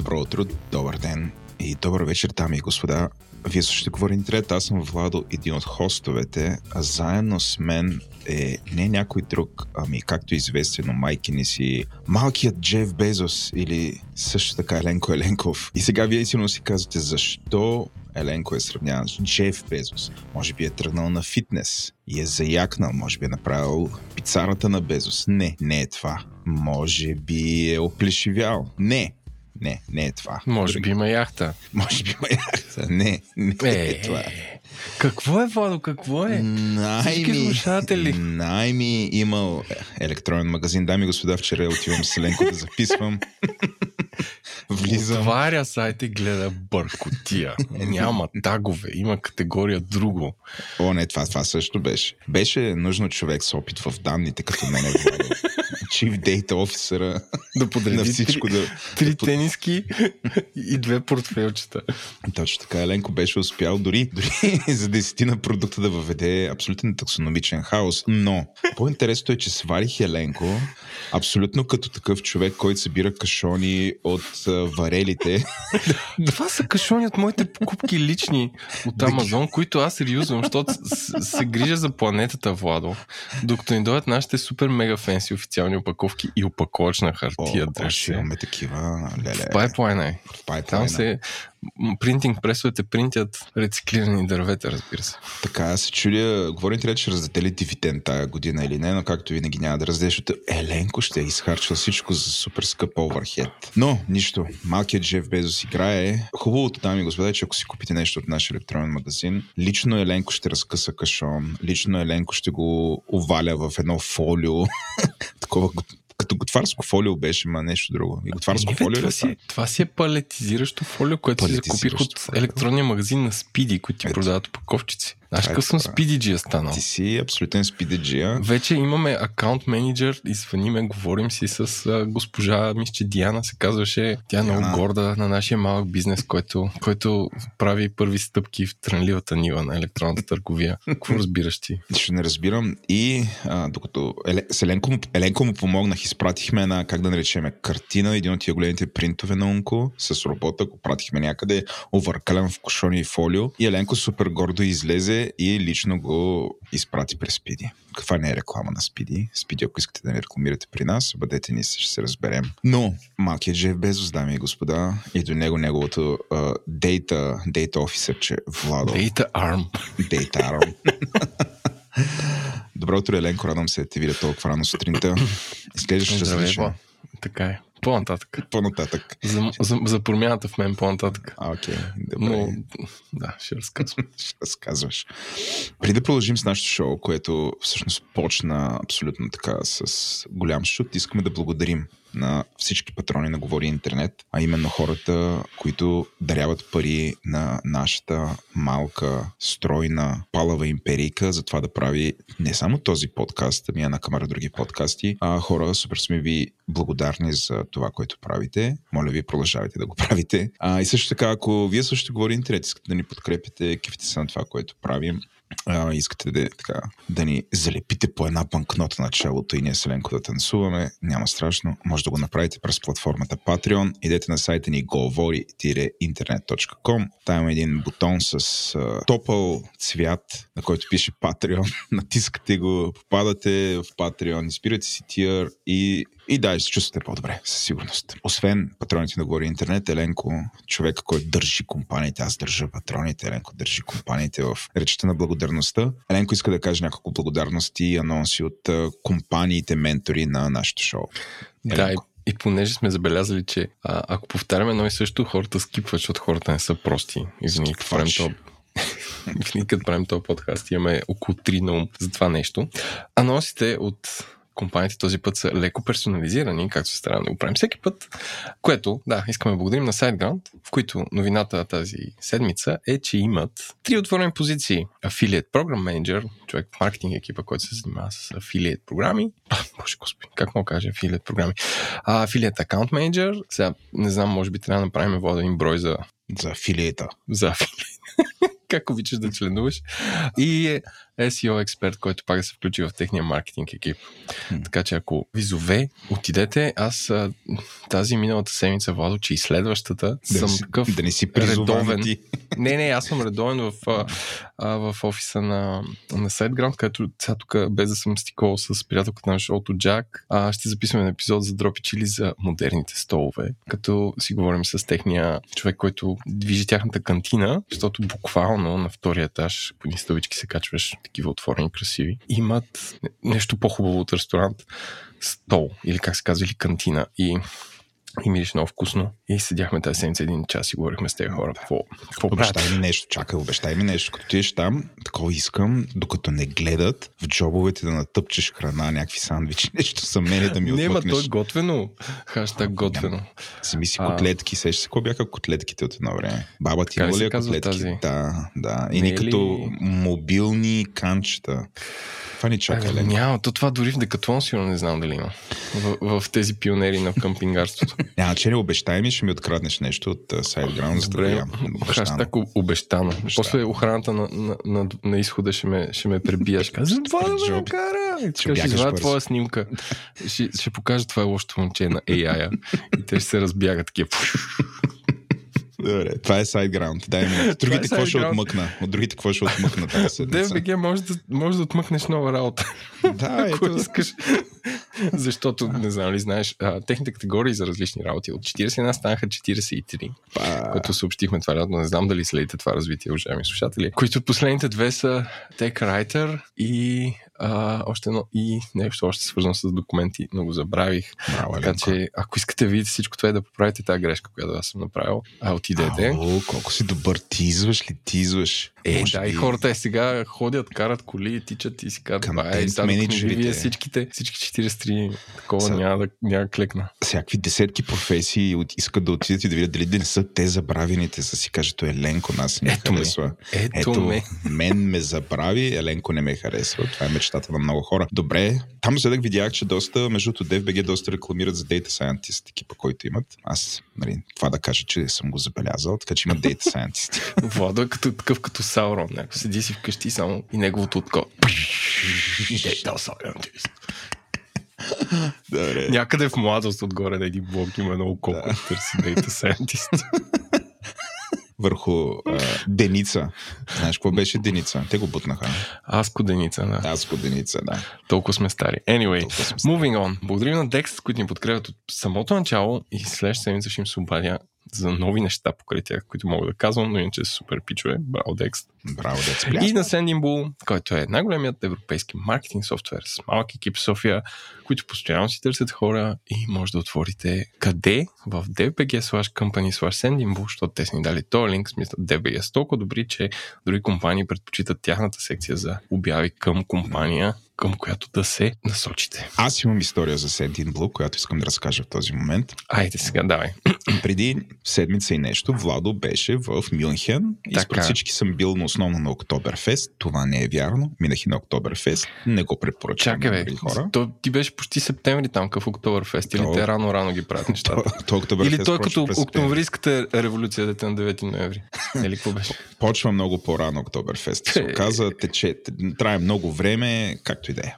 Добро утро, добър ден и добър вечер, дами и господа. Вие слушате Говори ни Трет, аз съм Владо, един от хостовете, а заедно с мен е не някой друг, ами както известено майкини си, малкият Джеф Безос или също така Еленко Еленков. И сега вие сигурно си казвате, защо Еленко е сравняван с Джеф Безос? Може би е тръгнал на фитнес и е заякнал, може би е направил пицарата на Безос. Не, не е това. Може би е оплешивял. Не е това. Може би има яхта. Не е това. Какво е, Владо, какво е? Найми имал електронен магазин. Дами и господа, вчера отивам с Еленко да записвам. Отваря сайта и гледа бъркотия. Няма тагове, има категория друго. О, не, това също беше. Беше нужно човек с опит в данните, като мен е Владо. Chief Data Officer-а да подреди на всичко. Три тениски и две портфелчета. Точно така, Еленко беше успял дори за десетина продукта да въведе абсолютен таксономичен хаос, но по-интересното е, че сварих Еленко абсолютно като такъв човек, който събира кашони от варелите. Това са кашони от моите покупки лични от Амазон, които аз реюзвам, защото се грижа за планетата, Владо, докато ни дойдат нашите супер мега фенси официални опаковки и опаковъчна хартия. Ще имаме такива. В пайплайна е. Там се принтинг пресовете принтят рециклирани дървета, разбира се. Така, се чудя, говорим трябва, че раздаде ли дивиденд тая година или не, но както винаги няма да раздадеш, защото Еленко ще изхарчва всичко за супер скъп овърхед. Но, нищо, малкият Джеф Безос играе. Хубавото, дами и господа, е, че ако си купите нещо от нашия електронен магазин, лично Еленко ще разкъса кашон, лично Еленко ще го оваля в едно фолио, такова като готварско фолио беше, ма нещо друго. И готварско фолио това си е палетизиращо фолио, което си закупих от електронния магазин на Спиди, които ти продават опаковчици. Аз къс съм спидиджия станал. Ти си абсолютен спидиджия. Вече имаме акаунт менеджер и звъниме, говорим си с госпожа, мисля, че Диана се казваше. Тя е много горда на нашия малък бизнес, който прави първи стъпки в трънливата нива на електронната търговия. Какво разбираш ти? Ще не разбирам. И докато Еленко му помогнах, изпратихме една, как да наречеме, картина, един от тия големите принтове на Унко с робота, го пратихме някъде, овъркален в кошони и фолио. И Еленко супер гордо излезе и лично го изпрати през Спиди. Каква не е реклама на Спиди? Спиди, ако искате да ни рекламирате при нас, бъдете ни, ще се разберем. Но малкият Джеф Безос, дами и господа, и до него неговото Data Officer, че Владо. Data Arm. Добро утро, Еленко, радвам се да те видя толкова рано сутринта. Изглеждаш различно. Така е. По-нататък. За промяната в мен по-нататък. Окей, добре. Но, да, ще разказвам. Ще разказваш. Преди да продължим с нашото шоу, което всъщност почна абсолютно така с голям шут, искаме да благодарим на всички патрони на Говори Интернет, а именно хората, които даряват пари на нашата малка, стройна, палава империйка, за това да прави не само този подкаст, ами една камара други подкасти, а хора, супер сме ви благодарни за това, което правите. Моля ви, продължавайте да го правите. И също така, ако вие също Говори Интернет, искате да ни подкрепите, кефите се на това, което правим, искате да ни залепите по една банкнота на челото и ние с Еленко да танцуваме, няма страшно, може да го направите през платформата Patreon. Идете на сайта ни govori-internet.com. Там има един бутон с топъл цвят, на който пише Patreon. Натискате го, попадате в Patreon, избирате си тиър и да, се чувствате по-добре, със сигурност. Освен патроните на Говори Интернет, Еленко, човека, който държи компаниите, аз държа патроните, Еленко държи компаниите в речета на благодарността. Еленко иска да каже няколко благодарности и анонси от компаниите, ментори на нашето шоу. Еленко. И понеже сме забелязали, че ако повтаряме едно и също, хората скипват, защото хората не са прости. Извини, като правим този подкаст, имаме около 3 на ум за това нещо. Анонсите от компаниите този път са леко персонализирани, както се стараме да го правим всеки път, което, да, искаме да благодарим на SiteGround, в които новината тази седмица е, че имат 3 отворени позиции. Affiliate Program Manager, човек в маркетинг екипа, който се занимава с Affiliate програми. Боже господи, как мога кажа Affiliate програми? Affiliate Account Manager, сега не знам, може би трябва да направим воден брой за афилиета. Как обичаш да членуваш? И SEO експерт, който пак се включи в техния маркетинг екип. Така че ако ви зове, отидете. Аз тази миналата седмица, Владо, че и следващата съм такъв да не си редовен. Не, аз съм редовен в офиса на SiteGround, където сега тук, без да съм стикол с приятелката на шоуто Джак, ще записваме епизод за дропичили за модерните столове, като си говорим с техния човек, който движи тяхната кантина, защото буквално на втория етаж по едни стълбички се качваш, такива отворени, красиви. Имат нещо по-хубаво от ресторант, стол, или как се казва, или кантина. И мириш много вкусно. И седяхме тази седмица един час и говорихме с тези хора. Какво правят? Обещай ми нещо, обещай ми нещо. Като тиеш там, такова искам, докато не гледат в джобовете да натъпчеш храна, някакви сандвичи, нещо за мен да ми отмъкнеш. Нема, той готвено. Хаштаг готвено. Сами си котлетки, сещаш се, какво бяха котлетките от едно време? Баба ти има ли котлетки? Тази? Да. И ни като мобилни канчета. Това ни чака, Лен. Няма, това дори в Декатлон сигурно не знам дали има. В тези пионери на къмпингарството. Няма, че не обещай ми, ще ми откраднеш нещо от SiteGround. Добре, хаштаг обещано. После охраната на изхода ще ме пребияш. За това да ме кара! Ще извадя твоя снимка. Ще покажа това е лошото момче на AI-а. И те ще се разбягат такива. Добре, това е SiteGround. Дай ми. Другите какво ще отмъкна? От другите какво ще отмъкна тази седмица? DFG може да отмъкнеш нова работа. Да, ако искаш. Защото, не знам ли, знаеш, техните категории за различни работи от 41 станаха 43. Като съобщихме това, но не знам дали следите това развитие, уважаеми слушатели. Които последните две са TechWriter и още едно и нещо още свързано с документи, но го забравих. Браво, така че, ако искате да видите всичко това и да поправите тази грешка, която аз съм направил, отидете. О, колко си добър, ти изваш. Да, и хората сега ходят, карат коли и тичат и си казват, вие всички 43, такова няма да клекна. Всякакви десетки професии искат да отидат и да видят дали да не са те забравените, са си кажат, Еленко нас не харесва. Мен ме забрави, Еленко не ме харесва. Това е мечтата на много хора. Добре, там следък видях, че доста, между DFBG доста рекламират за Data Scientist екипа, който имат. Аз, това да кажа, че съм го забелязал, така че имат Data Scientist. Владо е като Саурон. Седи си вкъщи само и неговото отко. Data Scientist. Добре. Някъде в младост отгоре на един блог има едно око, който търси Data Scientist. Върху Деница. Знаеш, какво беше Деница? Те го бутнаха. Аско Деница, да. Толкова сме стари. Anyway, moving on. Благодарим на Dex, които ни подкрепят от самото начало и след седмица ще им се обадя за нови неща покрай тях, които мога да казвам, но иначе супер пичове. Браво, Dex. И на Sendinbull, който е най-големият европейски маркетинг софтуер с малък екип в София, които постоянно си търсят хора и може да отворите къде в dbg/company/sendinbull, защото те са ни дали този линк, в смисъл DBG са толкова добри, че други компании предпочитат тяхната секция за обяви към компания, към която да се насочите. Аз имам история за Sendinbull, която искам да разкажа в този момент. Айде сега, давай. Преди седмица и нещо, Владо беше в Мюнхен и според всички съм бил на основно на Октоберфест. Това не е вярно. Минах и на Октоберфест. Не го препоръчвам. Чакай, хора. Ти беше почти септември там в Октоберфест. Или те рано ги правят нещата. Или той като Октомврийската революция дете на 9 ноември. Или какво беше? Почва много по-рано Октоберфест. Се оказа, тече. Трае много време, както и да е.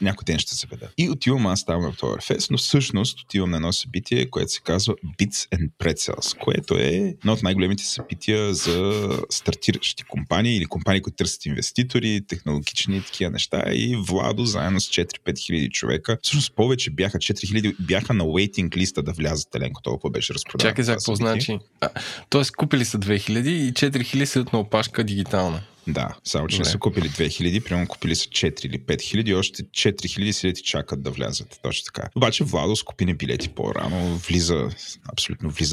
Някой ден ще се веда. И отивам аз там на Октоберфест, но всъщност отивам на едно събитие, което се казва Bits and Pretzels, което е едно от най-големите събития за стартиращи компании или компании, които търсят инвеститори, технологични такива неща. И Владо заедно с 4-5 хиляди човека. Всъщност повече бяха 4000 бяха на waiting листа да влязат, Еленко, толкова беше разпродавано. Чакай, какво значи? Тоест купили са 2000 и 4000 седят на опашка дигитална. Да, само че не са купили 2000, примерно купили са 4 или 5000, още 4000 седят и чакат да влязат. Точно така. Обаче Владо скупи не билети по-рано, влиза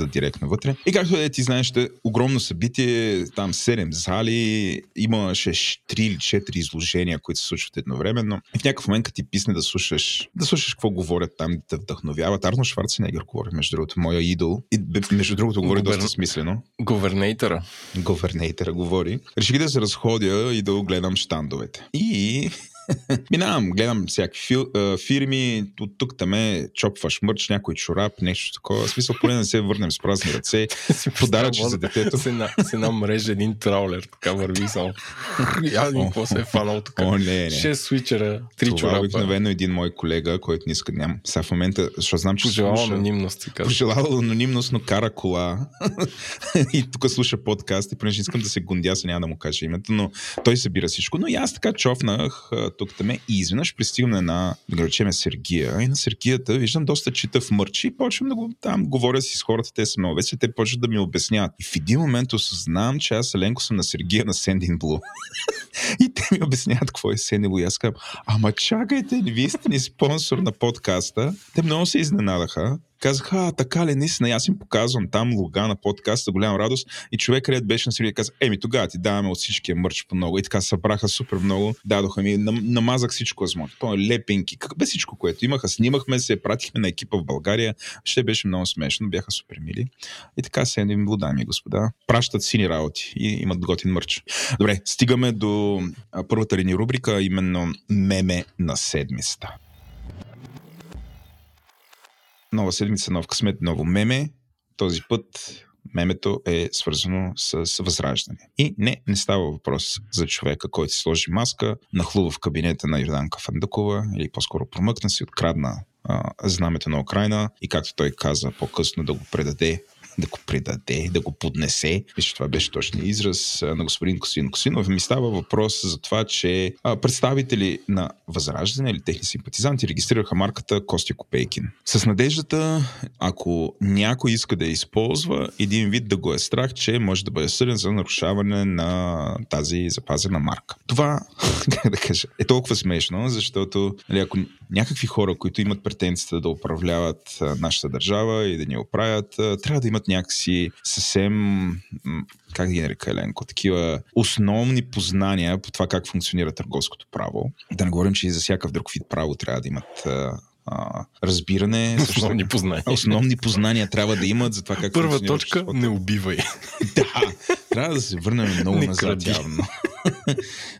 директно вътре. И както ти знаеш, огромно събитие, там 7 зали, имаше 3 или 4 изложения, които се случват едновременно. И в някакъв момент, като ти писне да слушаш какво говорят там, да вдъхновяват. Арнолд Шварценегер говори, между другото, моя идол. И между другото говори доста смислено. Говернейтъра говори. Реших да се разходя и да огледам щандовете. И Минавам, гледам всяки фирми, от тук таме чопваш мърч, някой чорап, нещо такова. В смисъл, поне да се върнем с празни ръце, подаръчи за детето. С една мрежа, един траулер, така върви само. Ядни, какво се е фанал тук? 6 свичера, 3 чорапа. Това обикновено един мой колега, който не иска, нямам. Сега в момента, защото знам, че пожелава анонимност. Пожелава анонимност, но кара кола. И тук слуша подкаст и понеже искам да се гондяса, няма да му кажа името, но той събира всичко. Но и аз така човнах тук таме и изведнъж пристигам на една, да речем, Сергия. И на Сергията виждам доста читав мърч и почвам да го там говоря си с хората, те са много весели, те почват да ми обясняват. И в един момент осъзнавам, че аз Еленко съм на Сергия на Sendin Blue. И те ми обясняват какво е Sendin Blue. И аз казвам, ама чакайте, вие сте ни спонсор на подкаста. Те много се изненадаха. Казаха, така ли, наистина, аз им показвам там лога на подкаста, голяма радост и човек ред беше на Сергия и каза, тогава ти даваме от всичкия мърч по много и така събраха супер много, дадоха ми, намазах всичко възможно, лепенки, бе всичко, което имаха, снимахме се, пратихме на екипа в България, ще беше много смешно, бяха супер мили и така се едни блудами, господа, пращат сини работи и имат готин мърч. Добре, стигаме до първата ни рубрика, именно меме на седмицата. Нова седмица, нов късмет, ново меме. Този път мемето е свързано с Възраждане. И не става въпрос за човека, който си сложи маска, нахлува в кабинета на Йорданка Фандъкова или по-скоро промъкна си, открадна знамето на Украйна и както той каза по-късно да го поднесе. Виж, това беше точния израз на господин Косинов. Ми става въпрос за това, че представители на Възраждане или техни симпатизанти регистрираха марката Кости Копейкин. С надеждата, ако някой иска да я използва, един вид да го е страх, че може да бъде съден за нарушаване на тази запазена марка. Това, как да кажа, е толкова смешно, защото ако някакви хора, които имат претенцията да управляват нашата държава и да ни оправят, трябва да имат някакси съвсем, как да ги нарека, Еленко, такива основни познания по това как функционира търговското право. Да не говорим, че и за всякакъв друг вид право трябва да имат разбиране. Основни познания трябва да имат за това как първа функционира точка, обществото. Не убивай. Да, трябва да се върнем много назад явно.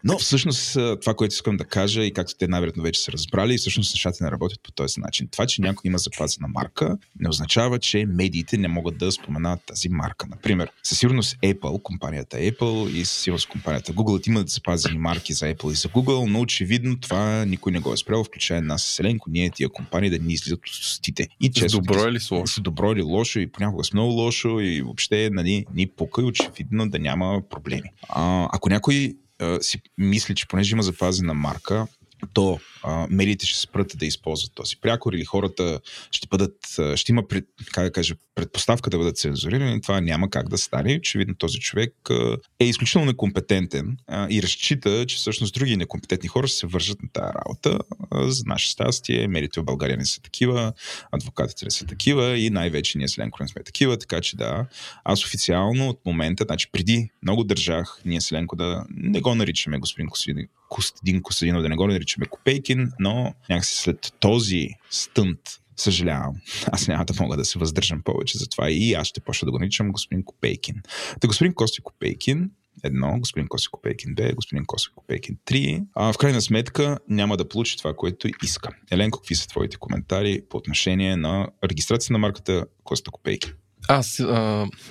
Но всъщност това, което искам да кажа и както те най-вероятно вече са разбрали, и всъщност нещата не работят по този начин. Това, че някой има запазена марка, не означава, че медиите не могат да споменават тази марка. Например, със сигурност Apple, компанията Apple и със сигурност компанията Google имат запазени марки за Apple и за Google, но очевидно това никой не го е спрял, включая нас с Еленко, ние тия компании да ни излизат от устите. И често, добро или лошо? Добро или лошо и понякога с много лошо и въобще ни пука и очевидно да няма проблеми. Ако някой си мисли, че понеже има запазена марка, то медиите ще спрат да използват този прякор или хората ще има предпоставка да бъдат цензурирани. Това няма как да стане. Очевидно този човек е изключително некомпетентен и разчита, че всъщност други некомпетентни хора ще се вържат на тази работа. За наше щастие, медиите в България не са такива, адвокатите не са такива и най-вече ние с Еленко не сме такива, така че да, аз официално от момента, преди много държах ние с Еленко да не го наричаме господин Костадинов, да не го наричаме Копейкин, но някакси след този стънт, съжалявам, аз няма да мога да се въздържам повече за това и аз ще почна да го наричам господин Копейкин. Та господин Кости Копейкин 1, господин Кости Копейкин 2, господин Кости Копейкин 3, в крайна сметка няма да получи това, което иска. Еленко, какви са твоите коментари по отношение на регистрация на марката Кости Копейкин? Аз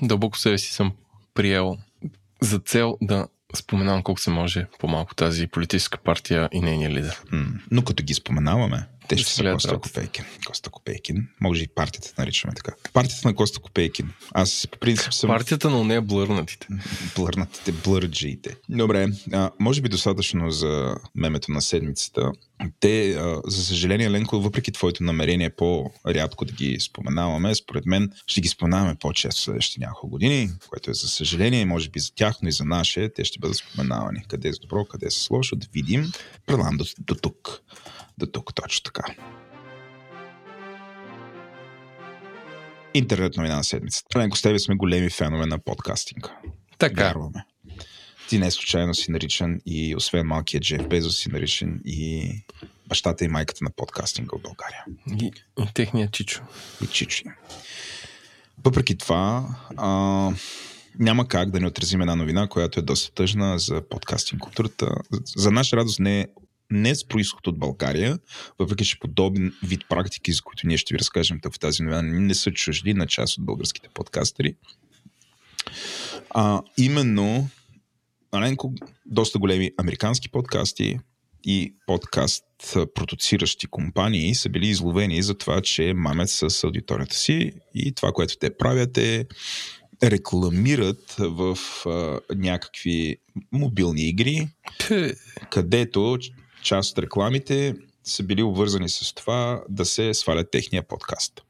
дълбоко себе си съм приел за цел да споменавам колко се може по-малко тази политическа партия и нейния лидер. Но като ги споменаваме, те ще са Коста Копейкин. Коста Копейкин. Може и партията да наричаме така. Партията на Коста Копейкин. Аз по принцип съм... Партията на нея блърнатите. Блърнатите, блърджиите. Добре, може би достатъчно за мемето на седмицата. Те, за съжаление, Ленко, въпреки твоето намерение по-рядко да ги споменаваме, според мен ще ги споменаваме по-често следващите няколко години, което е за съжаление, може би за тях, но и за наше, те ще бъдат споменавани. Къде е с добро, къде е с лошо, да видим. Предлагам до тук. До тук, точно така. Интернет новина на седмицата. Ленко, с тебе сме големи фенове на подкастинга. Така. Вярваме. Ти не случайно си наричан и освен малкия Джеф Безос си наричан и бащата и майката на подкастинга в България. И техния Чичо. И Чичо. Въпреки това, няма как да не отразим една новина, която е доста тъжна за подкастинг културата. За наша радост не е не с произход от България, въпреки че подобен вид практики, за които ние ще ви разкажем в тази новина, не са чужди на част от българските подкастери. Именно Аленко, доста големи американски подкасти и подкаст продуциращи компании са били изловени за това, че мамят с аудиторията си и това, което те правят е рекламират в някакви мобилни игри, където част от рекламите са били обвързани с това да се свалят техния подкаст.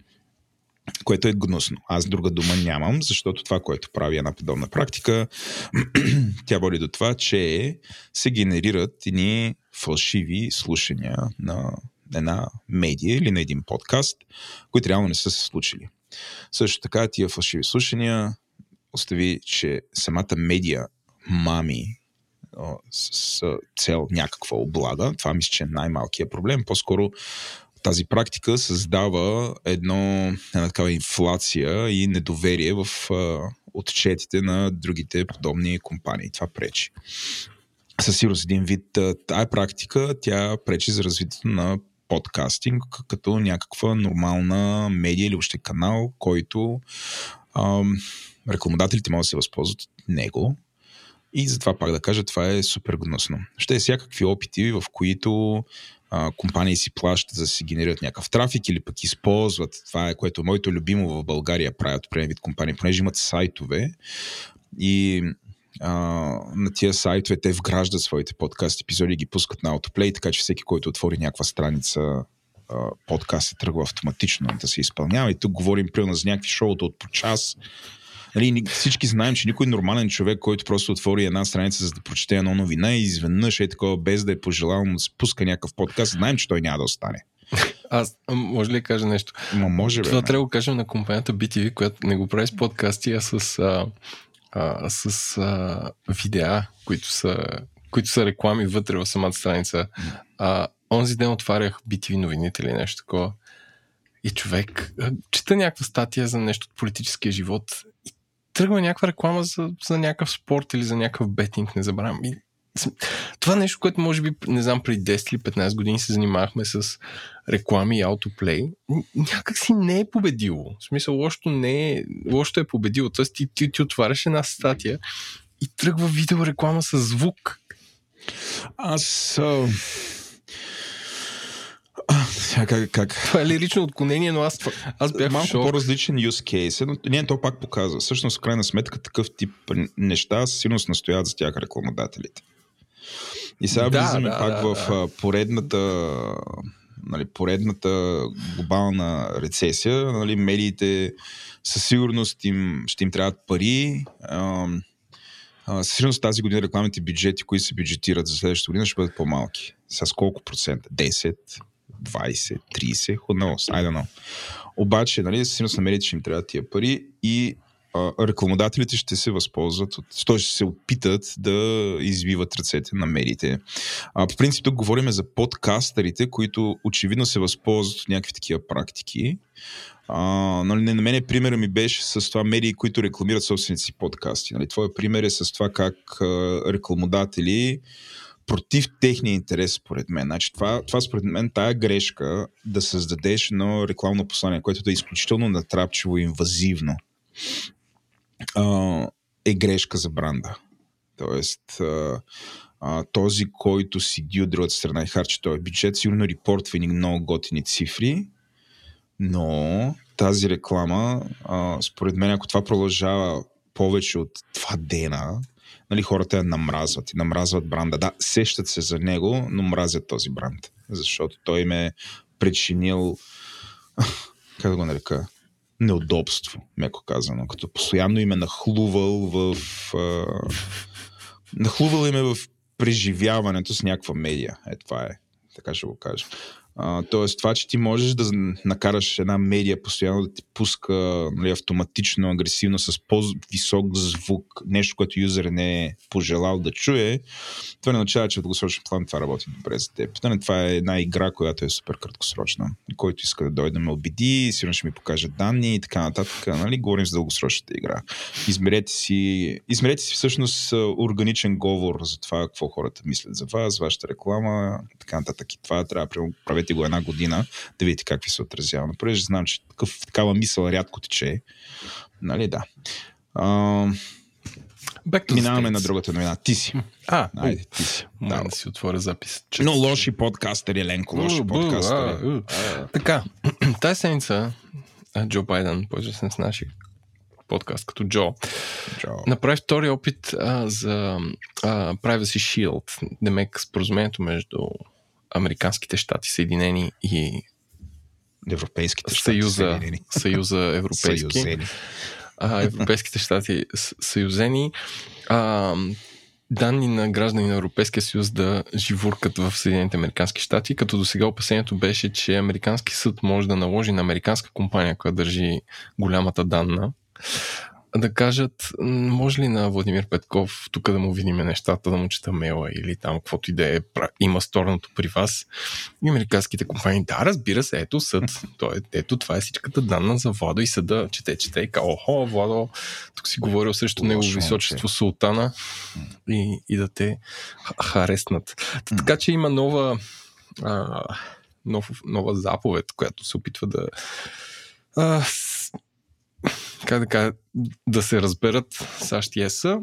Което е гнусно. Аз друга дума нямам, защото това, което прави една подобна практика, тя води до това, че се генерират едни фалшиви слушания на една медия или на един подкаст, които реално не са се случили. Също така, тия фалшиви слушания остави, че самата медия мами с цел някаква облага. Това мисля, че е най-малкият проблем. По-скоро тази практика създава една такава инфлация и недоверие в отчетите на другите подобни компании. Това пречи. Със сигурност един вид тая практика, тя пречи за развитието на подкастинг като някаква нормална медия или още канал, който рекламодателите могат да се възползват от него. И затова пак да кажа, това е супер гнусно. Ще е всякакви опити, в които компании си плащат за да си генерират някакъв трафик или пък използват. Това е което моето любимо в България правят определен вид компании, понеже имат сайтове и на тия сайтове те вграждат своите подкаст епизоди и ги пускат на аутоплей, така че всеки, който отвори някаква страница подкаст, тръгва автоматично да се изпълнява. И тук говорим примерно за някакви шоута от по час. Нали, всички знаем, че никой нормален човек, който просто отвори една страница за да прочете една новина и изведнъж е такова, без да е пожелал да спуска някакъв подкаст, знаем, че той няма да остане. Аз може ли кажа нещо? Може, бе, това трябва да го кажем на компанията BTV, която не го прави с подкасти, а с видеа, които са реклами вътре в самата страница. Онзи ден отварях BTV новините или нещо такова и човек чета някаква статия за нещо от политическия живот. Тръгва някаква реклама за някакъв спорт или за някакъв бетинг, не забравям. Това нещо, което може би, не знам, преди 10 или 15 години се занимавахме с реклами и аутоплей, някак си не е победило. В смисъл, лошото е победило. Тоест, ти отваряш една статия и тръгва видеореклама с звук. Как? Това е лирично отклонение, но аз бях малко по-различен use case, но не, то пак показва. Всъщност, в крайна сметка, такъв тип неща силно настояват за тях рекламодателите. И сега влизаме в поредната глобална рецесия. Нали, медиите със сигурност ще им трябват пари. Със сигурност тази година рекламните бюджети, които се бюджетират за следващата година, ще бъдат по-малки. С колко процента? 10%? 20, 30, худно, I don't know. Обаче, нали, със сигурност намерите, че им трябва тия пари и рекламодателите ще се възползват от... Той ще се опитат да избиват ръцете на медиите. По принцип, тук говорим за подкастърите, които очевидно се възползват от някакви такива практики. На мене примерът ми беше с това медии, които рекламират собствените си подкасти. Нали? Твоя пример е с това как рекламодатели против техния интерес, според мен. Значи, това според мен, тая грешка да създадеш едно рекламно послание, което да е изключително натрапчиво и инвазивно, е грешка за бранда. Тоест, този, който седи от другата страна и харчи този бюджет, сигурно репортва и много готини цифри, но тази реклама, според мен, ако това продължава повече от 2 дена, нали, хората я намразват и намразват бранда. Да, сещат се за него, но мразят този бранд, защото той им е причинил, как да го нарека, неудобство, меко казано, като постоянно им е нахлувал им е в преживяването с някаква медия. Това е, така ще го кажа. Тоест това, че ти можеш да накараш една медия постоянно да ти пуска, нали, автоматично, агресивно, с по-висок звук, нещо, което юзер не е пожелал да чуе, това не означава, че в дългосрочен план това работи добре за теб. Това е една игра, която е супер краткосрочна. Който иска да дойде ме убеди, сигурно ще ми покаже данни и така нататък. Нали? Говорим за дългосрочната игра. Измерете си всъщност органичен говор за това, какво хората мислят за вас, вашата реклама и така нататък. И това трябва да правете го една година, да видите как ви се отразява. Напред, знам, че такава мисъл рядко тече. Нали, да. Минаваме на другата новина. Ти си. Айде, ти си. Да си отворя запис. Но лоши подкастър, Еленко. Лоши подкастър. Така, тази седмица Джо Байден, по-известен с нашия подкаст като Джо, направи втори опит за Privacy Shield. Демек, споразумението между Американските щати Съединени и Европейските щати Съюза Европейски. Европейските щати съюзени. Данни на граждани на Европейския съюз да живуркат в Съединените американски щати, като досега опасението беше, че американски съд може да наложи на американска компания, която държи голямата данна, да кажат, може ли на Владимир Петков тук да му видиме нещата, да му чета мейла или там, каквото и да е, има сторното при вас. И американските компании, да, разбира се, ето съд, ето това е всичката данна за Владо и съда, чете и казва, охо, Владо, тук си говорил срещу негово височество султана и да те хареснат. Така че има нова заповед, която се опитва да да се разберат САЩ и ЕС-а,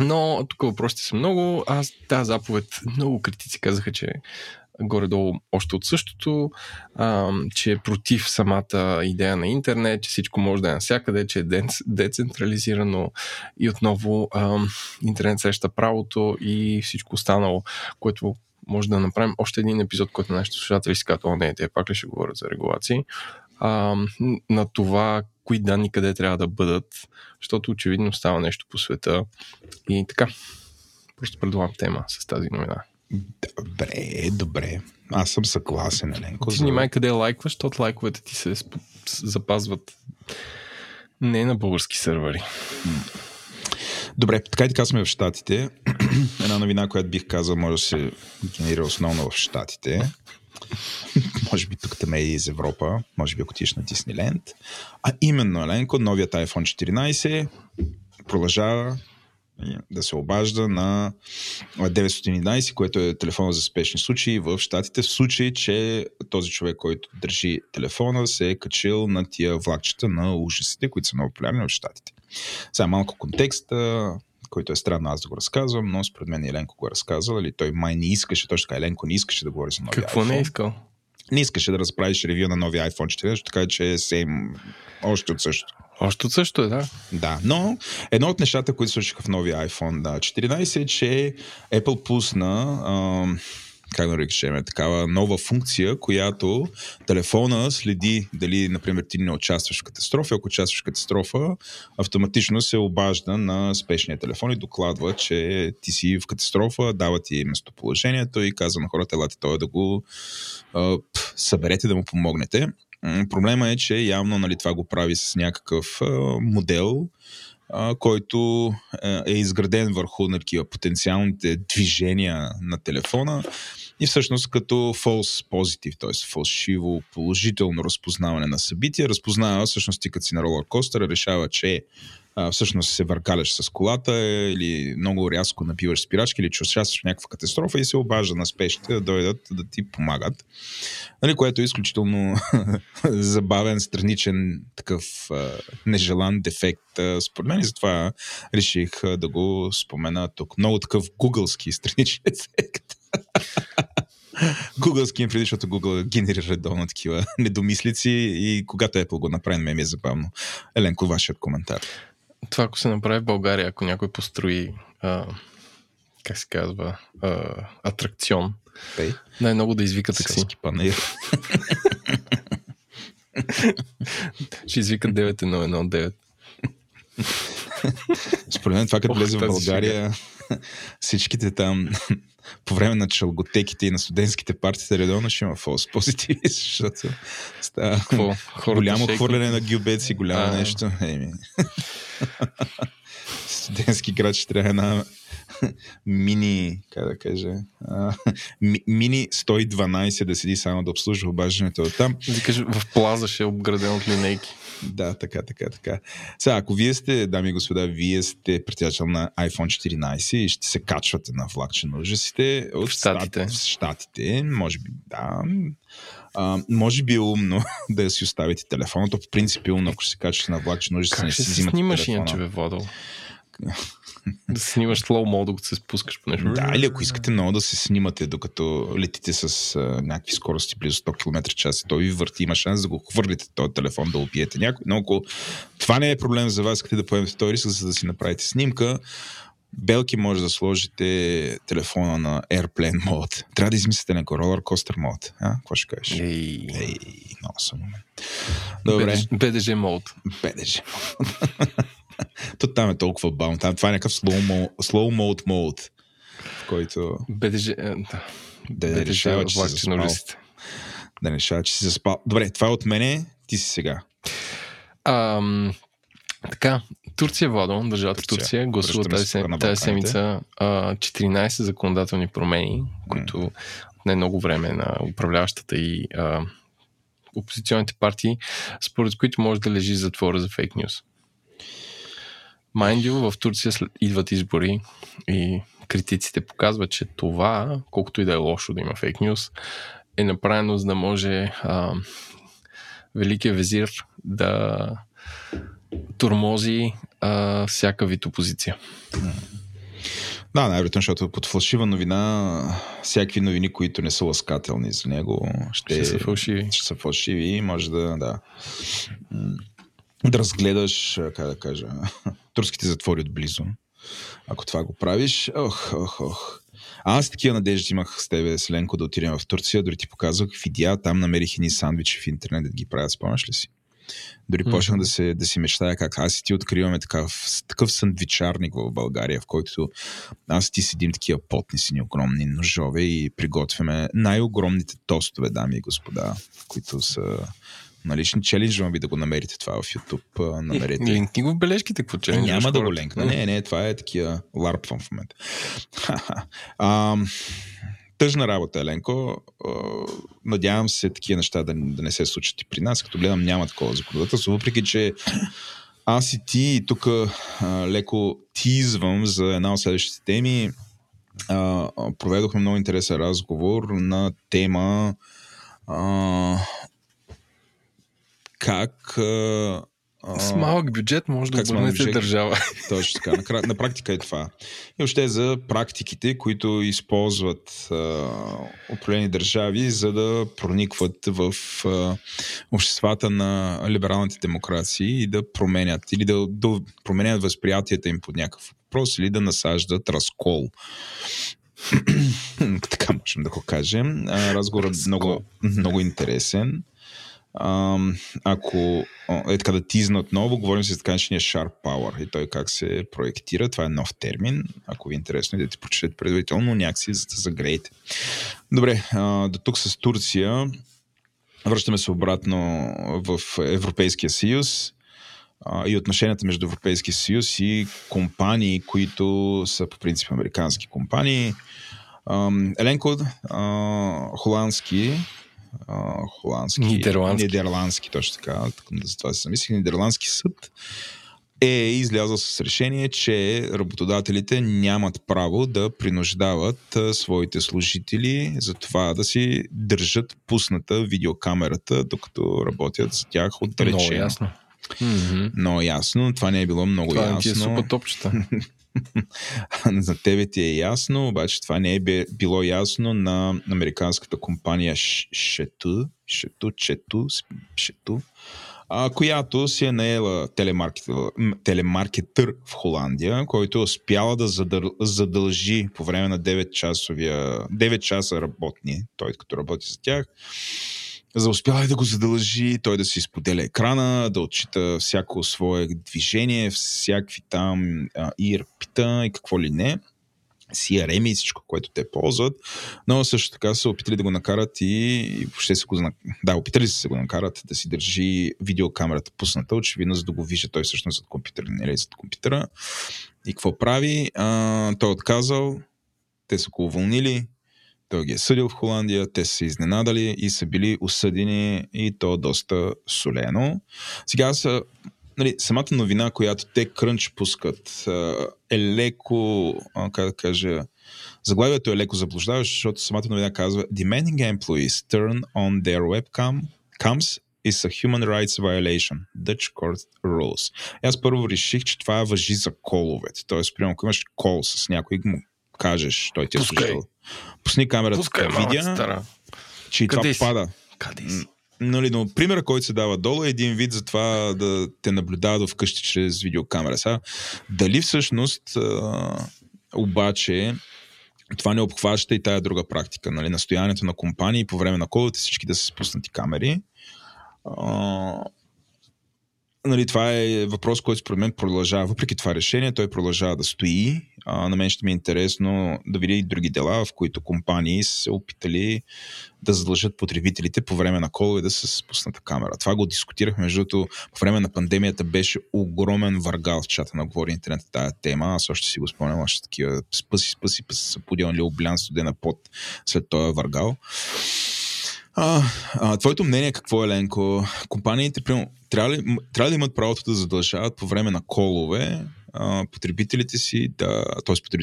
но тук въпросите са много. Тази заповед, много критици казаха, че горе-долу още от същото, че е против самата идея на интернет, че всичко може да е навсякъде, че е децентрализирано и отново интернет среща правото и всичко останало, което може да направим още един епизод, който нашите слушатели си казват, те пак ли ще говорят за регулации, на това кои данни къде трябва да бъдат, защото очевидно става нещо по света. И така, просто предлагам тема с тази новина. Добре. Аз съм съгласен, Еленко. Ти внимай къде лайкваш, защото лайковете ти се запазват не на български сървъри. Добре, така сме в щатите. Една новина, която бих казал, може да се генерира основно в щатите. Може би тук там е из Европа, може би ако отидеш на Дисниленд. А именно, Еленко, новият iPhone 14 продължава да се обажда на 911, което е телефона за спешни случаи в щатите, в случай, че този човек, който държи телефона, се е качил на тия влакчета на ужасите, които са много популярни в щатите. Сега малко контекста, който е странно аз да го разказвам, но според мен Еленко го е разказал, или той май не искаше, точно така Еленко не искаше да говори за новия iPhone. Какво не е искал? Не искаше да разправиш ревю на новия iPhone 14, така че е още от същото. Още от същото е, да. Да, но едно от нещата, които случиха в новия iPhone 14 е, че Apple пусна... как да речем, такава нова функция, която телефона следи дали, например, ти не участваш в катастрофа. Ако участваш в катастрофа, автоматично се обажда на спешния телефон и докладва, че ти си в катастрофа, дава ти местоположението и казва на хората, елате той да го съберете, да му помогнете. Проблема е, че явно, нали, това го прави с някакъв модел, който е изграден върху потенциалните движения на телефона и всъщност като false positive, т.е. фалшиво положително разпознаване на събития, разпознава всъщност ти като си на ролър костъра, решава, че всъщност се въркаляш с колата или много рязко напиваш спирачки или чувстваш в някаква катастрофа и се обажда на спешите да дойдат да ти помагат. Нали, което е изключително забавен, страничен, такъв нежелан дефект според мен и затова реших да го спомена тук. Много такъв гугълски страничен ефект. Гугълски им преди, защото Google генерира долно такива недомислици и когато Apple го направи, ме ми е забавно. Еленко, вашият коментар. Това, ако се направи в България, ако някой построи как се казва, атракцион, най-много да извика такси. Селски панаир. Ще извика 9119. Според мен това, като влезе в България, всичките там по време на чалготеките и на студентските партии редовно ще има фолс позитиви, защото става голямо хвърляне на гюбеци, голямо нещо. Студентски град ще трябва една мини, как да кажа, мини 112 да седи само да обслужва обаждането от там. Да кажа, в плаза ще е обграден от линейки. Да, така. Сега, ако вие сте, дами и господа, вие сте притежател на iPhone 14 и ще се качвате на влакче на ужасите от Щатите, може би, да. Може би е умно да си оставите телефона, то по принцип е умно, ако ще се качвате на влакче на ужасите, не си взимате телефона. Как ще се снимаш иначе бе, Владо? Да се снимаш slow mode, докато се спускаш по нещо. Да, или ако искате много да се снимате, докато летите с някакви скорости близо 100 км час, той ви върти, има шанс да го хвърлите този телефон, да убиете някой. Но ако това не е проблем за вас, като да поемете този риск, за да си направите снимка, белки може да сложите телефона на Airplane Mode. Трябва да измислите някой Rollercoaster Mode. Какво ще кажеш? Ей, много съм момент. Добре. BDG Mode. BDG Mode. То там е толкова баун. Там това е някакъв slow mode, в който да решава, че си заспал. Да решава, че си заспал. Добре, това е от мене. Ти си сега. Така, Турция, Владо, държавата Турция гласува тази седмица 14 законодателни промени, които не е много време на управляващата и опозиционните партии, според които може да лежи затвора за фейк нюс. Mind you, в Турция идват избори и критиците показват, че това, колкото и да е лошо да има фейк нюс, е направено, за да може Великият везир да тормози всяка вид опозиция. Да, най-вероятно, защото под фалшива новина всякакви новини, които не са ласкателни за него, ще са фалшиви и може да разгледаш, как да кажа, турските затвори отблизо. Ако това го правиш, Аз такива надежди имах с тебе, Селенко, да отидем в Турция. Дори ти показвах видео, там намерих едни сандвичи в интернет да ги правят, спомняш ли си? Дори почнах да си мечтая как аз и ти откриваме такъв сандвичарник в България, в който аз и ти седим такива потни сини огромни ножове и приготвяме най-огромните тостове, дами и господа, които са... Налични челенджвам ви да го намерите това в YouTube. Намерете. Линкни го в бележките, какво челенджваш? Няма да го линкна. Не, това е такива ларпвам в момента. Тъжна работа, Еленко. Надявам се такива неща да не се случат и при нас. Като гледам, няма такова законодателство. Въпреки че аз и ти тук леко тизвам за една от следващите теми. Проведохме много интересен разговор на тема как с малък бюджет може да обърнете държава. Точно така. На практика е това. И още за практиките, които използват определени държави, за да проникват в обществата на либералните демокрации и да променят или да променят възприятията им под някакъв въпрос или да насаждат разкол. Така можем да го кажем. Разговорът е много, много интересен. Ако е така да тизна отново, говорим за така начиния Sharp Power и той как се проектира. Това е нов термин. Ако ви е интересно, идете прочетете предварително някакси, за да загреете. Добре, до тук с Турция. Връщаме се обратно в Европейския съюз и отношенията между Европейския съюз и компании, които са по принцип американски компании. Еленко, нидерландски, точно така, затова се замислих, нидерландски съд е излязъл с решение, че работодателите нямат право да принуждават своите служители за това да си държат пусната видеокамерата, докато работят за тях отдалечено. Много ясно. Много ясно, това не е било много това ясно. Това не ти е супа топчета. За тебе ти е ясно, обаче това не е било ясно на американската компания Шету, която си е наела телемаркетър в Холандия, който е успяла да задължи по време на 9 часа работни, той като работи за тях, успяла да го задължи, той да си споделя екрана, да отчита всяко свое движение, всякакви там ERP-та и какво ли не. CRM и всичко, което те ползват, но също така са опитали да го накарат и въобще се го опитали са го накарат да си държи видеокамерата пусната, очевидно, за да го вижда той всъщност зад компютъра, не зад компютъра. И какво прави? Той е отказал, те са го уволнили, той ги е съдил в Холандия, те са се изненадали и са били осъдени и то доста солено. Сега са самата новина, която те крънч пускат, е леко, как да кажа, заглавието е леко заблуждаващо, защото самата новина казва Demanding employees turn on their webcams is a human rights violation. Dutch court rules. Аз първо реших, че това важи за коловете. Тоест, примерно, ако имаш кол с някой, му кажеш, той ти е служител. Пусни камерата, видя, че и това пада. Къде си? Нали, но примерът, който се дава долу, е един вид за това да те наблюдават вкъщи чрез видеокамера. Сега, дали всъщност обаче това не обхваща и тая друга практика? Нали? Настоянието на компании по време на колите всички да са спуснати камери. Нали, това е въпрос, който според мен продължава. Въпреки това решение, той продължава да стои. На мен ще ми е интересно да видя и други дела, в които компании са се опитали да задължат потребителите по време на колове да са с пусната камера. Това го дискутирахме, между другото, по време на пандемията беше огромен варгал в чата на Говори Интернет тая тема. Аз още си го спомням, още такива спаси са подял облян студена пот след този варгал. Твоето мнение какво е, Ленко? Компаниите, примерно, трябва ли имат правото да задължават по време на колове потребителите си,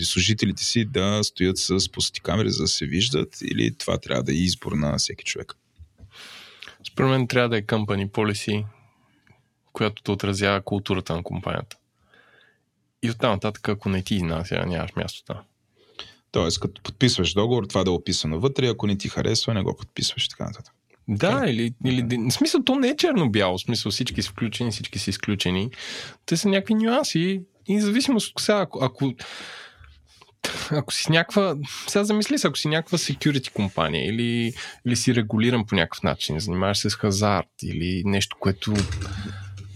служителите си да стоят с пусти камери, за да се виждат, или това трябва да е избор на всеки човек? Според мен трябва да е company policy, която да отразява културата на компанията. И оттам нататък, ако не ти изнася, нямаш място там. Тоест, като подписваш договор, това да е описано вътре, ако не ти харесва, не го подписваш и така нататък. Да, или в смисъл, то не е черно-бяло, в смисъл всички са включени, всички са изключени. Те са някакви нюанси и зависимост от сега, ако си някаква, сега замисли се, ако си някаква security компания или си регулиран по някакъв начин, занимаваш се с хазарт или нещо, което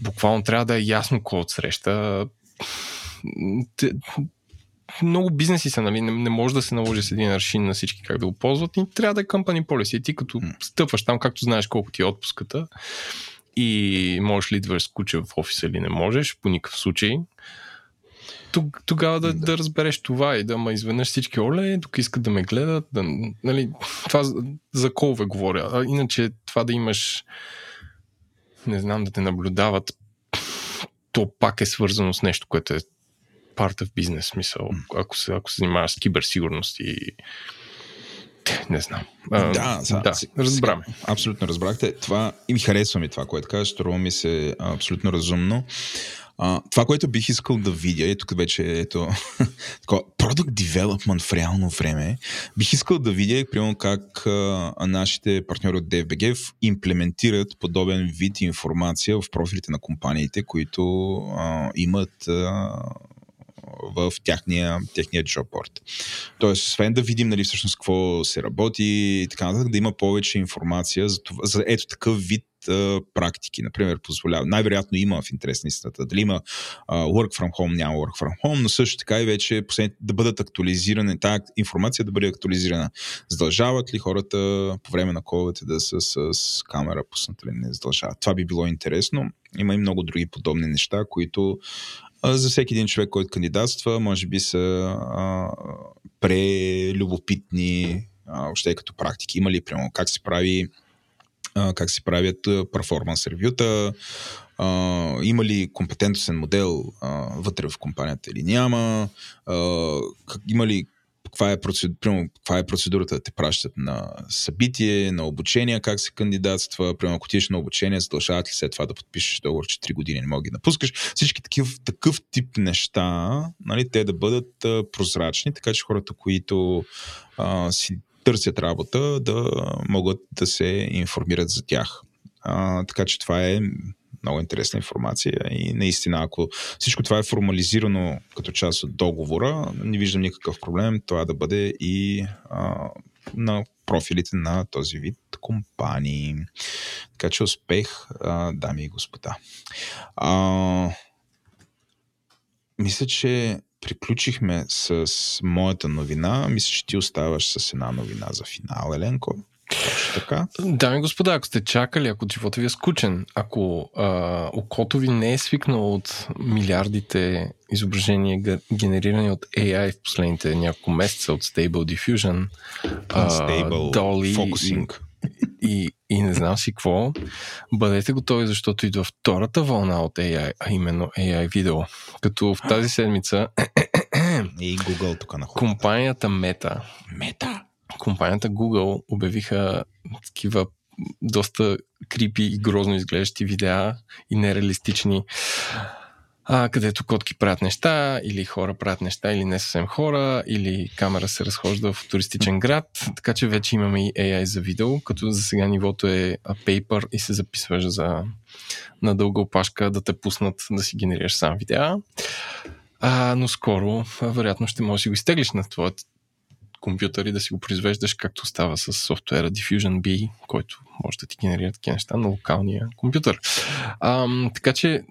буквално трябва да е ясно кой отсреща. Много бизнеси са, нали, не може да се наложи с един аршин на всички как да го ползват и трябва да е company policy. И ти като стъпваш там, както знаеш колко ти е отпуската и можеш ли идваш с куче в офиса или не можеш, по никакъв случай, тогава да разбереш това и да ме изведнеш всички оле, тук искат да ме гледат, нали, това за колове говоря. А иначе това да имаш, не знам, да те наблюдават, то пак е свързано с нещо, което е part of business, смисъл. Ако се занимаваш с киберсигурност и не знам. Разбраме. Абсолютно разбрахте. Това и ми харесва ми това, което кажеш. Струва ми се абсолютно разумно. Това, което бих искал да видя, и тук вече ето product development в реално време, бих искал да видя примерно как нашите партньори от DFBG имплементират подобен вид информация в профилите на компаниите, които имат в техния job board. Тоест, освен да видим, нали, всъщност какво се работи и така нататък, да има повече информация за това, за ето такъв вид практики. Например, позволява. Най-вероятно има в интерес на истината. Дали има work from home, няма work from home, но също така и вече да бъдат актуализирани, тази информация да бъде актуализирана. Задължават ли хората по време на коловете да са с камера пусната ли? Не задължават. Това би било интересно. Има и много други подобни неща, които за всеки един човек, който кандидатства, може би са прелюбопитни още като практики. Има ли, примерно, как се правят перформанс ревюта, има ли компетентностен модел вътре в компанията или няма, има ли каква е процедурата да те пращат на събитие, на обучение, как се кандидатства, примерно ако тиеш на обучение, задължават ли след това да подпишеш договор, че 3 години не мога да ги напускаш. Всички такъв тип неща, нали, те да бъдат прозрачни, така че хората, които си търсят работа, да могат да се информират за тях. Така че това е много интересна информация и наистина, ако всичко това е формализирано като част от договора, не виждам никакъв проблем това да бъде и на профилите на този вид компании. Така че успех, дами и господа. Мисля, че приключихме с моята новина. Мисля, че ти оставаш с една новина за финал, Еленко. Така? Дами господа, ако сте чакали, ако живота ви е скучен, ако окото ви не е свикнало от милиардите изображения, генерирани от AI в последните няколко месеца от Stable Diffusion, Dolly Focusing и не знам си какво, бъдете готови, защото идва втората вълна от AI, а именно AI видео. Като в тази седмица и Google тук на хората. Компанията Meta. Компанията Google обявиха такива доста крипи и грозно изглеждащи видеа и нереалистични, където котки правят неща или хора правят неща или не съвсем хора, или камера се разхожда в туристичен град, така че вече имаме и AI за видео, като за сега нивото е paper и се записваш на дълга опашка да те пуснат да си генерираш сам видеа, но скоро вероятно ще можеш да го изтеглиш на твоята компютър и да си го произвеждаш, както става с софтуера Diffusion B, който може да ти генерира такива неща на локалния компютър. Така че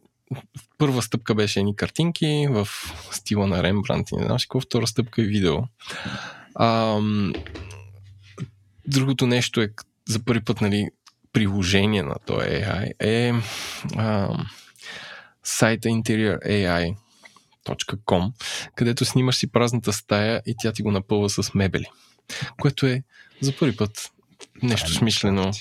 първа стъпка беше едни картинки в стила на Рембрандт и не знам си какво, втора стъпка е видео. Другото нещо е за първи път, нали, приложение на този AI е сайта interiorAI.com, където снимаш си празната стая и тя ти го напълва с мебели. Което е за първи път нещо смислено.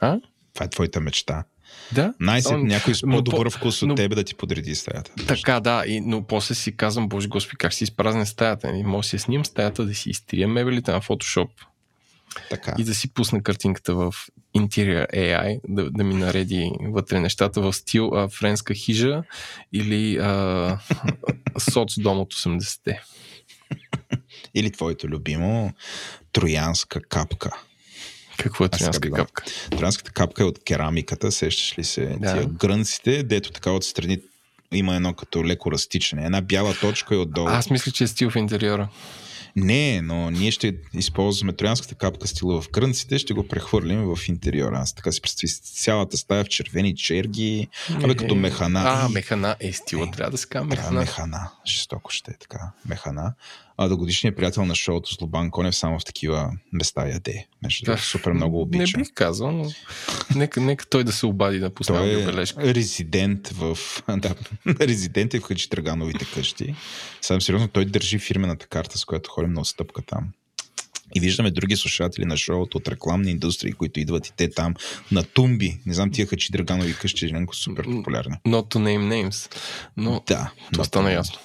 Това е твоята мечта. Да? Някой с по-добър вкус от тебе да ти подреди стаята. Така, да, но после си казвам, боже господи, как си изпразня стаята. Може да си снимам стаята, да си изтрия мебелите на Photoshop. Така. И да си пусна картинката в Interior AI, да ми нареди вътре нещата в стил френска хижа или соцдом от 80-те. Или твоето любимо троянска капка. Какво е троянска капка? Троянската капка е от керамиката, сещаш ли се? Да. Тия грънците, дето така отстрани има едно като леко разтичане. Една бяла точка е отдолу. Аз мисля, че е стил в интериора. Не, но ние ще използваме троянската капка стила в крънците, ще го прехвърлим в интериора. Аз така си представи цялата стая в червени черги, като механа. Механа е стила, трябва да се казва механа. Да, механа, жестоко ще е така, механа. Дългодишният приятел на шоуто Слобан Конев само в такива места яде. Супер много обича. Не бих казал, но нека той да се обади да постави бележка. Той е резидент в Хаджитрагановите къщи. Сам сериозно, той държи фирмената карта, с която ходим на отстъпка там. И виждаме други слушатели на шоуто от рекламни индустрии, които идват и те там на тумби. Не знам, тия Хаджитраганови къщи е супер популярни. Not to name names. Но да, това стана ясно.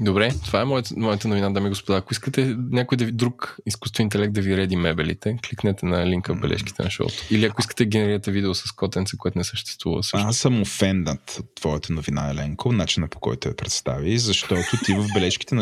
Добре, това е моята новина, дами и господа. Ако искате някой друг изкуствен интелект да ви реди мебелите, кликнете на линка в бележките на шоуто. Или ако искате генерирате видео с котенце, което не съществува също. Аз съм офендът от твоята новина, Еленко, начина по който я представи, защото ти в бележките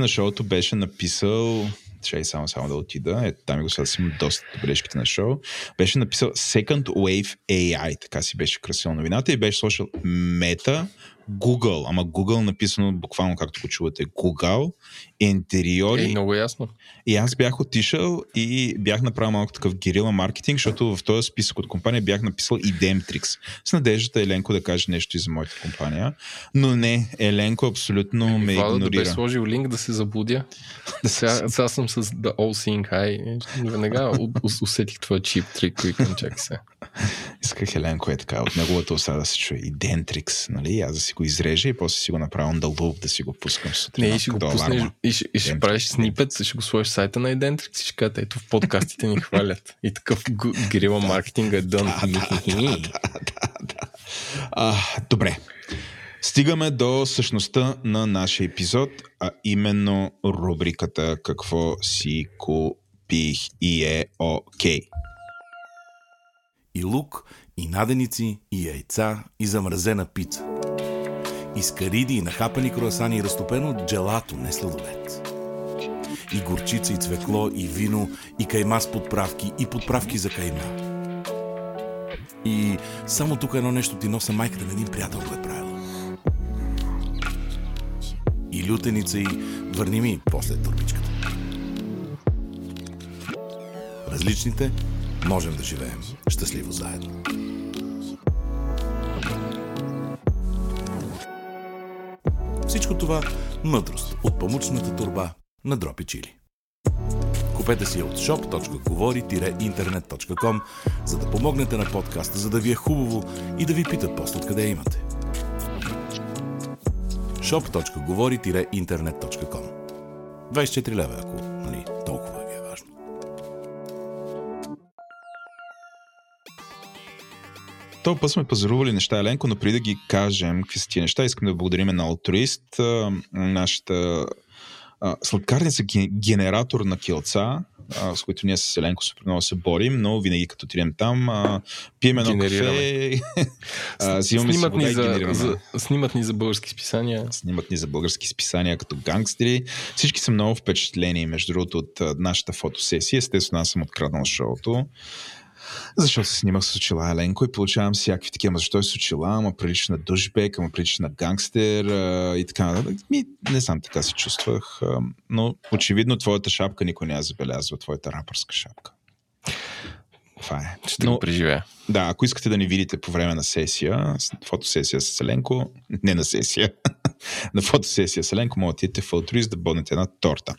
на шоуто беше написал, ще само да отида, там и го сега съм доста бележките на шоу, беше написал Second Wave AI, така си беше красила новината и беше сложил Meta, Google, ама Google написано буквално както го чувате, Google, интериори. Много ясно. И аз бях отишъл и бях направил малко такъв герила маркетинг, защото в този списък от компания бях написал и Demtrix. С надеждата Еленко да каже нещо и за моята компания, но не, Еленко абсолютно ме игнорира. Да бе сложил линк да се заблудя. Сега съм с The All Seeing Eye. Веднага усетих това чип трик, който не чакай се. Исках Еленко е така, от неговата уста да се чуе и Demtrix, нали? Аз да си го изрежа и после си го направя on the loop да си го пускам сутрин. Не, ще го пуснеш и ще правиш снипет, ще го сложиш сайта на Demtrix и ще кажете, ето в подкастите ни хвалят. И такъв грила маркетинга е дън. Добре. Стигаме до същността на нашия епизод, а именно рубриката "Какво си купих" и е окей. И лук, и наденици, и яйца, и замразена пица. И скариди, и нахапани круасани, и разтопено джелато, не сладолет. И горчица, и цвекло, и вино, и кайма с подправки, и подправки за кайма. И само тук едно нещо ти носа майката на един приятел го е правила. И лютеница, и върни ми после турбичката. Различните можем да живеем щастливо заедно. всичко това мъдрост от памучната торба на Дропи Чили. Купете си я от shop.govori-internet.com, за да помогнете на подкаста, за да ви е хубаво и да ви питат после откъде имате. shop.govori-internet.com 24 лева, ако толкова ви е важно. Този път сме пазарували неща, Еленко, но преди да ги кажем какви са тия неща, искам да благодарим на Алтруист, нашата сладкарница, генератор на килца, с които ние с Еленко супер много се борим, но винаги като отидем там, пием едно кафе, взимаме си вода и генерираме. Снимат ни за български списания. Снимат ни за български списания като гангстери. Всички са много впечатлени, между другото, от нашата фотосесия. Естествено, аз съм откраднал шоуто. Защото се снимах с очила, Еленко, и получавам всякакви такива, защо е с очила, ама прилича на душбек, ама прилича на гангстер и така нататък. Не знам, така се чувствах, но очевидно твоята шапка никой не я забелязва, твоята рапърска шапка. Това е. Ще го преживея. Да, ако искате да ни видите по време на сесия, фотосесия с Еленко, не на сесия, на фотосесия с Еленко, може да идете в Алтруист да боднете една торта.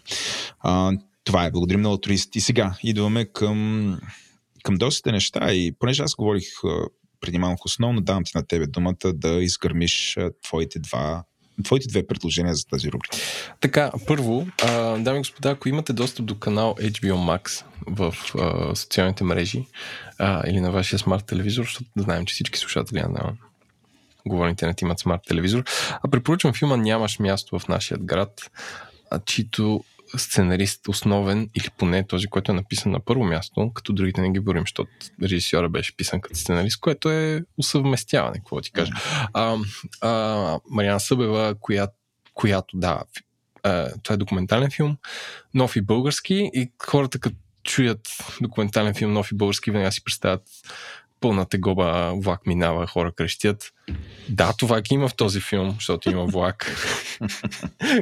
Това е, благодарим на Алтруист. И сега идваме към доста неща, и понеже аз говорих преди малко основно, давам ти на тебе думата да изгърмиш твоите две предложения за тази рубрика. Така, първо, дами и господа, ако имате достъп до канал HBO Max в социалните мрежи или на вашия смарт телевизор, защото знаем, че всички слушатели на Говори Интернет имат смарт телевизор, препоръчвам филма "Нямаш място в нашия град", чието сценарист основен, или поне този, който е написан на първо място, като другите не ги борим, защото режисьора беше писан като сценарист, което е усъвместяване, какво ти кажа. Мариана Събева, която да, това е документален филм, нов и български, и хората като чуят документален филм нов и български, веднага си представят пълна тегоба, влак минава, хора крещят. Да, това ги има в този филм, защото има влак.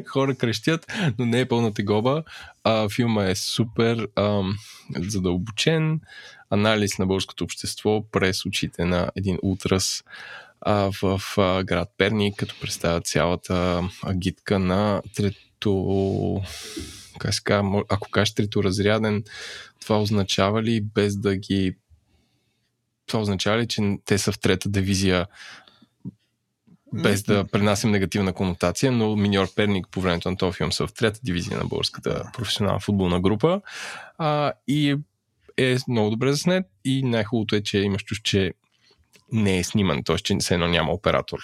Хора крещят, но не е пълна тегоба. Филма е супер задълбочен анализ на българското общество през очите на един ултрас в град Перник, като представя цялата агитка на трето... Ако кажеш треторазряден, това означава ли, без да ги... Това означава ли, че те са в трета дивизия, без да пренасим негативна конотация, но Миньор Перник по времето на този филм са в трета дивизия на българската професионална футболна група, и е много добре заснет, и най-хубавото е, че имаш чуш, че не е сниман, т.е. че все едно няма оператор.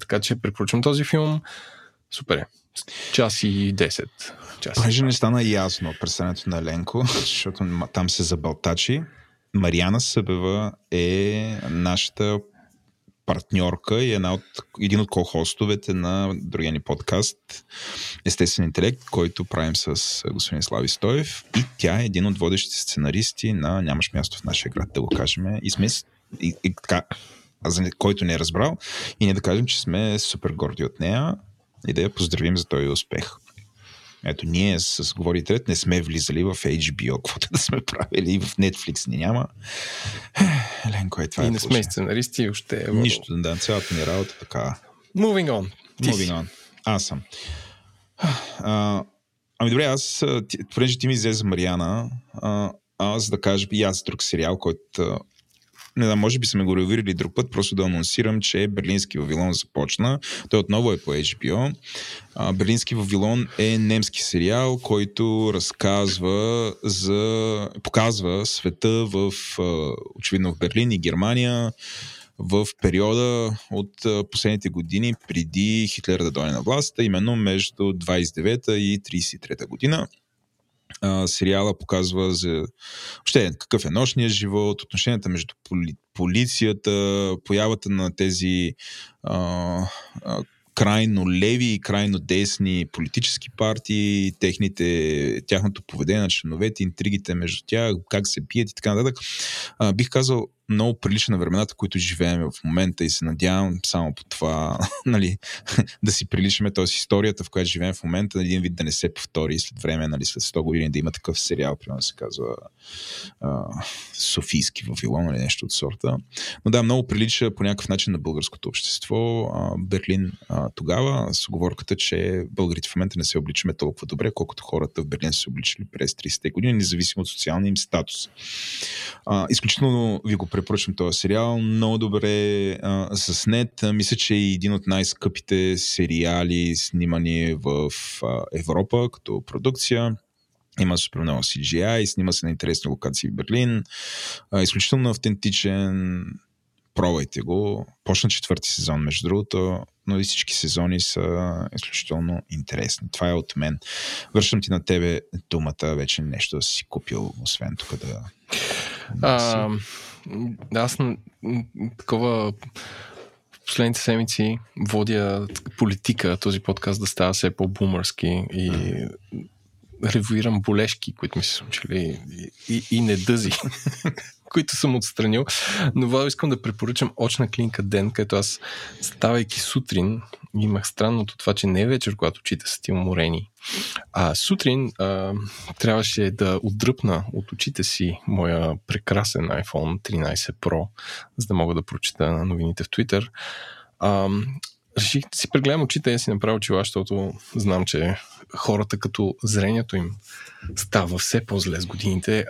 Така че препоръчвам този филм. Супер е. 1:10 Понеже не стана ясно представянето на Еленко, защото там се забълтачи. Мариана Събева е нашата партньорка и един от ко-хостовете на другия ни подкаст "Естествен интелект", който правим с господин Слави Стоев, и тя е един от водещите сценаристи на "Нямаш място в нашия град", да го кажем. И така, за който не е разбрал, и ние да кажем, че сме супер горди от нея и да я поздравим за този успех. Ето, ние с Говори Интернет не сме влизали в HBO, каквото да сме правили, и в Netflix ни няма. Еленко, това и не сме сценаристи още. Нищо, да, цялата ни работа така. Moving on. Аз съм. Ами добре, аз, понеже ти ми излезе Мариана, аз да кажа и аз друг сериал, който... Не да, може би сме го ревюирали друг път, просто да анонсирам, че "Берлински Вавилон" започна. Той отново е по HBO. "Берлински Вавилон" е немски сериал, който показва света в, очевидно, в Берлин и Германия в периода от последните години преди Хитлер да дойде на властта, именно между 29-та и 33-та година. Сериала показва въобще какъв е нощният живот, отношенията между полицията, появата на тези крайно леви и крайно десни политически партии, тяхното поведение на членовете, интригите между тях, как се бият и така нататък. Бих казал, много прилича на времената, които живеем в момента, и се надявам само по това, нали, да си приличаме, т.е. историята, в която живеем в момента, един вид да не се повтори и след време, нали, след 100 години да има такъв сериал, примерно се казва Софийски Вавилон или нещо от сорта. Но да, много прилича по някакъв начин на българското общество. Берлин тогава с уговорката, че българите в момента не се обличаме толкова добре, колкото хората в Берлин се обличали през 30-те години, независимо от социалния им статус. Изключително ви го препоръчвам този сериал. Много добре заснет. Мисля, че е един от най-скъпите сериали, снимани в Европа като продукция. Има супер много CGI, снима се на интересни локации в Берлин. Изключително автентичен. Пробайте го. Почна 4-ти сезон, между другото, но и всички сезони са изключително интересни. Това е от мен. Връщам ти на тебе думата, вече нещо да си купил, освен тук да... Аз такова в последните седмици водя политика, този подкаст да става все по-бумърски и ревюирам болешки, които ми се случили и недъзи, които съм отстранил. Но Владо, искам да препоръчам очна клиника ден, където аз, ставайки сутрин, имах странното това, че не е вечер, когато очите са ти уморени, а сутрин трябваше да отдръпна от очите си моя прекрасен iPhone 13 Pro, за да мога да прочита новините в Twitter. Реших да си прегледам очите, я си направя очила, защото знам, че хората, като зрението им става все по-зле с годините,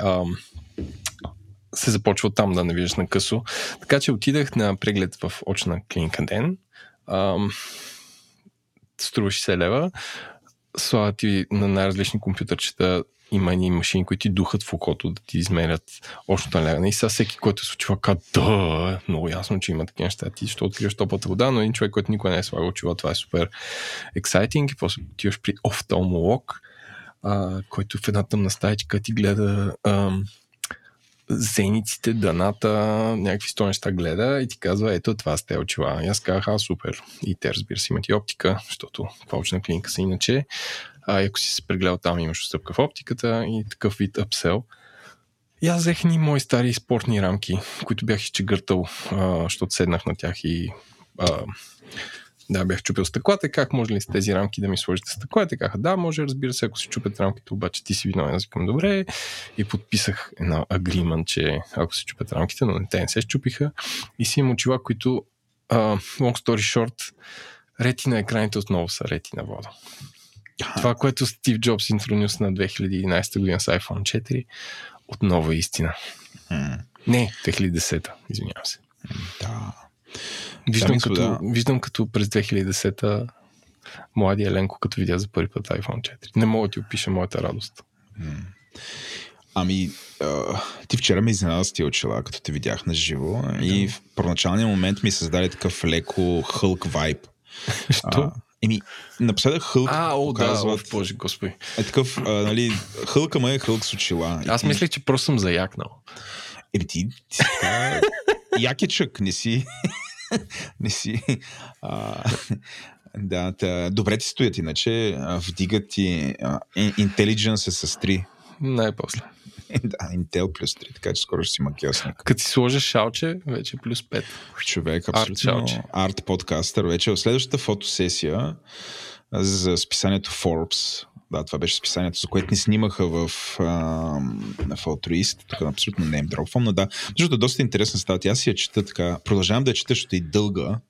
се започва там да не виждаш на късо. Така че отидах на преглед в очна клиника ден. Струва 60 лева. Слава ти на най-различни компютърчета, има едни машини, които ти духат в окото да ти измерят очното налягане. И сега всеки, който се случва, да, много ясно, че има такива неща. Ти ще откриваш топлата вода, но един човек, който никога не е слагал очила, това е супер ексайтинг. И после отиваш при офталмолог, който в една тъмна стаечка ти гледа зениците, даната, някакви сто неща гледа и ти казва, ето това сте очила. И аз казах, супер. И те, разбира се, имат и оптика, защото очна клиника са иначе. Ако си се прегледал там, имаш отстъпка в оптиката и такъв вид апсел. И аз взех ни мои стари спортни рамки, които бях изчегъртал, защото седнах на тях и бях чупил стъклата. Как може ли с тези рамки да ми сложите стъклата? Казаха, да, може, разбира се, ако се чупят рамките, обаче ти си виновен. Аз викам, добре. И подписах една агримент, че ако се чупят рамките, но те не се счупиха. И си имам очила, които, long story short, рети на екраните отново са рети на вода. Това, което Стив Джобс интронюс на 2011 година с iPhone 4, отново е истина. Не, 2010-та, извинявам се. Да. Виждам като през 2010-та младия Еленко, като видя за първи път iPhone 4. Не мога да ти опиша моята радост. Ти вчера ме изненада с тия очила, като те видях на живо, и в първоначалния момент ми създаде такъв леко Хълк вайб. Що? Напоследък Хълк показват... Боже, господи. Такъв, нали, Хълка ме е Хълк с очила. Аз мислех, че просто съм заякнал. Ти така... Якичък, не си... Да, добре ти стоят, иначе вдигат ти... Intelligence е с 3. Най-после. Да, Intel плюс 3, така че скоро ще си макиосник. Като си сложиш шалче, вече плюс 5. Човек, абсолютно арт подкастър. Вече в следващата фотосесия за списанието Forbes, да, това беше списанието, за което ни снимаха в Altruist, тук абсолютно не им дропвам, но да. Защото е доста интересна статия, аз си я чета така, продължавам да я чета, защото е дълга.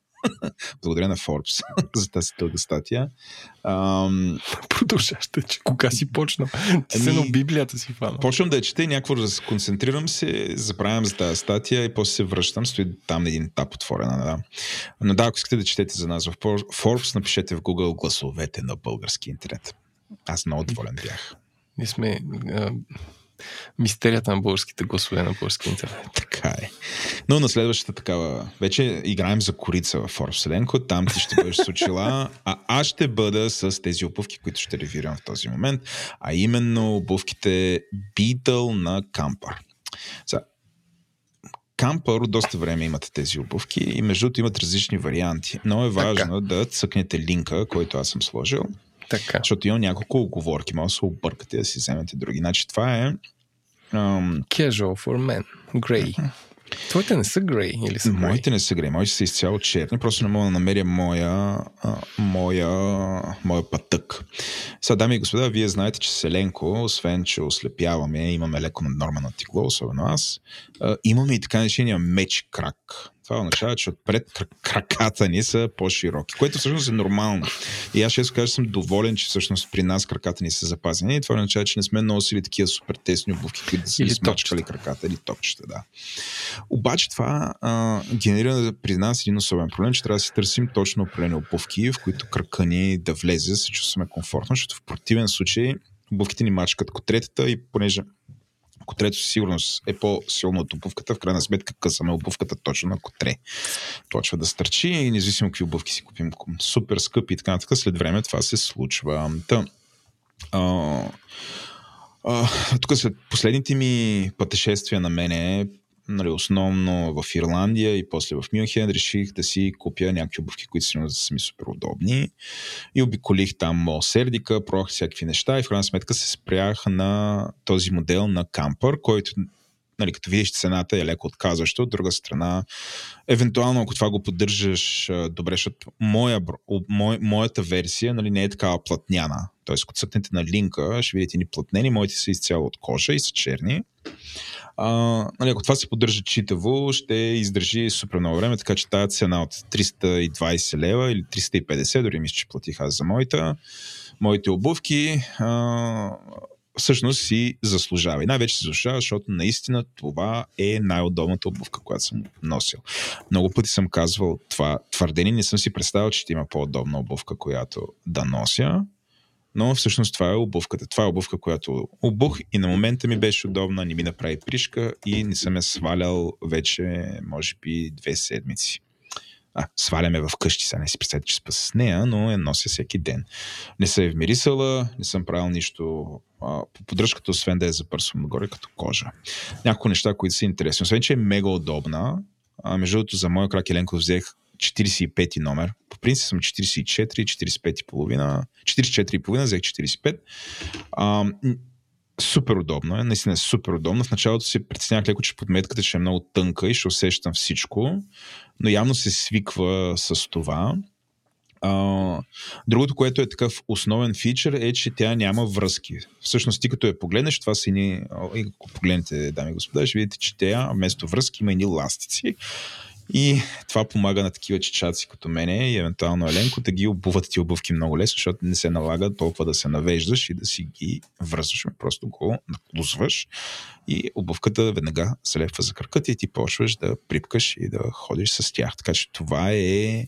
Благодаря на Forbes за тази дълга статия. Продължаща, че кога си почна? Ти се на библията си фана. Почвам да я чета и някакво разконцентрирам се, заправям за тази статия и после се връщам. Стои там един тап отворена. Да. Но да, ако искате да четете за нас в Forbes, напишете в Google гласовете на български интернет. Аз много доволен бях. Ние сме... мистерията на българските гласове на български интернет. Така е. Но на следващата такава... Вече играем за корица в Forbes, Еленко. Там ти ще бъдеш с очила, а аз ще бъда с тези обувки, които ще ревирам в този момент, а именно обувките Beetle на Кампър. Кампър от доста време имате тези обувки и между другото имат различни варианти. Много е важно да цъкнете линка, който аз съм сложил. Така. Защото има няколко оговорки, може да се объркате да си вземете други. Значи това е... Casual for men, grey. Твоите не са грей или са грей? Моите не са грей, моите са изцяло черни, просто не мога да намеря моя пътък. Сега, дами и господа, вие знаете, че Селенко, освен че ослепяваме, имаме леко наднормено тегло, особено аз, имаме и така наречения меч крак. Това означава, че отпред краката ни са по-широки, което всъщност е нормално. И аз ще кажа, че съм доволен, че всъщност при нас краката ни са запазени. И това означава, че не сме носили такива супер тесни обувки, които да си смачкали краката или топчета, да. Обаче това генерира при нас един особен проблем, че трябва да си търсим точно определени обувки, в които крака ни да влезе, да се чувстваме комфортно, защото в противен случай обувките ни мачкат котретата и понеже котрето със сигурност е по-силно от обувката, в крайна сметка късаме обувката точно на котре. Почва да стърчи и независимо какви обувки си купим, супер скъпи и така нататък, след време това се случва. Тук след последните ми пътешествия на мене, нали, основно в Ирландия и после в Мюнхен, реших да си купя някакви обувки, които са ми супер удобни. И обиколих там Мол Сердика, пробвах всякакви неща и в крайна сметка се спрях на този модел на кампър, който, нали, като видиш цената е леко отказващо. От друга страна, евентуално ако това го поддържаш добре, защото моята версия, нали, не е такава платняна. Тоест, като съкнете на линка, ще видите ни платнени, моите са изцяло от кожа и са черни. Нали, ако това се поддържа читаво, ще издържи супер много време, така че тая цена от 320 лева или 350, дори мисля, че платих аз за моите обувки, всъщност си заслужава. И най-вече си заслужава, защото наистина това е най-удобната обувка, която съм носил. Много пъти съм казвал това твърдение, не съм си представил, че ще има по-удобна обувка, която да нося. Но всъщност това е обувката. Това е обувка, която обух и на момента ми беше удобна, не ми направи пришка и не съм я свалял вече, може би, 2 седмици. Сваляме в къщи, сега не си представя, че спа с нея, но я нося всеки ден. Не съм я вмирисала, не съм правил нищо по поддръжката, освен да я запърсвам нагоре като кожа. Няколко неща, които са интересни. Освен, че е мега удобна, между другото, за моя крак Еленко взех 45 номер. По принцип съм 44, 45,5, 44,5, взех 45. Супер удобно е, наистина е супер удобно. В началото се притеснях леко, че подметката ще е много тънка и ще усещам всичко, но явно се свиква с това. Другото, което е такъв основен фичър, е, че тя няма връзки. Всъщност, ти като я погледнеш, това са едни... Ако погледнете, дами и господа, ще видите, че тя вместо връзки има едни ластици. И това помага на такива чичаци като мене и евентуално Еленко да ги обуват ти обувки много лесно, защото не се налага толкова да се навеждаш и да си ги връзваш. Просто го наклузваш и обувката веднага се лепва за краката и ти почваш да припкаш и да ходиш с тях. Така че това е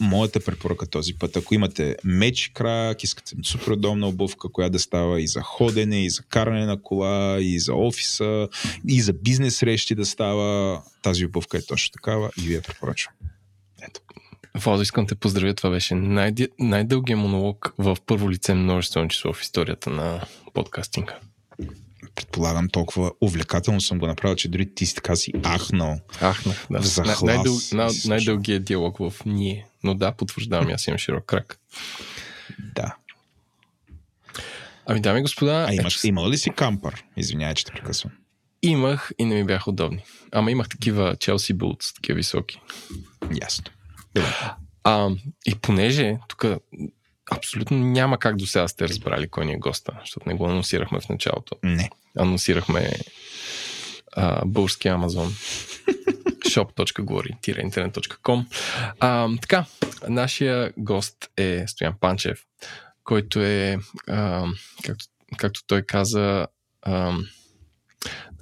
моята препоръка този път. Ако имате меч крак, искате супер удобна обувка, която да става и за ходене, и за каране на кола, и за офиса, и за бизнес срещи да става, тази обувка е точно такава и ви я препоръчвам. Ето. Владо, искам те поздравя, това беше най-дългия монолог в първо лице множествено число в историята на подкастинга. Предполагам, толкова увлекателно съм го направил, че дори ти си така си ахнал. Ахнах, да. В захлас. Най-дългият диалог в ние. Но да, потвърждавам, аз имам широк крак. Да. Ами, дами и господа... Имал ли си кампър? Извинявай, че те прекъсвам. Имах и не ми бяха удобни. Ама имах такива Chelsea Boots, такива високи. Ясно. И понеже тук... Абсолютно няма как до сега сте разбрали кой ни е госта, защото не го анонсирахме в началото. Не. Анонсирахме българския Амазон. shop.gori-internet.com. Така, нашия гост е Стоян Панчев, който е, както той каза,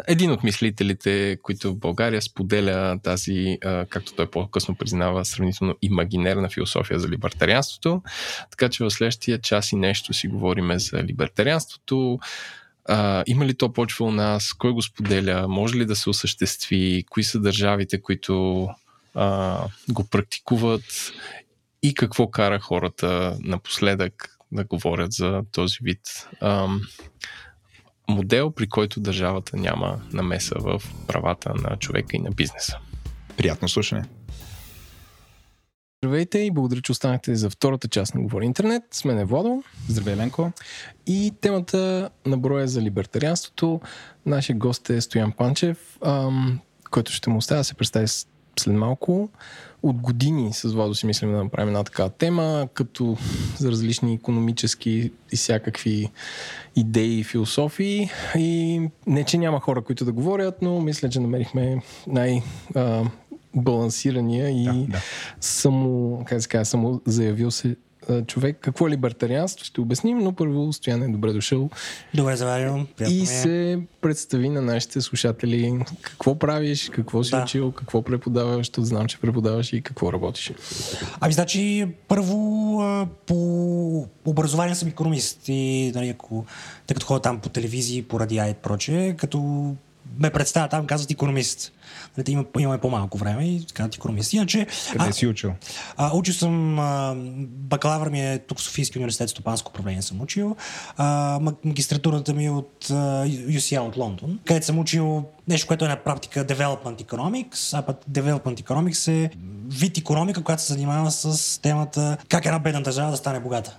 един от мислителите, които в България споделя тази, както той по-късно признава, сравнително имагинерна философия за либертарианството. Така че в следващия час и нещо си говорим за либертарианството. Има ли то почва у нас? Кой го споделя? Може ли да се осъществи? Кои са държавите, които го практикуват? И какво кара хората напоследък да говорят за този вид модел, при който държавата няма намеса в правата на човека и на бизнеса. Приятно слушане! Здравейте и благодаря, че останахте за втората част на Говори Интернет. С мен е Владо. Здравей, Ленко. И темата на броя за либертарианството. Нашия гост е Стоян Панчев, който ще му оставя да се представи след малко. От години с Владо си мислим да направим една такава тема, като за различни икономически и всякакви идеи и философии. И не, че няма хора, които да говорят, но мисля, че намерихме най-балансирания и само заявил се човек. Какво е либертарианство? Ще обясним, но първо Стоян е добре дошъл. Добре, заварил. И се представи на нашите слушатели какво правиш, какво си учил, какво преподаваш, защото знам, че преподаваш и какво работиш. Ами, значи, първо по образование съм икономист и, нали, тъй като ходя там по телевизии, по радиа и прочее, като ме представя там, казват икономист. Имаме по-малко време и казват икономист. Иначе, къде си учил? Учил съм, бакалавър ми е тук в Софийския университет, стопанско управление съм учил. Магистратурата ми е от UCL от Лондон, където съм учил нещо, което е на практика Development Economics. А път Development Economics е вид икономика, която се занимава с темата как една бедна държава да стане богата.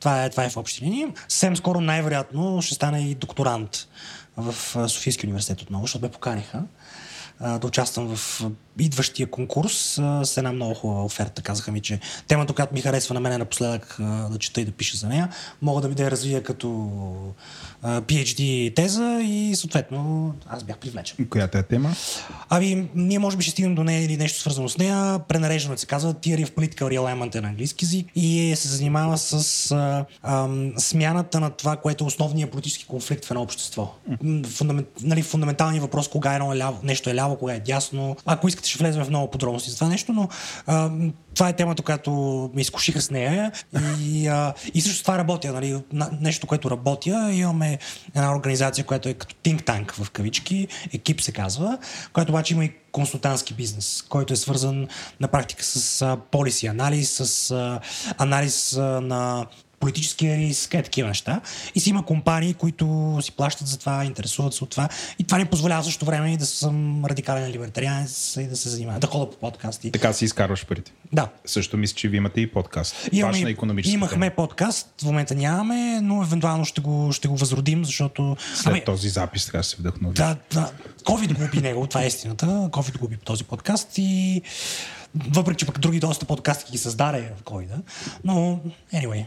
Това е в общи линии. Съвсем скоро най-вероятно ще стане и докторант в Софийския университет отново, защото ме поканиха да участвам в идващия конкурс с една много хубава оферта. Казаха ми, че темата, която ми харесва на мен напоследък да чета и да пиша за нея, мога да я развия като PhD теза и съответно аз бях привлечен. Която е тема? Ами, ние може би ще стигнем до нея или нещо свързано с нея. Пренареждането се казва Theory of Political Realignment е на английски език и се занимава с смяната на това, което е основният политически конфликт в едно общество. Фундаменталният въпрос, кога едно е ляво, нещо е ляво, кога е дясно. Ако искате, ще влезем в много подробности за това нещо, но това е темата, която ме изкушиха с нея и също това работя, нали, нещо, което работя. Имаме една организация, която е като think tank в кавички, екип се казва, която обаче има и консултантски бизнес, който е свързан на практика с policy анализ, с анализ на политическия риск, такива неща. И си има компании, които си плащат за това, интересуват се от това. И това не позволява също време и да съм радикален либертарианец и да се занимавам, да ходя по подкасти. Така си изкарваш парите. Да. Също мисля, че ви имате и подкаст. Важна икономическа тема. Имахме подкаст, в момента нямаме, но евентуално ще го възродим, защото... След този запис така се вдъхновя. Да. COVID губи него, това е истината. COVID губи този подкаст и... Въпреки, че пък други доста подкасти ги създаде в COVID, но anyway,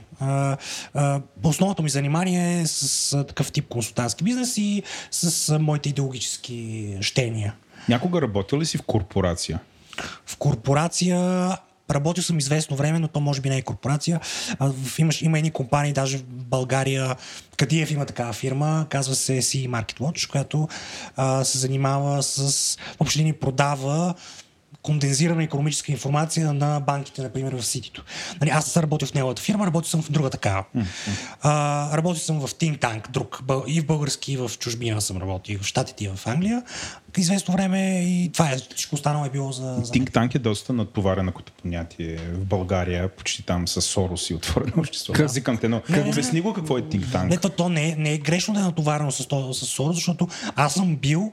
основното ми занимание е с такъв тип консултантски бизнес и с моите идеологически щения. Някога работил ли си в корпорация? В корпорация... Работил съм известно време, но то може би не е корпорация. Има едни компании, даже в България, Кадиев има такава фирма, казва се CE MarketWatch, която се занимава с общини продава кондензирана икономическа информация на банките, например, в Ситито. Нали, аз съм работил в неговата фирма, работил съм в друга такава. Работил съм в Think Tank, друг. И в български, и в чужбина съм работил, и в Щатите, и в Англия. Известно време и това е, всичко останало е било за... Think Tank е доста натоварено като понятие в България, почти там с Сорос и отворено общество. Обясни го какво е Think Tank. То не е грешно да е натоварено с Сорос, защото аз съм бил...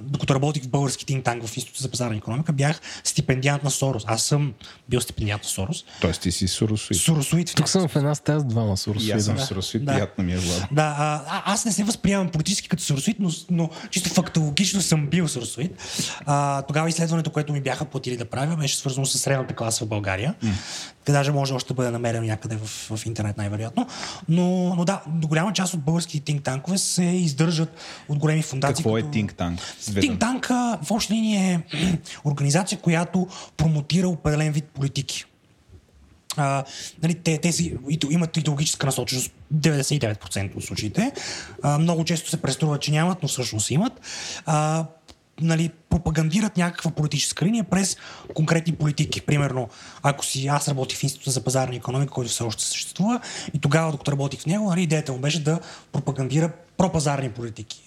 докато работих в български think tank в Института за пазарна икономика, бях стипендиант на Сорос. Аз съм бил стипендиант на Сорос. Тоест ти си соросоид. Тук съм в една стая с двама соросоида. Аз съм соросоид, приятно ми е, Влад. Аз не се възприемам политически като соросоид, но чисто фактологично съм бил соросоид. Тогава изследването, което ми бяха платили да правя, беше свързано с средната класа в България. Къде даже може още да бъде намерено някъде в интернет най-вероятно. Но да, до голяма част от български think tank-ове се издържат от големи фундации. Какво е think tank? Think tank в обща линия е организация, която промотира определен вид политики. Нали, те си имат идеологическа насоченост 99% от случаите. Много често се преструва, че нямат, но всъщност имат. Нали, пропагандират някаква политическа линия през конкретни политики. Примерно, ако аз работих в Института за пазарна икономика, който все още съществува, и тогава, докато работих в него, нали, идеята му беше да пропагандира пропазарни политики.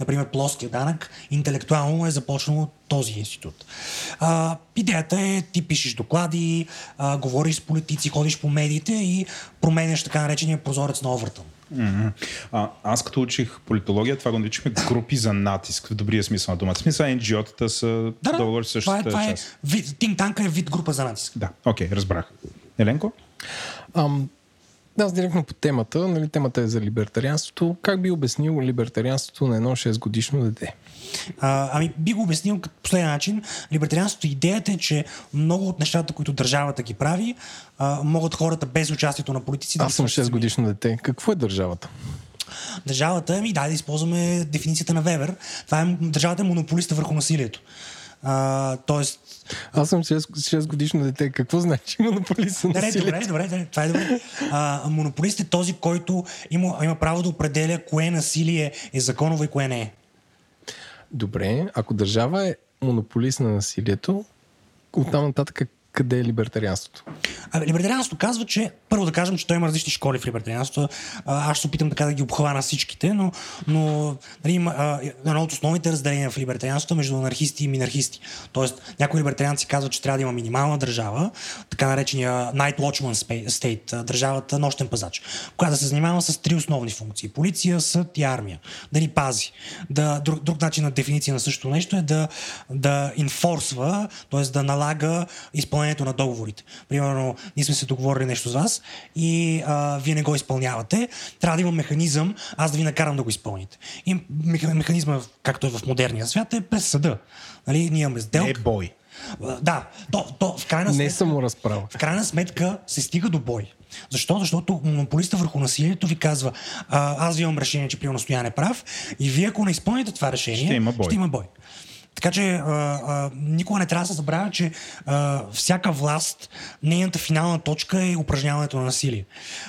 Например, плоския данък интелектуално е започнал този институт. Идеята е, ти пишеш доклади, говориш с политици, ходиш по медиите и променяш така наречения прозорец на Овъртън. Аз като учих политология, това го наричаме групи за натиск, в добрия смисъл на думата. Смисъл, NGO-тата са долу същата част. Think Tank е вид група за натиск. Да, окей, разбрах. Еленко? Аз директно по темата, нали, темата е за либертарианството. Как би обяснил либертарианството на едно 6-годишно дете? Ами би го обяснил като последен начин. Либертарианството, идеята е, че много от нещата, които държавата ги прави, могат хората без участието на политиците... Аз съм 6-годишно дете. Какво е държавата? Държавата, ами да използваме дефиницията на Вебер. Това е, държавата е монополиста върху насилието. Тоест... Аз съм 6-годишно дете. Какво значи монополист на насилието? Добре, това е добре. Монополист е този, който има право да определя кое насилие е законово и кое не е. Добре, ако държава е монополист на насилието, оттам нататък къде е либертарианството? Либертарианството казва, че първо да кажем, че той има различни школи в либертарианството. Аз ще опитам така да ги обхвана всичките, но нали, има едно от основните разделения в либертарианството между анархисти и минархисти. Тоест, някои либертарианци казват, че трябва да има минимална държава, така наречения Night Watchman State, държавата нощен пазач, която да се занимава с три основни функции: полиция, съд и армия. Да ни пази. Друг начин на дефиниция на същото нещо е да инфорсва, т.е. да налага изпълнението на договорите. Примерно, ние сме се договорили нещо с вас и вие не го изпълнявате. Трябва да има механизъм, аз да ви накарам да го изпълните. И механизма, както е в модерния свят, е през съда. Нали, ние имаме сделка. Не бой. Да, то в крайна сметка... Не само разправа. В крайна сметка се стига до бой. Защо? Защото монополиста върху насилието ви казва: аз ви имам решение, че приема настояне прав, и вие ако не изпълните това решение, ще има бой. Така че никога не трябва да се забравя, че всяка власт, нейната финална точка е упражняването на насилие.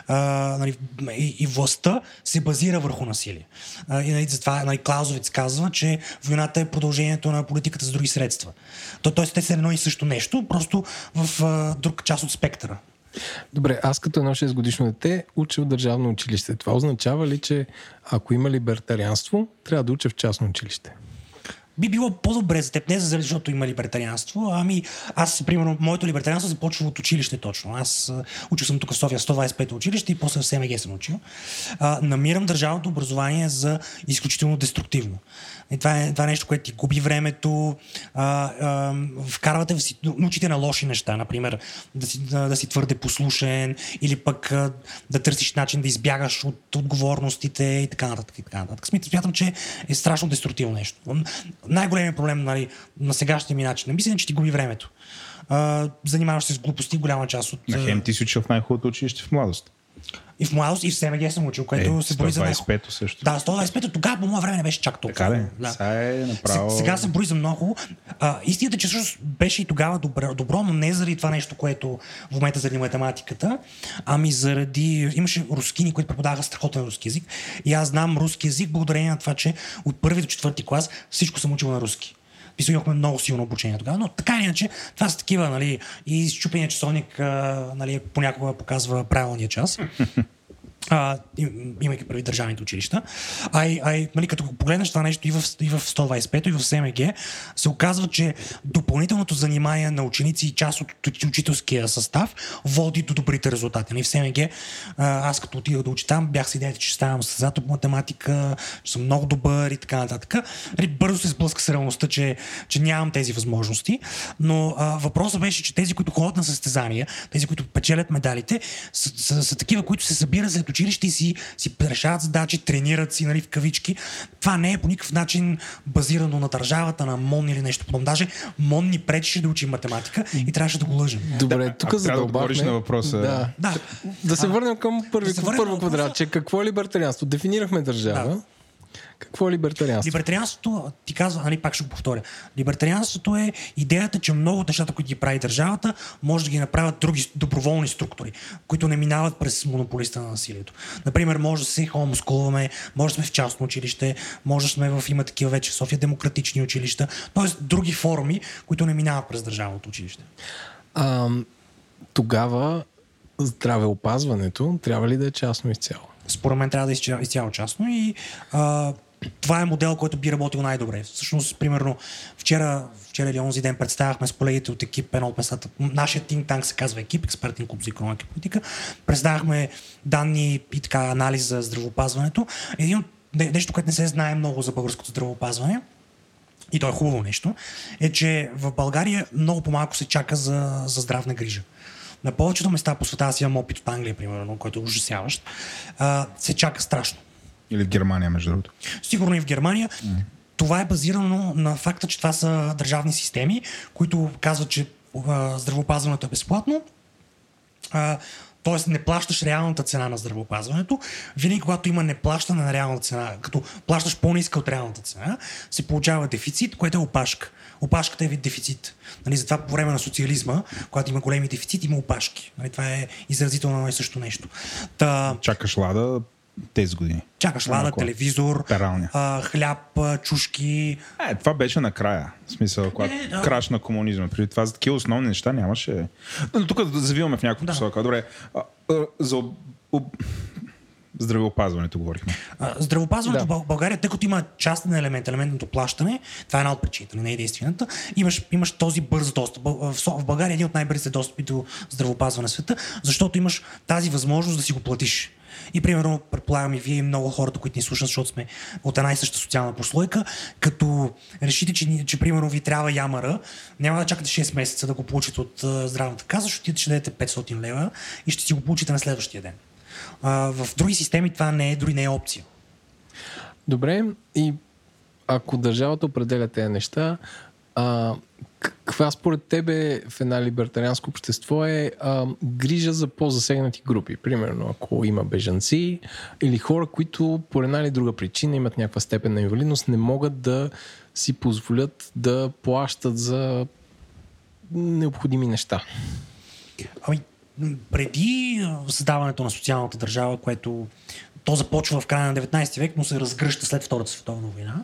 Нали, и властта се базира върху насилие. И нали, затова нали, Клаузовиц казва, че войната е продължението на политиката с други средства. Тоест те са едно и също нещо, просто в друг част от спектъра. Добре, аз като едно 6-годишно дете уча в държавно училище. Това означава ли, че ако има либертарианство, трябва да уча в частно училище? Би било по-добре за теб, не защото има либертарианство, ами аз, примерно, моето либертарианство започва от училище точно. Аз учил съм тук в София 125 училище и после в СМГ съм учил. Намирам държавното образование за изключително деструктивно. И това е нещо, което ти губи времето, вкарвате, учите на лоши неща, например, да си твърде послушен или пък да търсиш начин да избягаш от отговорностите и така нататък. Смятам, че е страшно деструктивно нещо. Най-големият проблем, нали, на сегашния ми начин на мислене, че ти губи времето. Занимаваш се с глупости, голяма част от... Нахем, ти си учил в най-хубавото училище в младост. И в младост, и в СМГ съм учил, което се брои за най-хубаво. 125-то също. Да, 125-то тогава по моя време не беше чак толкова. Така ли? Да. Сега се брои за много. Истината, че всъщност беше и тогава добро, но не заради това нещо, което в момента заради математиката, ами заради... Имаше рускини, които преподаваха страхотен руски език. И аз знам руски език благодарение на това, че от първи до четвърти клас всичко съм учил на руски. Имахме много силно обучение тогава, но така или иначе това са такива, нали, и счупения часовник, нали, понякога показва правилния час, имайки прави държавните училища. Нали, като го погледнеш това нещо и в 125-то, и в СМГ, се оказва, че допълнителното занимание на ученици и част от учителския състав води до добрите резултати. Нали, в СМГ, аз като отидох да учитам, бях с идеята, че ставам състезател по математика, че съм много добър и така нататък. Нали, бързо се сблъска с реалността, че нямам тези възможности, но въпросът беше, че тези, които ходят на състезания, тези, които печелят медалите, са такива, които се събират след училище и си решават задачи, тренират си, нали, в кавички. Това не е по никакъв начин базирано на държавата, на МОН или нещо подобно. Даже МОН ни пречеше да учим математика и трябваше да го лъжим. Добре, да, тук задълбахме. Да, на въпроса. Да. Да се върнем към първо квадратче. Какво е либертарианство? Дефинирахме държава. Да. Какво е либертарианството? Либертарианството, ти казва, нали, пак ще го повторя. Либертарианството е идеята, че много от нещата, които ги прави държавата, може да ги направят други доброволни структури, които не минават през монополиста на насилието. Например, може да се хомоскулваме, може да сме в частно училище, може да сме има такива вече в София демократични училища, т.е. други форми, които не минават през държавното училище. Тогава здравеопазването трябва ли да е частно изцяло? Според мен трябва да е изцяло частно и това е модел, който би работил най-добре. Всъщност, примерно, вчера или онзи ден представяхме с колегите от екип едно от местата. Нашият think tank се казва Екип, експертен клуб за икономика и политика. Представяхме данни и така анализ за здравеопазването. Един от нещо, което не се знае много за българското здравеопазване, и то е хубаво нещо, е, че в България много по-малко се чака за здравна грижа. На повечето места по света, аз имам опит от Англия, примерно, който е ужасяващ, се чака страшно. Или в Германия, между другото. Сигурно и в Германия. Това е базирано на факта, че това са държавни системи, които казват, че здравеопазването е безплатно. Т.е. не плащаш реалната цена на здравеопазването. Винаги, когато има неплащане на реалната цена, като плащаш по-ниска от реалната цена, се получава дефицит, което е опашка. Опашката е вид дефицит. Нали, затова по време на социализма, когато има големи дефицит, има опашки. Нали, това е изразително и също нещо. Чакаш лада тези години. Чакаш лада, телевизор, хляб, чушки. Това беше накрая. В смисъл, когато краш на комунизма. При това за такива основни неща нямаше. Но тук завиваме в някаква посока. Добре, за здравеопазването говорихме. Здравеопазването в България, тъй като има частен елемент, елементното плащане, това е една от причините, не е единствената, имаш този бърз достъп. В България е един от най-бързите достъпи до здравеопазване в света, защото имаш тази възможност да си го платиш. И примерно, предполагам и вие и много хората, които ни слушат, защото сме от една и съща социална прослойка, като решите, че примерно ви трябва ямара, няма да чакате 6 месеца да го получите от здравната каса, защото ще дадете 500 лева и ще си го получите на следващия ден. В други системи това дори не е опция. Добре, и ако държавата определя тези неща, каква според тебе в една либертарианско общество е грижа за по-засегнати групи? Примерно, ако има бежанци или хора, които по една или друга причина имат някаква степен на инвалидност, не могат да си позволят да плащат за необходими неща. Преди създаването на социалната държава, което то започва в края на 19 век, но се разгръща след Втората световна война,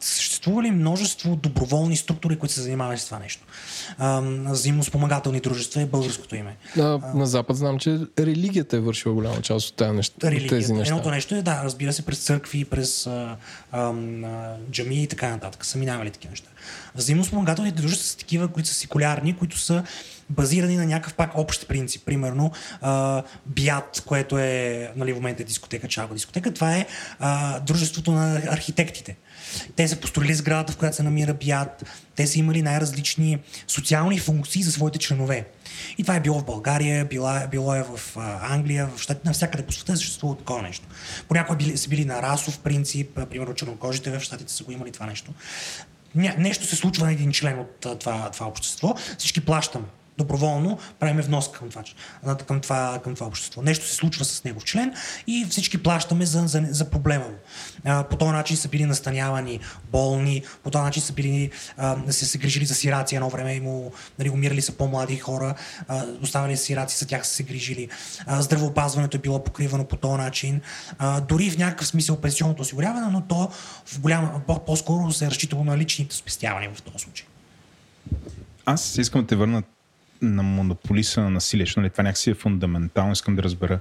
съществували множество доброволни структури, които се занимавали с това нещо. Взаимно спомагателни дружества и българското име. На Запад знам, че религията е вършила голяма част от тези неща. Едното нещо е, разбира се, през църкви, през джами и така нататък. Са минавали такива неща. Взаимно спомагателните дружества са такива, които са секулярни, които са базирани на някакъв пак общ принцип. Примерно, БИАТ, което е, в момента е дискотека, Чалга дискотека, това е дружеството на архитектите. Те са построили сградата, в която се намира БИАТ, те са имали най-различни социални функции за своите членове. И това е било в България, било е в Англия, в щатите, навсякъде по света съществува такова нещо. Понякога са били на расов принцип, примерно чернокожите в щатите са го имали това нещо. Нещо се случва на един член от това общество, всички плащаме. Доброволно правиме вноска към това общество. Нещо се случва с негов член и всички плащаме за проблема му. По този начин са били настанявани болни, по този начин са били се грижили за сираци едно време, умирали са по-млади хора, оставали сираци, за тях са се грижили. Здравеопазването е било покривано по този начин. Дори в някакъв смисъл пенсионното осигуряване, но то по-скоро се е разчитало на личните спестявания в този случай. Аз искам да те върна на монополиса на насилието. Това някакси е фундаментално. Искам да разбера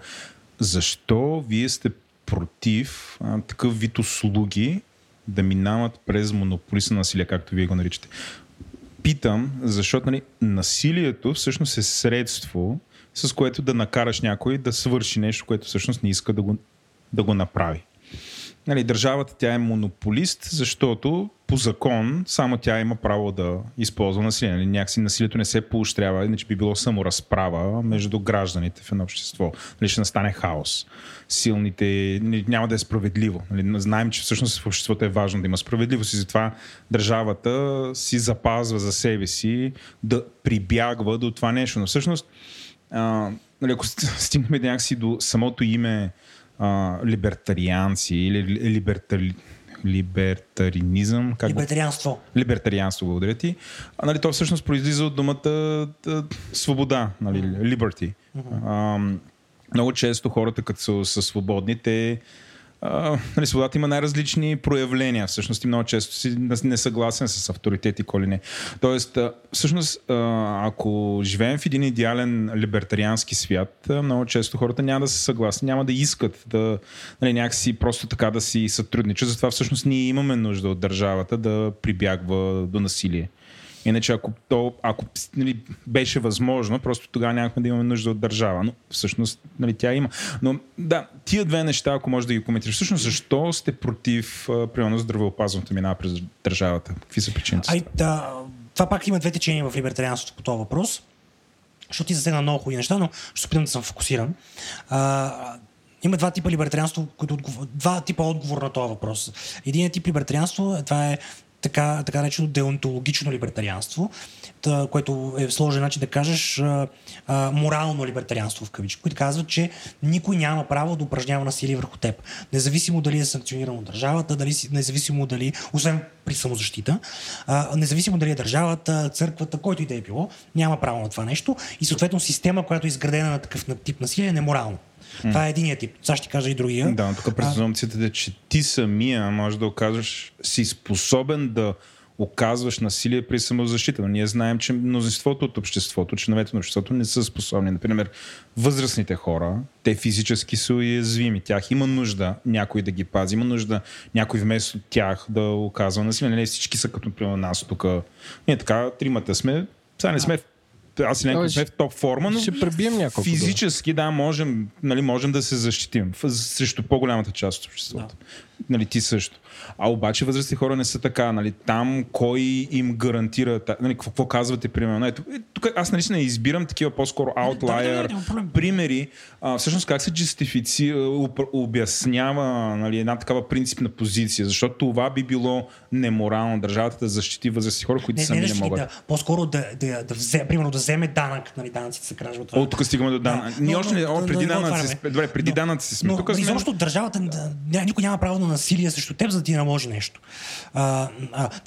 защо вие сте против такъв вид услуги да минават през монополиса на насилие, както вие го наричате. Питам, защото насилието всъщност е средство, с което да накараш някой да свърши нещо, което всъщност не иска да го направи. Държавата тя е монополист, защото по закон само тя има право да използва насилие. Някакси насилието не се поощрява, иначе би било само разправа между гражданите в едно общество. Ще настане хаос. Силните няма да е справедливо. Знаем, че всъщност в обществото е важно да има справедливост и затова държавата си запазва за себе си да прибягва до това нещо. Но всъщност, ако стигнем някакси до самото име либертарианци или либертаринизъм. Либертарианство. Либертарианство, благодаря ти. То всъщност произлиза от думата свобода, liberty. Много често хората, като са свободни, те свободата има най-различни проявления. Всъщност и много често си несъгласен с авторитети, коли не. Тоест, всъщност, ако живеем в един идеален либертариански свят, много често хората няма да са съгласни, няма да искат да някакси просто така да си сътрудничат. Затова всъщност ние имаме нужда от държавата да прибягва до насилие. Иначе ако беше възможно, просто тогава нямахме да имаме нужда от държава. Но всъщност тя има. Но да, тия две неща, ако можеш да ги коментираш. Всъщност, защо сте против примерно здравеопазването минава през държавата? Какви са причините? Това пак има две течения в либертарианството по този въпрос. Защото ти засегна много хубави неща, но ще се опитам да съм фокусиран. Има два типа либертарианство, два типа отговор на този въпрос. Единият тип либертарианство, това е така наречено деонтологично либертарианство, което е сложен начин да кажеш морално либертарианство в кавички, които казват, че никой няма право да упражнява насилие върху теб. Независимо дали е санкционирано от държавата, независимо дали, освен при самозащита, независимо дали е държавата, църквата, който и да е било, няма право на това нещо и съответно система, която е изградена на такъв тип насилие, е неморално. Това е единият тип. Сега ще кажа и другия. Да, но тук презумпцията е, че ти самия можеш да оказваш, си способен да оказваш насилие при самозащита. Но ние знаем, че мнозинството от обществото, членовете на обществото не са способни. Например, възрастните хора, те физически са уязвими. Тях има нужда някой да ги пази, има нужда някой вместо тях да оказва насилие. Не всички са като например, нас тук. Ние така, тримата сме, сега не сме в аз си не сме в топ форма, но физически да можем, нали, можем да се защитим срещу по-голямата част от обществото. Да. Нали, ти също. А обаче възрастни хора не са така. Нали, там кой им гарантира нали, какво казвате примерно. Ето, тук аз наистина избирам такива по-скоро outlier примери. Всъщност как се джестифицира, обяснява нали, една такава принципна позиция. Защото това би било неморално държавата да защити възрастни хора, които сами не могат. Да, по-скоро да взе, примерно да вземе данък. Нали, данъците се кражат от това. Тук стигаме до данък. Да. Ние още не преди данъци сме. Но изобщо държавата никой няма право на насилие срещу теб, за да ти наложи нещо. Това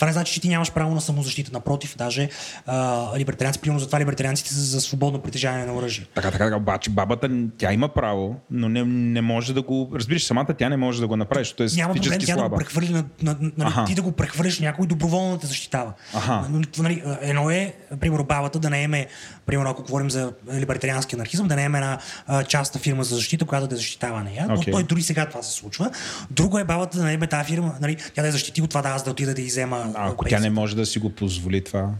не значи, че ти нямаш право на самозащита. Напротив, даже либертарианци, примерно затова либертарианците са за свободно притежание на оръжие. Така, обаче бабата, тя има право, но не може да го... Разбираш, самата тя не може да го направи, защото е физически слаба. Няма проблем, тя да го прехвърли ти да го прехвърлиш някой доброволно да те защитава. Нали, едно е, примерно, бабата да наеме, примерно, ако говорим за либертариански анархизъм, да наеме една частна фирма за защита, която да защитава нея. Okay. Но той дори сега това се случва. Друго е бабата да наеме тази фирма, нали, тя да е защити от това, да аз да отида да иззема. Ако тя не може да си го позволи това.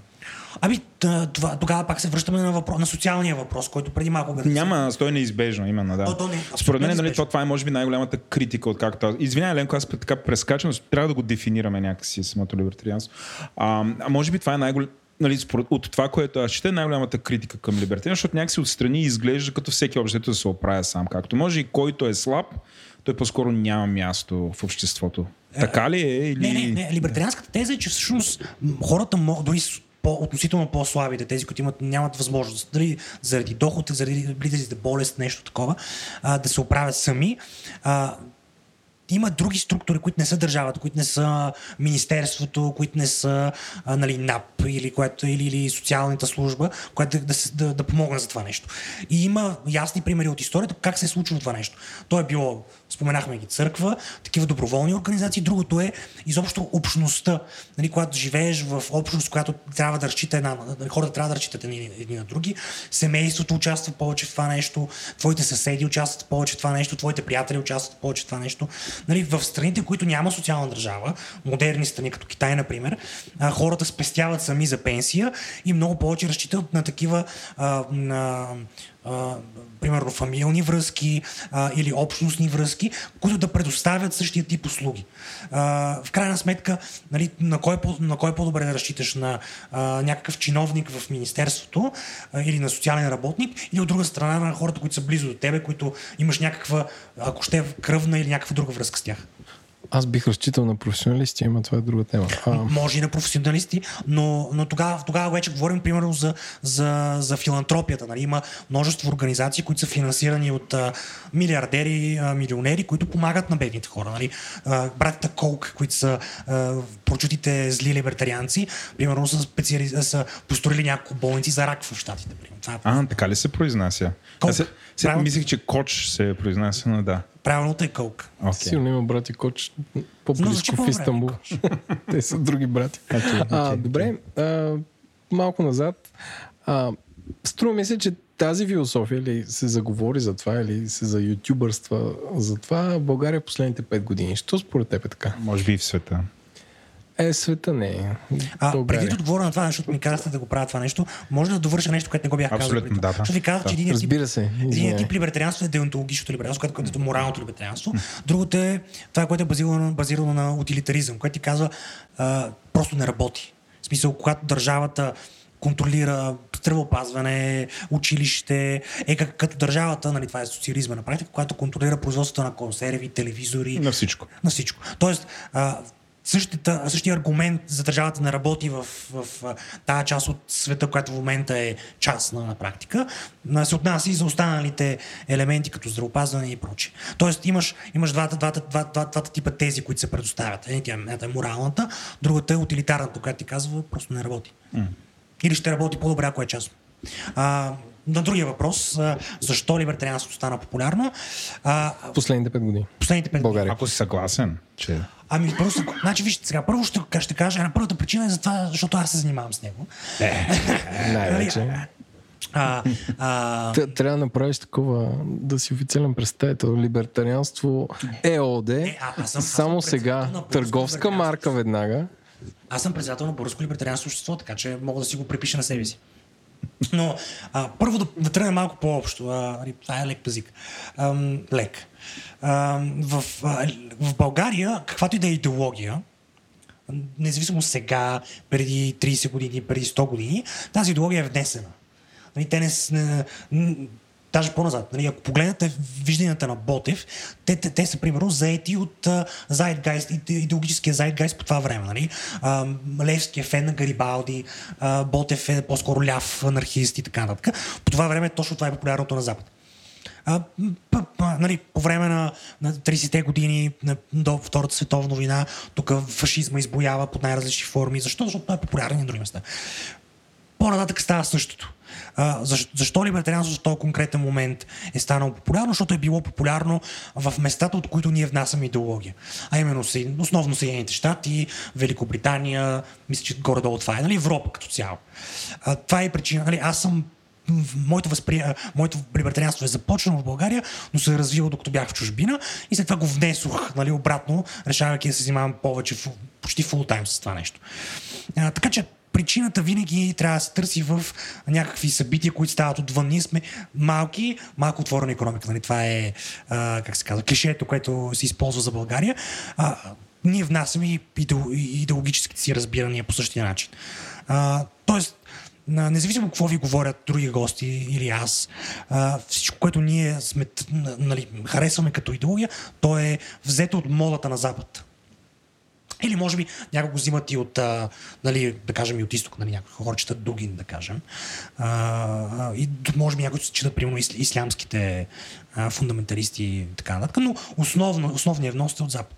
Това, тогава пак се връщаме на социалния въпрос, който преди малко гледаме. Няма, той е неизбежно, именно, да. Според мен, нали, това е може би най-голямата критика от както. Извинявай, Ленко, аз така прескачам, трябва да го дефинираме някакси самото либертарианство. Може би това е най-голямата. Нали, от това, което аз чета, най-голямата критика към либертарианството, защото някакси отстрани изглежда като всеки обществото да се оправя сам, както може и който е слаб, той по-скоро няма място в обществото. Така ли е? Или... Не. Либертарианската теза е, че всъщност хората могат дори относително по-слабите, тези, които нямат възможност, дали заради доход, заради близките болест, нещо такова, да се оправят сами. Има други структури, които не са държавата, които не са министерството, които не са нали, НАП или социалната служба, която да помогне за това нещо. И има ясни примери от историята как се е случило това нещо. То е било, споменахме ги, църква, такива доброволни организации. Другото е изобщо общността. Нали, когато живееш в общност, която трябва да разчита хората трябва да разчитат едни на други. Семейството участва повече в това нещо, твоите съседи участват повече в това нещо, твоите приятели участват повече в това нещо. Нали, в страните, които няма социална държава, модерни страни, като Китай, например, хората спестяват сами за пенсия и много повече разчитат на такива примерно фамилни връзки или общностни връзки, които да предоставят същия тип услуги. В крайна сметка, нали, на кой е по-добре да разчиташ? На някакъв чиновник в министерството или на социален работник, или от друга страна на хората, които са близо до тебе, които имаш някаква, ако ще е кръвна или някаква друга връзка с тях. Аз бих разчитал на професионалисти, има това е друга тема. Може и на професионалисти, но тогава вече говорим примерно за филантропията. Нали? Има множество организации, които са финансирани от милиардери, милионери, които помагат на бедните хора. Нали? Братята Колк, които са прочутите зли либертарианци, примерно са построили няколко болници за рак в щатите. Така ли се произнася? Сега мислих, че Коч се произнася, но да. Правилното е Кълк. Сигурно има брати Коч по-близко в Истанбул. Те са други брати. Добре, малко назад. Струва ми се, че тази философия или се заговори за това, или се за ютубърства за това в България последните 5 години. Що според теб е така? Може би и в света. Света не е. Преди да отговоря на това, защото ми казахте да го правя това нещо, може да довърша нещо, което не го бях казал. Абсолютно, да. Защото ви казах, че един тип либертарианство е деонтологичното либертарианство, което е моралното либертарианство. Другото е това, което е базирано на утилитаризъм, което ти казва просто не работи. В смисъл, когато държавата контролира здравеопазване, училище, е като държавата, нали, това е социализма на практика, която контролира производството на консерви, телевизори. На всичко. На всичко. Тоест, същия аргумент за държавата не работи в тази част от света, която в момента е частна на практика, се отнася и за останалите елементи, като здравеопазване и прочее. Тоест имаш двата типа тези, които се предоставят. Едната е моралната, другата е утилитарната, която ти казва, просто не работи. Или ще работи по-добре, ако е частно. На другия въпрос, защо либертарианството стана популярно? Последните 5 години. България. Ако си съгласен, че... Ами, просто, значи, вижте сега, първо ще кажа, на първата причина е за това, защото аз се занимавам с него. Най-вече. Трябва да направиш такова, да си официален представител. Либертарианство ЕОД, само сега, търговска марка веднага. Аз съм председател на Българско либертарианство общество, така че мога да си го припиша на себе си. Но първо да тръгнем малко по-общо. Това е лек пазик. В България, каквато и да е идеология, независимо сега, преди 30 години, преди 100 години, тази идеология е внесена. Те даже по-назад. Ако погледнете вижданията на Ботев, те са, примерно, заети от идеологическия зайтгайст по това време. Нали? Левски е фен на Гарибалди, Ботев е по-скоро ляв анархист и така нататък. По това време точно това е популярното на Запад. Нали, по време на 30-те години до Втората световна война, тук фашизма избоява под най-различни форми. Защо? Защото той е популярен и на други места. По-нататък става същото. Защо либертарианството в този конкретен момент е станало популярно? Защото е било популярно в местата, от които ние внасяме идеология. А именно основно Съединените щати, Великобритания, мисля, че горе-долу това е, нали, Европа като цяло. Това е причина. Нали, моето либертарианство е започнало в България, но се е развило докато бях в чужбина и след това го внесох, нали, обратно, решавайки да се занимавам повече, почти фултайм с това нещо. Така че причината винаги трябва да се търси в някакви събития, които стават отвън. Ние сме малко отворена икономика. Нали? Това е, клишето, което се използва за България. Ние внасяме и идеологическите си разбирания по същия начин. Тоест, независимо какво ви говорят други гости или аз, всичко, което ние харесваме като идеология, то е взето от модата на Запад. Или може би някой го взимат и от, да кажем, и от изток, нали, някои хора четат Дугин, да кажем. И може би някои четат, примерно, ислямските фундаменталисти и така нататък, но основният внос е от Запад.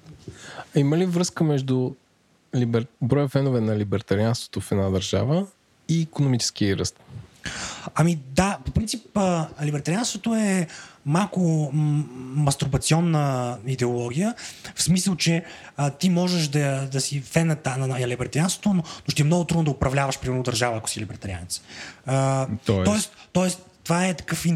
Има ли връзка между броя фенове на либертарианството в една държава и икономическия ръст? Ами да, по принцип либертарианството е малко мастурбационна идеология, в смисъл, че ти можеш да си фената на либертарианството, но ще е много трудно да управляваш, примерно, държава, ако си либертарианец. Тоест, това е такъв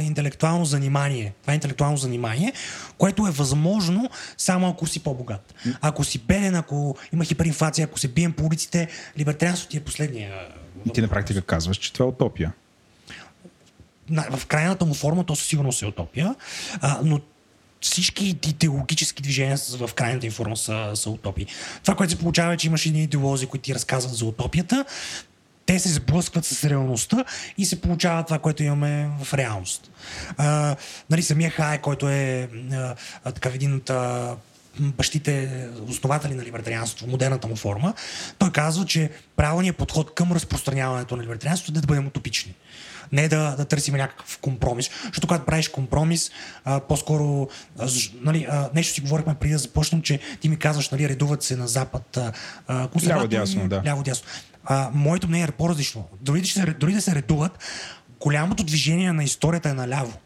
интелектуално занимание. Това е интелектуално занимание, което е възможно само ако си по-богат. Ако си беден, ако има хиперинфлация, ако се бием по улиците, либертарианството ти е последния. И ти на практика казваш, че това е утопия. В крайната му форма то със сигурност е утопия, но всички идеологически движения в крайната им форма са утопии. Това, което се получава, е, че имаш едни идеолози, които ти разказват за утопията, те се сблъскват с реалността и се получава това, което имаме в реалност. Нали, самия Хайек, който е един от бащите основатели на либертарианството в модерната му форма, той казва, че правилният подход към разпространяването на либертарианството е да бъдем утопични. Не да търсим някакъв компромис. Защото когато правиш компромис, по-скоро... нещо си говорихме преди да започнем, че ти ми казваш, нали, редуват се на Запад. Ляво-дясно, да. Ляво-дясно. Моето мнение е по-различно. Дори да се редуват, голямото движение на историята е наляво.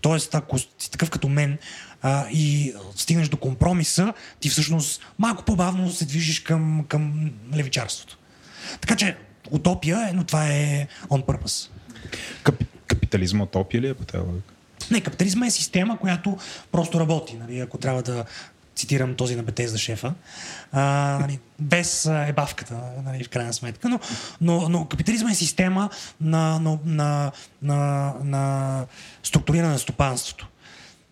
Тоест, ако си такъв като мен и стигнеш до компромиса, ти всъщност малко по-бавно се движиш към левичарството. Така че утопия е, но това е on purpose. Капитализма утопия ли е по тази логика? Не, капитализма е система, която просто работи. Нали, ако трябва да цитирам този на Бетезда шефа, нали, без ебавката, нали, в крайна сметка. Но капитализма е система на структуриране на стопанството.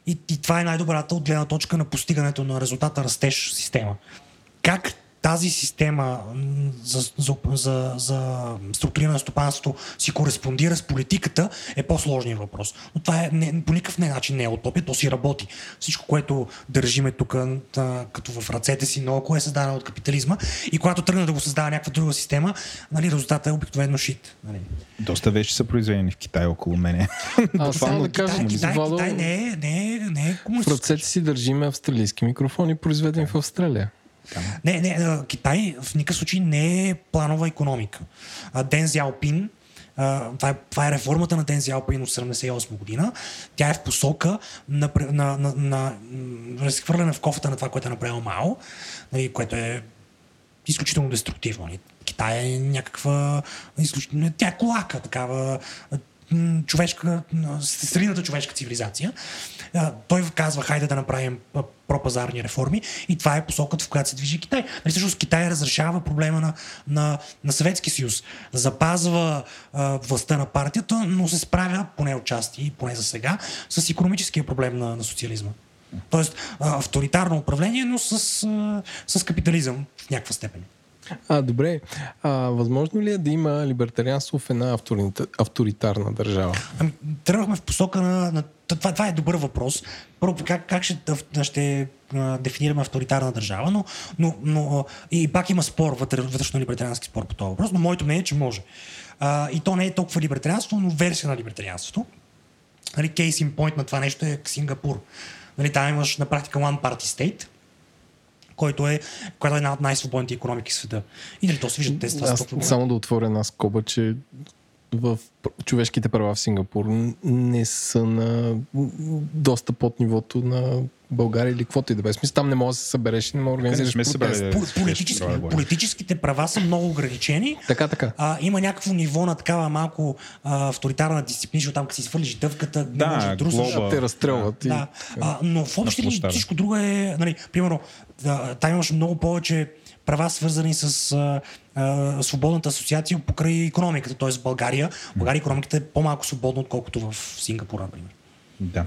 И това е най-добрата от гледна точка на постигането на резултата растеж система. Как тази система за структуриране на стопанството си кореспондира с политиката, е по-сложният въпрос. Но това е, по никакъв начин не е утопия, то си работи. Всичко, което държиме тук като в ръцете си наоколо, е създадено от капитализма и когато тръгна да го създава някаква друга система, нали, резултатът е обикновено шит. Нали. Доста вещи са произведени в Китай около мене. Само да кажа, Китай не е комунистически. В ръцете си държиме австралийски микрофони, произведени в Австралия. Не, Китай в никакъв случай не е планова икономика. Ден Зяопин, това е реформата на Ден Зяопин от 1978 година. Тя е в посока на разхвърляне в кофата на това, което е направил Мао, което е изключително деструктивно. Китай е някаква изключително... Тя е колака, такава средната човешка цивилизация. Той казва, хайде да направим пропазарни реформи и това е посоката, в която се движи Китай. Нали, всъщност Китай разрешава проблема на Съветския съюз. Запазва властта на партията, но се справя поне отчасти, поне за сега, с икономическия проблем на социализма. Тоест авторитарно управление, но с капитализъм в някаква степен. Добре. Възможно ли е да има либертарианство в една авторитарна държава? Тръгнахме в посока на... Това е добър въпрос. Първо, как ще дефинираме авторитарна държава, но и пак има спор, вътрешно-либертариански спор по този въпрос, но моето мнение е, че може. И то не е толкова либертарианство, но версия на либертарианството. Case in point на това нещо е Сингапур. Там имаш на практика one party state, която е една от най-свободните икономики в света. И дали то се виждат тези това. Само да отворя една скоба, че в човешките права в Сингапур не са на доста под нивото на България или каквото и да бе. Смисъл, там не може да се събереш и не може да организираш протест. Политическите права са много ограничени. Така. Има някакво ниво на такава малко авторитарна дисциплина, защото там като си свърлиш дъвката, да, глоба, те разстрелват. Да. Но в общи линии всичко друго е... Нали, примерно, там имаш много повече права, свързани с свободната асоциация покрай икономиката. Т.е. в България икономиката е по-малко свободна, отколкото в Сингапур, например. Да.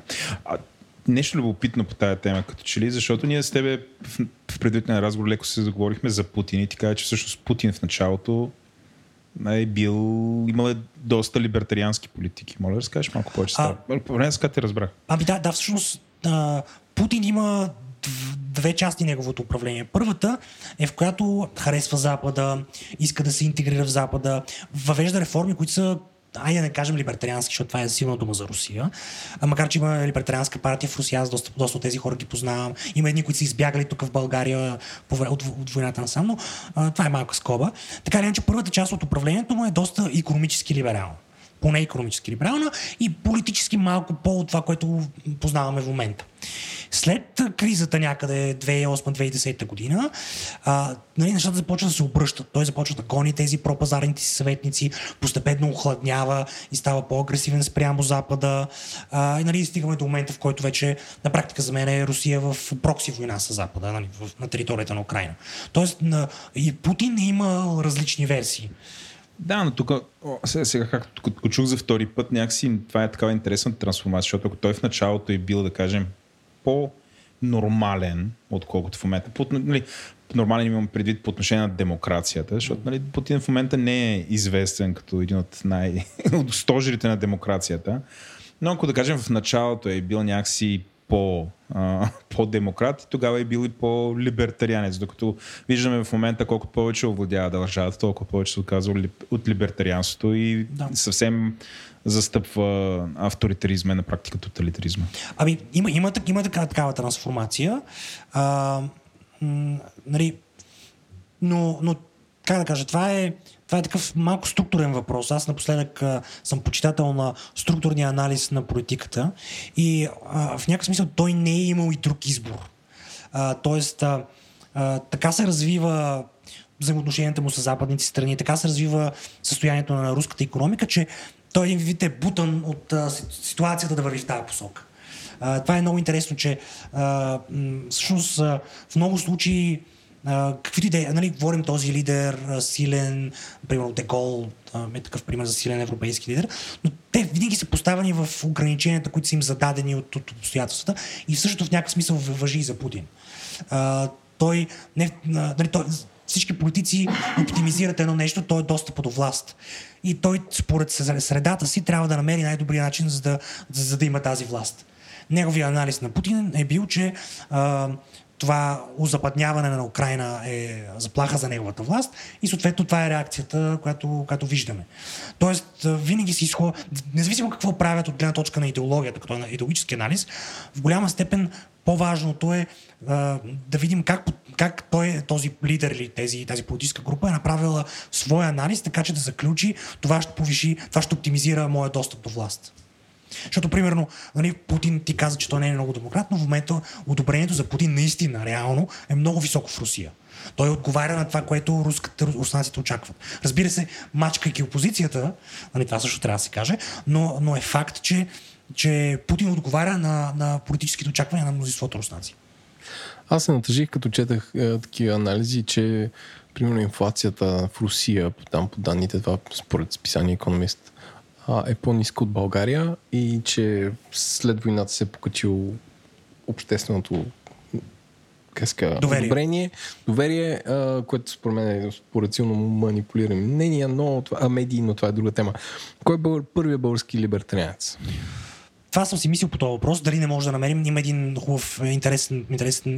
Нещо любопитно по тая тема, като че ли, защото ние с тебе в предварителен разговор леко се заговорихме за Путин и ти каза, че всъщност Путин в началото е бил... имал доста либертариански политики. Моля да разкажеш малко повече става. Поне сега те разбрах. Да, всъщност Путин има две части неговото управление. Първата е, в която харесва Запада, иска да се интегрира в Запада, въвежда реформи, които са, айде да не кажем либертариански, защото това е силна дума за Русия. Макар че има либертарианска партия в Русия, аз доста от тези хора ги познавам. Има едни, които са избягали тук в България от войната насам, но това е малка скоба. Така или иначе, първата част от управлението му е доста икономически либерална. Поне икономически либерална и политически малко по-от това, което познаваме в момента. След кризата някъде 2008-2010 година, нещата започват да се обръщат. Той започва да гони тези пропазарните си съветници, постепенно охладнява и става по-агресивен спрямо Запада. И стигаме до момента, в който вече на практика за мен е Русия в прокси война с Запада, на територията на Украина. Тоест и Путин има различни версии. Да, но тук, сега както го чух за втори път, някакси това е такава интересна трансформация, защото ако той в началото е бил, да кажем, по-нормален, отколкото в момента, нормален имам предвид по отношение на демокрацията, защото Путин в момента не е известен като един от от стожерите на демокрацията, но ако да кажем в началото е бил някакси по-демократ, тогава е бил и по-либертарианец. Докато виждаме в момента колко повече овладява държавата, толкова повече се отказва от либертарианството и съвсем застъпва авторитаризма и на практика тоталитаризма. Има такава трансформация. Но как да кажа, това е такъв малко структурен въпрос. Аз напоследък съм почитател на структурния анализ на политиката и в някакъв смисъл той не е имал и друг избор. Тоест, така се развива взаимоотношенията му с западните страни, така се развива състоянието на руската икономика, че той един вид е бутан от ситуацията да върви в тази посока. Това е много интересно, че всъщност в много случаи каквито идеи, говорим този лидер, силен, примерно Де Гол е такъв пример за силен европейски лидер, но те винаги са поставени в ограниченията, които са им зададени от обстоятелствата и всъщност в някакъв смисъл въжи и за Путин. Той всички политици оптимизират едно нещо, той е достъпа до власт. И той според средата си трябва да намери най-добрия начин, за да има тази власт. Неговия анализ на Путин е бил, че това озападняване на Украйна е заплаха за неговата власт и съответно това е реакцията, която виждаме. Тоест, винаги се изходи, независимо какво правят от гледна точка на идеологията, като на идеологически анализ, в голяма степен по-важното е да видим как той, този лидер или тази политическа група е направила своя анализ, така че да заключи, това ще повиши, това ще оптимизира моя достъп до власт. Защото, примерно, Путин ти каза, че той не е много демократ, но в момента одобрението за Путин наистина, реално, е много високо в Русия. Той отговаря на това, което руснаците очакват. Разбира се, мачкайки опозицията, това също трябва да се каже, но е факт, че Путин отговаря на политическите очаквания на мнозинството руснаци. Аз се натъжих, като четах такива анализи, че, примерно, инфлацията в Русия, там по данните, това според списание Economist, е по-ниско от България и че след войната се е покачило общественото доверие, което според мен е според силно манипулиране мнение, но медийно това е друга тема. Кой е първият български либертарианец? Това съм си мислил по този въпрос, дали не може да намерим. Има един хубав, интересен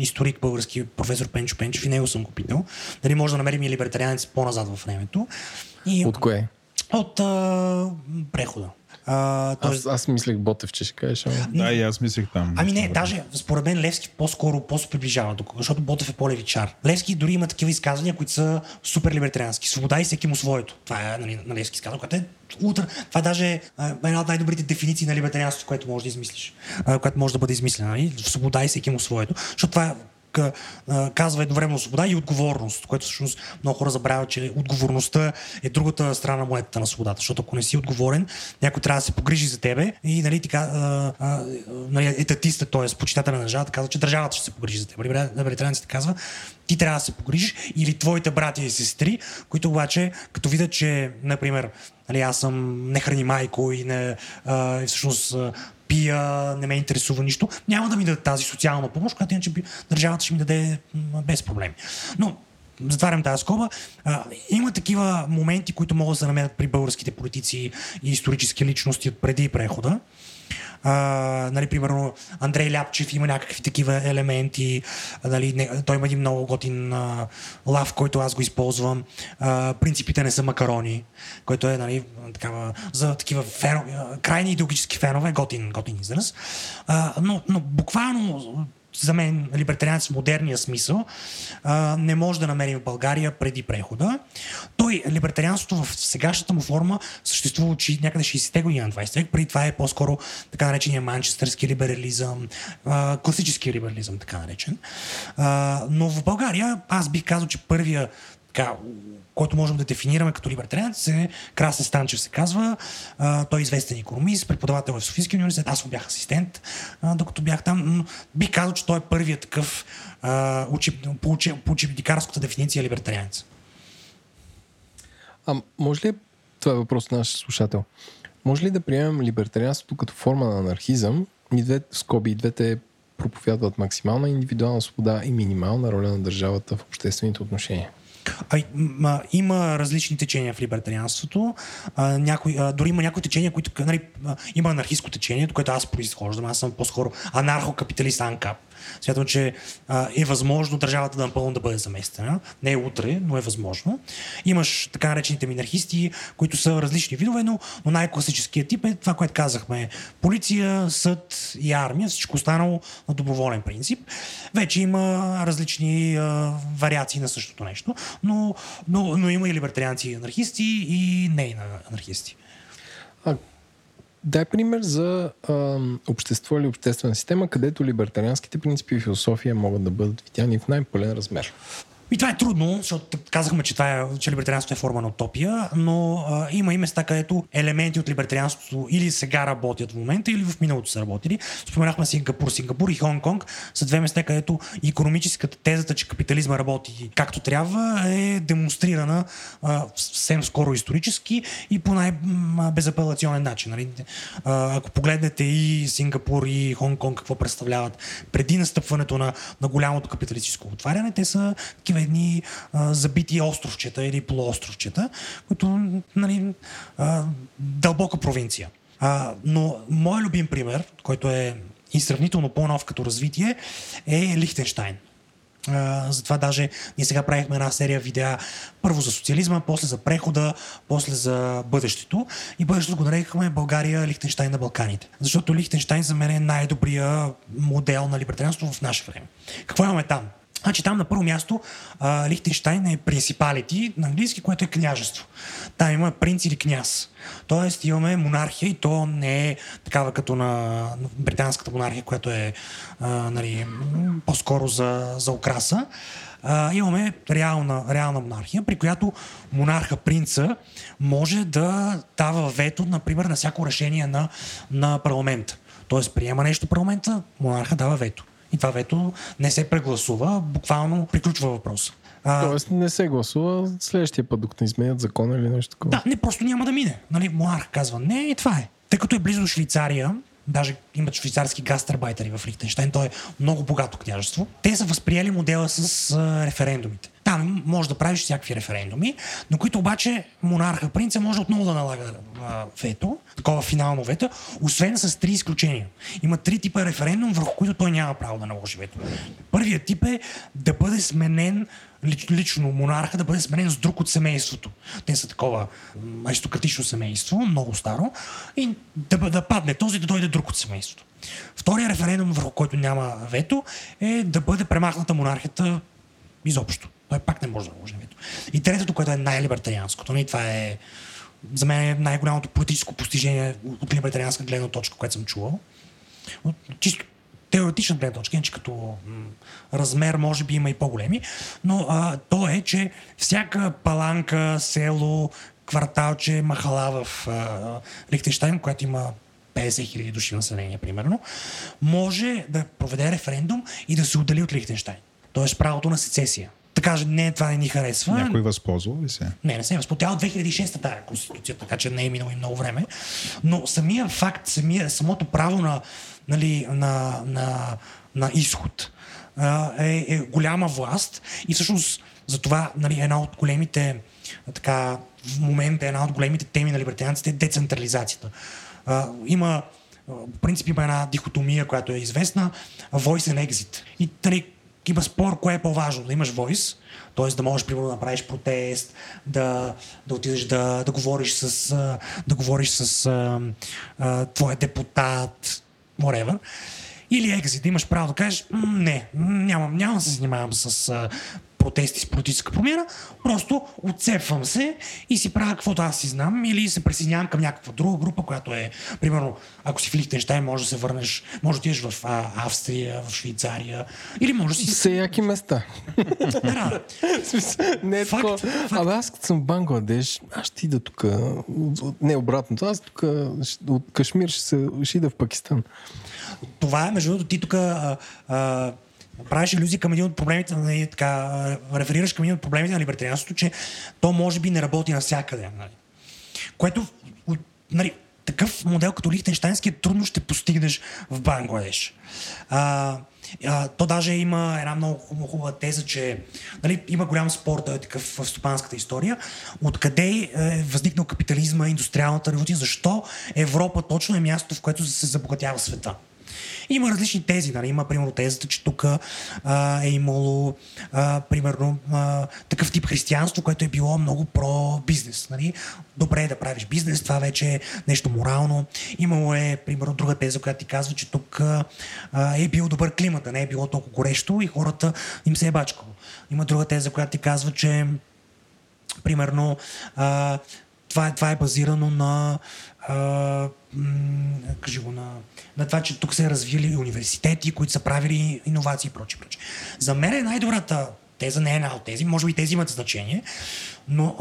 историк български, професор Пенчо Пенчев, и него съм го питал. Дали може да намерим и либертарианец по-назад в времето. И... От кое? От прехода. Аз мислех Ботев, че ще кажеш. Да, и аз мислех там. Ами не, даже според мен Левски по-скоро приближава тук, защото Ботев е по-левичар. Левски дори има такива изказвания, които са супер либертариански. Свобода и всеки му своето. Това е на Левски изказва, което е утре. Това е даже една от най-добрите дефиниции на либертарианството, което можеш да измислиш. Която може да бъде измислена. Свобода и всеки му своето. Защото това е казва едновременно свобода и отговорност, което всъщност много хора забравят, че отговорността е другата страна на монетата на свободата, защото ако не си отговорен, някой трябва да се погрижи за тебе и етатистът, т.е. почитателя на държавата, казва, че държавата ще се погрижи за теб. Либертарианците казва, ти трябва да се погрижиш или твоите братя и сестри, които обаче, като видят, че, например, аз съм не храни майко и всъщност пия, не ме интересува нищо, няма да ми даде тази социална помощ, която иначе държавата ще ми даде без проблеми. Но затварям тази скоба. Има такива моменти, които могат да се намерят при българските политици и исторически личности от преди прехода. Примерно Андрей Ляпчев има някакви такива елементи, той има един много готин лав, който аз го използвам. Принципите не са макарони, който е за такива крайни идеологически фенове, готин израз. Но буквално за мен либертарианец в модерния смисъл не може да намерим в България преди прехода. Той, либертарианството в сегашната му форма съществува от някъде 60-те години на 20 век. Преди това е по-скоро така наречения манчестърски либерализъм, класически либерализъм, така наречен. Но в България аз бих казал, че първия, който можем да дефинираме като либертарианец, е Красен Станчев се казва. Той е известен икономист, преподавател в Софийския университет. Аз му бях асистент, докато бях там. Но бих казал, че той е първият такъв по учебникарската дефиниция либертарианец. Може ли, това е въпрос на нашия слушател, може ли да приемем либертарианството като форма на анархизъм? И двете проповядват максимална индивидуална свобода и минимална роля на държавата в обществените отношения. Има различни течения в либертарианството. Дори има някои течения, които... има анархистко течение, което аз произхождам. Аз съм по-скоро анархо-капиталист АНКАП. Смятам, че е възможно държавата да напълно да бъде заместена. Не е утре, но е възможно. Имаш така наречените минархисти, които са различни видове, но най-класическият тип е това, което казахме. Полиция, съд и армия, всичко останало на доброволен принцип. Вече има различни вариации на същото нещо, но има и либертарианци и анархисти и не и анархисти. Дай пример за общество или обществена система, където либертарианските принципи и философия могат да бъдат видяни в най-пълен размер. И това е трудно, защото казахме, че либертарианството е форма на утопия, но има и места, където елементи от либертарианството или сега работят в момента, или в миналото са работили. Споменахме Сингапур. Сингапур и Хонг-Конг са две места, където икономическата тезата, че капитализма работи както трябва, е демонстрирана съвсем скоро исторически и по най-безапелационен начин. Ако погледнете и Сингапур и Хонг-Конг какво представляват преди настъпването на голямото капиталистическо отваряне, те са такива едни забити островчета или полуостровчета, които, нали, дълбока провинция. Но моят любим пример, който е и сравнително по-нов като развитие, е Лихтенщайн. Затова даже ние сега правихме една серия видеа първо за социализма, после за прехода, после за бъдещето. И бъдещето го нарекахме България, Лихтенщайн на Балканите. Защото Лихтенщайн за мен е най-добрия модел на либертарианство в наше време. Какво имаме там? Значи там на първо място Лихтенщайн е принципалити на английски, което е княжество. Там има принц или княз. Тоест имаме монархия и то не е такава като на британската монархия, която е нали, по-скоро за украса. Имаме реална монархия, при която монарха принца може да дава вето, например, на всяко решение на парламента. Тоест приема нещо парламента, монарха дава вето. И това вето не се прегласува, буквално приключва въпроса. Тоест не се гласува следващия път, докато не изменят закона или нещо такова. Да, не, просто няма да мине. Нали, монарх казва, не, и това е. Тъй като е близо до Швейцария, даже имат швейцарски гастарбайтери в Лихтенщайн, то е много богато княжество. Те са възприели модела с референдумите. Там може да правиш всякакви референдуми, на които обаче монарха принца може отново да налага вето, такова финално вето, освен с 3 изключения. Има 3 типа референдум, върху които той няма право да наложи вето. Първият тип е да бъде сменен лично монарха, да бъде сменен с друг от семейството. Те са такова аристократично семейство, много старо, и да падне този, да дойде друг от семейството. Вторият референдум, върху който няма вето, е да бъде премахната монархията изобщо. Той пак не може да наложи вето. И третото, което е най-либертарианското, и това е за мен най-голямото политическо постижение от либертарианска гледна точка, което съм чувал. Чисто теоретична гледна точка, че като размер може би има и по-големи, но то е, че всяка паланка, село, кварталче, махала в Лихтенщайн, която има 50 хиляди души население, примерно, може да проведе референдум и да се отдели от Лихтенщайн. Тоест правото на сецесия. Да каже, не, това не ни харесва. Някой възползва ли се? Не, не се възползва. Тя от 2006-та тази конституция, така че не е минало и много време. Но самия факт, самото право на, нали, на изход е голяма власт. И всъщност за това, нали, една от големите, така, в момента една от големите теми на либертарианците е децентрализацията. Има, в принцип има една дихотомия, която е известна, voice and exit. И тъй има спор, кое е по-важно, да имаш войс, т.е. да можеш, примерно, да направиш протест, да отидеш да говориш с твоя депутат, whatever. Или екзит, да имаш право да кажеш, не, няма да се занимавам с протести, с политическа промяна, просто отцепвам се и си правя каквото аз си знам, или се присъединявам към някаква друга група, която е, примерно, ако си в Лихтенщайн, може да се върнеш, може да отидеш в Австрия, в Швейцария, или може да си... Все яки места. Да. Не е такова. Абе, аз като съм в Бангладеш, аз ще ида тук, не обратното, аз тук от Кашмир ще ида в Пакистан. Това е, между другото, ти тук... правиш илюзия към един от проблемите, нали, така, реферираш към един от проблемите на либертарианството, че то може би не работи навсякъде. Нали. Което, нали, такъв модел като Лихтенщайнския трудно ще постигнеш в Бангладеш. То даже има една много хубава теза, че, нали, има голям спор, той е такъв в стопанската история. Откъде е възникнал капитализма, индустриалната революция, защо Европа точно е място, в което се забогатява света. Има различни тези, нали? Има, примерно, тезата, че тук е имало, примерно, такъв тип християнство, което е било много про-бизнес. Нали? Добре е да правиш бизнес, това вече е нещо морално. Имало е, примерно, друга теза, която ти казва, че тук е бил добър климата, не е било толкова горещо и хората им се е бачкало. Има друга теза, която ти казва, че, примерно, това е базирано на... на това, че тук се развили университети, които са правили иновации и прочее. За мен е най-добрата теза, не е една от тези, може би тези имат значение, но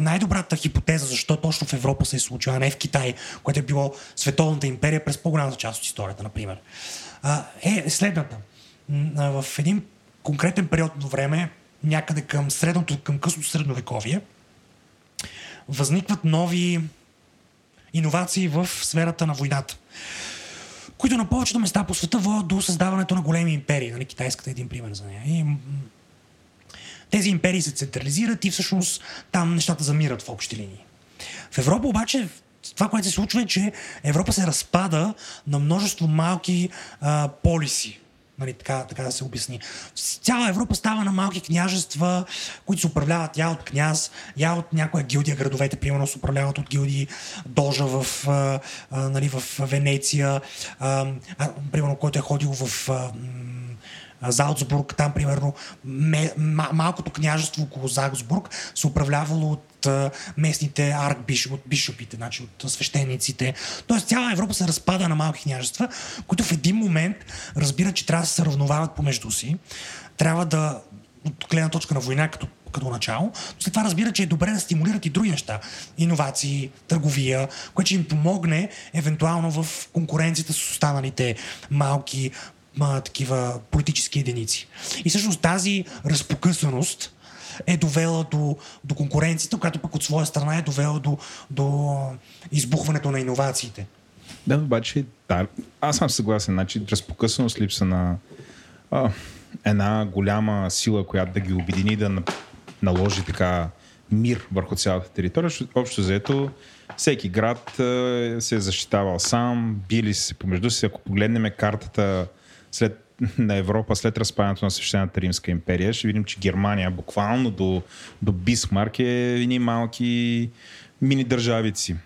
най-добрата хипотеза, защо точно в Европа се е случила, а не в Китай, което е било световната империя през по-голямата част от историята, например, е следната. В един конкретен период от време, някъде към късното средновековие, възникват нови иновации в сферата на войната, които на повечето места по света водят до създаването на големи империи. Нали, китайската е един пример за нея. И тези империи се централизират и всъщност там нещата замират в общи линии. В Европа обаче това, което се случва е, че Европа се разпада на множество малки полиси. Нали, така да се обясни. Цяла Европа става на малки княжества, които се управляват я от княз, я от някоя гилдия, градовете примерно се управляват от гилдии, Дожа в, нали, в Венеция, примерно който е ходил в Залцбург, там примерно малкото княжество около Залцбург се управлявало от местните от бишопите, значи от свещениците. Тоест цяла Европа се разпада на малки княжества, които в един момент разбират, че трябва да се съревновават помежду си. Трябва да, от гледна точка на война като начало, но след това разбира, че е добре да стимулират и други неща. Иновации, търговия, което ще им помогне евентуално в конкуренцията с останалите малки такива политически единици. И всъщност тази разпокъсаност е довела до конкуренцията, която пък от своя страна е довела до избухването на иновациите. Да, обаче, да, аз съм съгласен. Значи, разпокъсаност, липса на една голяма сила, която да ги обедини, да наложи така мир върху цялата територия. Общо заето, всеки град се е защитавал сам, били се помежду си. Ако погледнем картата на Европа след разпадането на Свещената Римска империя, ще видим, че Германия буквално до Бисмарк е едни малки мини държавици.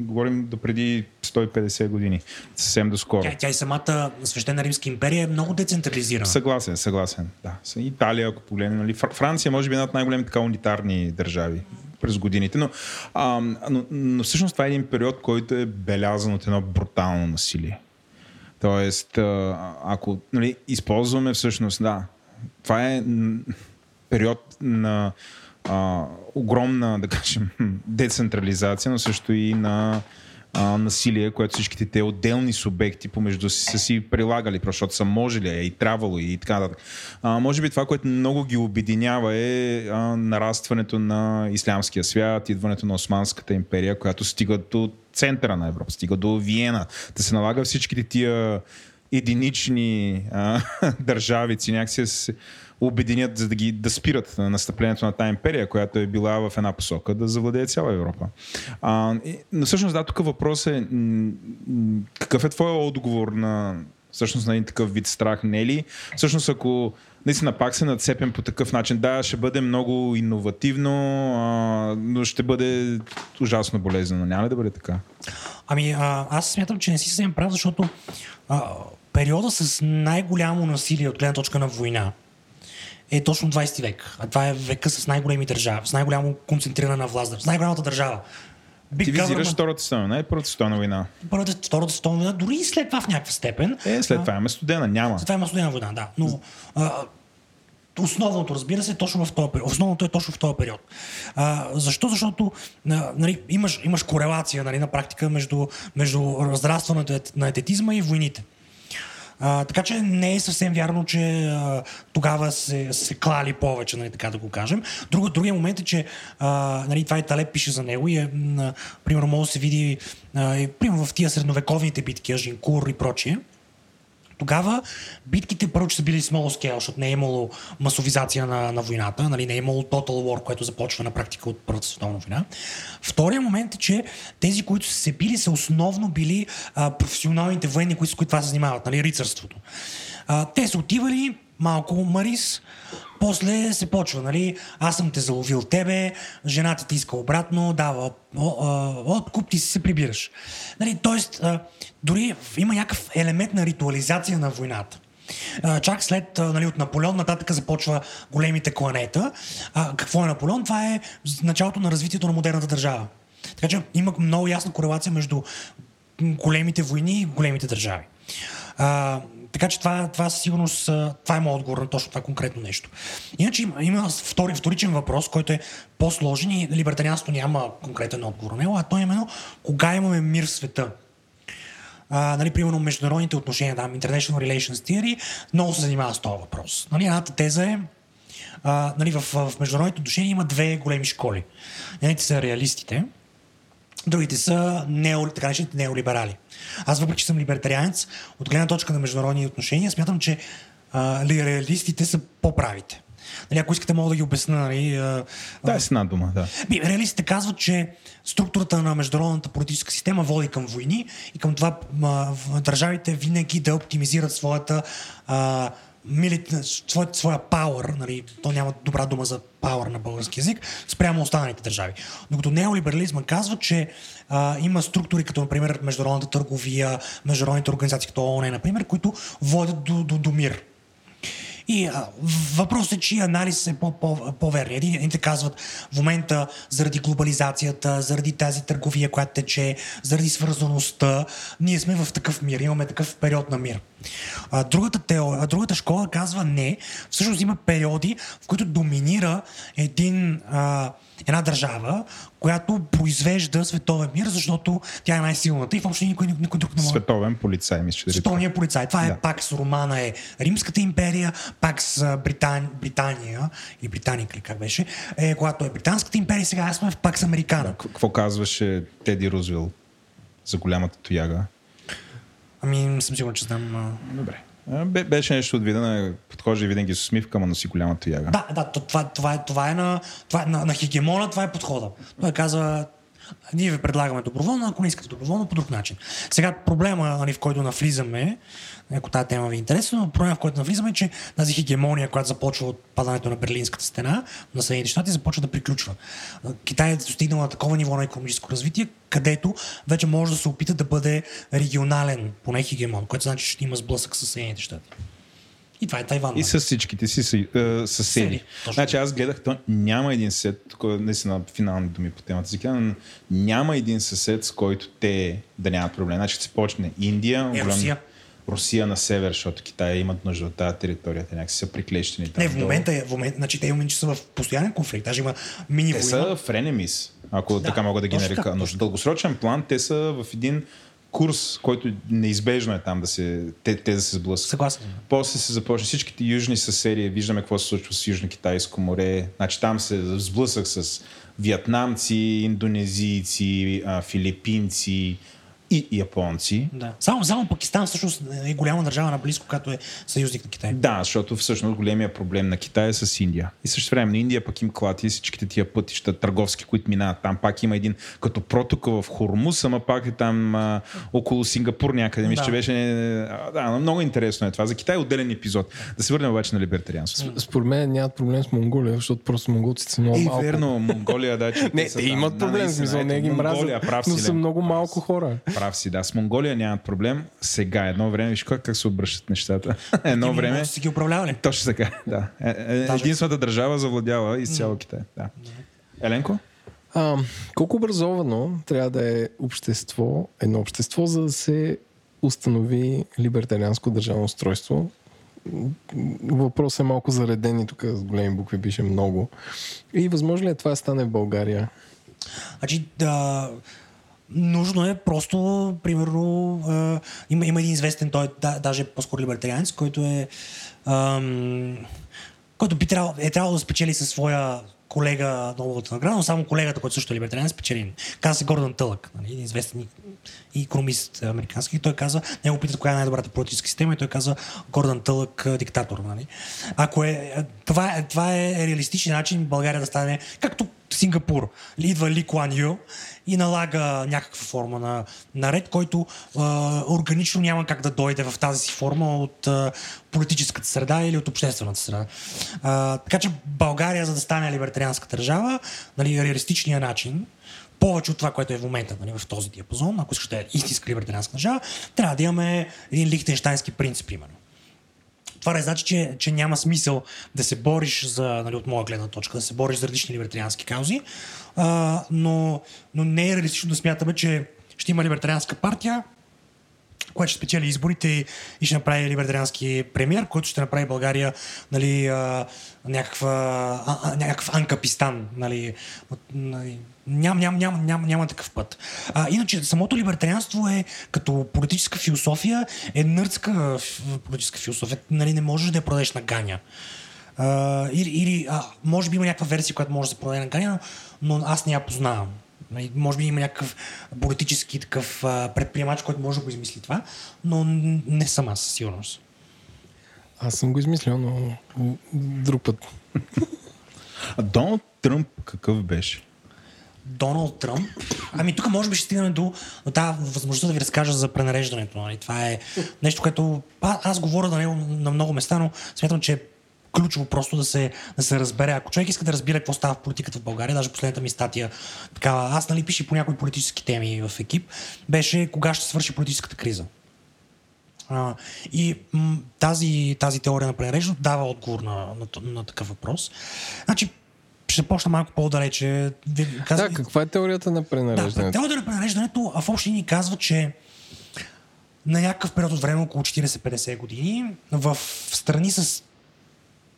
Говорим до преди 150 години. Съвсем доскоро. Тя и самата Свещена Римска империя е много децентрализирана. Съгласен. Да. Италия, ако погледнем, нали? Франция може би една от най-големите така унитарни държави през годините, но всъщност това е един период, който е белязан от едно брутално насилие. Тоест, ако нали, използваме всъщност, да, това е период на огромна, да кажем, децентрализация, но също и на насилие, което всичките те отделни субекти помежду си са си прилагали, защото са можели и трябвало и така нататък. Може би това, което много ги обединява е нарастването на ислямския свят, идването на Османската империя, която стига до центъра на Европа, стига до Виена, да се налага всичките тия единични държавици, някакси се обединят, за да спират настъплението на тая империя, която е била в една посока, да завладее цяла Европа. Но всъщност, да, тук въпросът е какъв е твой отговор на всъщност на един такъв вид страх, не ли? Всъщност, ако наистина пак се нацепим по такъв начин, да, ще бъде много иновативно, но ще бъде ужасно болезнено. Няма ли да бъде така? Ами, аз смятам, че не си съвсем прав, защото периода с най-голямо насилие от гледна точка на война е точно 20 век. А това е века с най-големи държави, с най-голямо концентрирана власт, с най-голямата държава. Ти визираш Втората световна, Първата световна война. Втората световна война, дори и след това в някаква степен. След това има студена, няма. След това има студена война, да. Но основното, разбира се, е точно в този период. Основното е точно в този период. Защо? Защото нали, имаш корелация, нали, на практика между разрастването на ететизма и войните. Така че не е съвсем вярно, че тогава се клали повече, нали, така да го кажем. Другия момент е, че нали, това и Талеб пише за него и примерно може да се види примерно в тия средновековните битки, Ажинкур и прочие. Тогава битките първо, че са били small scale, защото не е имало масовизация на войната, нали, не е имало Total War, което започва на практика от Първата световна война. Втория момент е, че тези, които са се били, са основно били професионалните военни, които с които това се занимават, нали, рицарството. Те са отивали малко Марис, после се почва, нали, аз съм те заловил тебе, жената ти иска обратно, дава откуп, ти си се прибираш. Нали, тоест, дори има някакъв елемент на ритуализация на войната. Чак след, нали, от Наполеон нататък започва големите кланета. Какво е Наполеон? Това е началото на развитието на модерната държава. Така че има много ясна корелация между големите войни и големите държави. Така че това със сигурност, това е моят отговор на точно това конкретно нещо. Иначе има вторичен въпрос, който е по-сложен и либертарианството няма конкретен отговор на него, а то е именно кога имаме мир в света. Нали, примерно международните отношения, да, International Relations Theory, много се занимава с този въпрос. Нали, едната теза е, нали, в международните отношения има две големи школи. Едните са реалистите, другите са така речените неолиберали. Аз, въпреки че съм либертарианец, от гледна точка на международни отношения, смятам, че реалистите са по-правите. Нали, ако искате, мога да ги обясня. Нали, да, с една дума, да. Реалистите казват, че структурата на международната политическа система води към войни и към това държавите винаги да оптимизират своята своя power, нали, то няма добра дума за power на български език, спрямо останалите държави. Докато неолиберализма казва, че има структури, като например международната търговия, международните организации, като ООН, например, които водят до мир. И въпросът е, чий анализ е по-верен. Едините казват, в момента заради глобализацията, заради тази търговия, която тече, заради свързаността, ние сме в такъв мир, имаме такъв период на мир. Другата школа казва не. Всъщност има периоди, в които доминира една държава, която произвежда световен мир, защото тя е най-силната и въобще никой друг не може. Световен полицай, мисля. Световният полицай. Това е пак с Романа, е Римската империя, пак с Британия и Британика, ли как беше, когато е Британската империя, сега сме пак с Американа. Какво казваше Теди Рузвел за голямата тояга? Ами, съм сигурен, че знам. Добре. Беше нещо от вида на подхожда винаги с усмивка, но си голяма тояга. Да, това е на хегемона, това е подхода. Той казва, ние ви предлагаме доброволно, ако не искате доброволно, по друг начин. Сега проблема, в който навлизаме, ако тази тема ви е интересна, но проблема, в който навлизаме, е, че тази хегемония, която започва от падането на Берлинската стена на Съединените щати, започва да приключва. Китай е достигнал на такова ниво на икономическо развитие, където вече може да се опита да бъде регионален, поне хегемон, което значи, че ще има сблъсък с Съединените щати. И това е Тайван. И с всичките си съседи. Значи аз гледах, то няма един съсед, наистина финални думи по темата си, но няма един съсед, с който те да нямат проблем. Значи се почне Индия, Русия на север, защото Китай имат нужда от тази територия, те някакси са приклещени. Не, в момента, значи те имени, че са в постоянен конфликт, даже има мини-война. Те са в френемис, ако така мога да ги нарека. Но в дългосрочен план те са в един курс, който неизбежно е там да се сблъскат. Съгласен. После се започна всичките южни съседи, виждаме какво се случва с Южно-Китайско море. Значи там се сблъсък с виетнамци, индонезийци, филипинци и японци. Да. Само Пакистан всъщност е голяма държава наблизко, като е съюзник на Китай. Да, защото всъщност големия проблем на Китай е с Индия. И също време на Индия пак им клати всичките тия пътища търговски, които минават. Там пак има един като протока в Хормуз, ама пак е там около Сингапур някъде. Мисля, че беше... Да, много интересно е това. За Китай е отделен епизод. Да се върнем обаче на либертарианството. Според мен нямат проблем с Монголия, защото просто монголците са много малко. Верно, Монголия, да, че не, имат проблем, смисъл, не ги мразят, но са много малко хора. Прав си, да. С Монголия нямат проблем. Сега едно време, виж как се обръщат нещата. Едно време... Си ги управлявали. Точно така, да. Единствената държава завладява изцяло Китай. Да. Еленко? Колко образовано трябва да е едно общество, за да се установи либертарианско държавно устройство? Въпрос е малко зареден и тук с големи букви пише много. И възможно ли е това да стане в България? Значи, да... Нужно е просто, примерно, има един известен, той даже по-скоро либертарианец, който е трябвало да спечели със своя колега Нобеловата награда, но само колегата, който също е либертарианец, спечели. Казва се Гордън Тълък, един известен икономист американски. Той казва, него питат коя е най-добрата политическа система и той казва Гордън Тълък диктатор. Нали? Ако това е реалистичен начин България да стане както Сингапур. Идва Ли Куан Ю и налага някаква форма на ред, който органично няма как да дойде в тази си форма от политическата среда или от обществената среда. Така че България, за да стане либертарианска държава, нали, реалистичният начин, повече от това, което е в момента, нали, в този диапазон, ако искаш да е истинска либертарианска държава, трябва да имаме един лихтенщайнски принцип, примерно. Това не значи, че няма смисъл да се бориш за, нали, от моя гледна точка, да се бориш за различни либертариански каузи, но не е реалистично да смятаме, че ще има либертарианска партия, която ще спечели изборите и ще направи либертариански премиер, който ще направи България, нали, някакъв Анкапистан. Нали, няма такъв път. Иначе самото либертарианство е като политическа философия, е нърдска политическа философия. Нали, не можеш да я продадеш на Ганя. Или може би има някаква версия, която може да се продаде на Ганя, но аз не я познавам. Може би има някакъв политически такъв предприемач, който може да го измисли това, но не съм аз, със сигурност. Аз съм го измислял, но друг път. А Доналд Тръмп какъв беше? Доналд Тръмп? Ами тук може би ще стигнем до тази възможността да ви разкажа за пренареждането. Нали? Това е нещо, което аз говоря на него на много места, но смятам, че ключово просто да се разбере. Ако човек иска да разбира какво става в политиката в България, даже последната ми статия, такава, аз нали пише по някои политически теми в екип, беше кога ще свърши политическата криза. И тази теория на пренареждането дава отговор на такъв въпрос. Значи, ще почна малко по-далече. Да, каква е теорията на пренареждането? Да, теорията на пренареждането в общи ни казва, че на някакъв период от време, около 40-50 години, в страни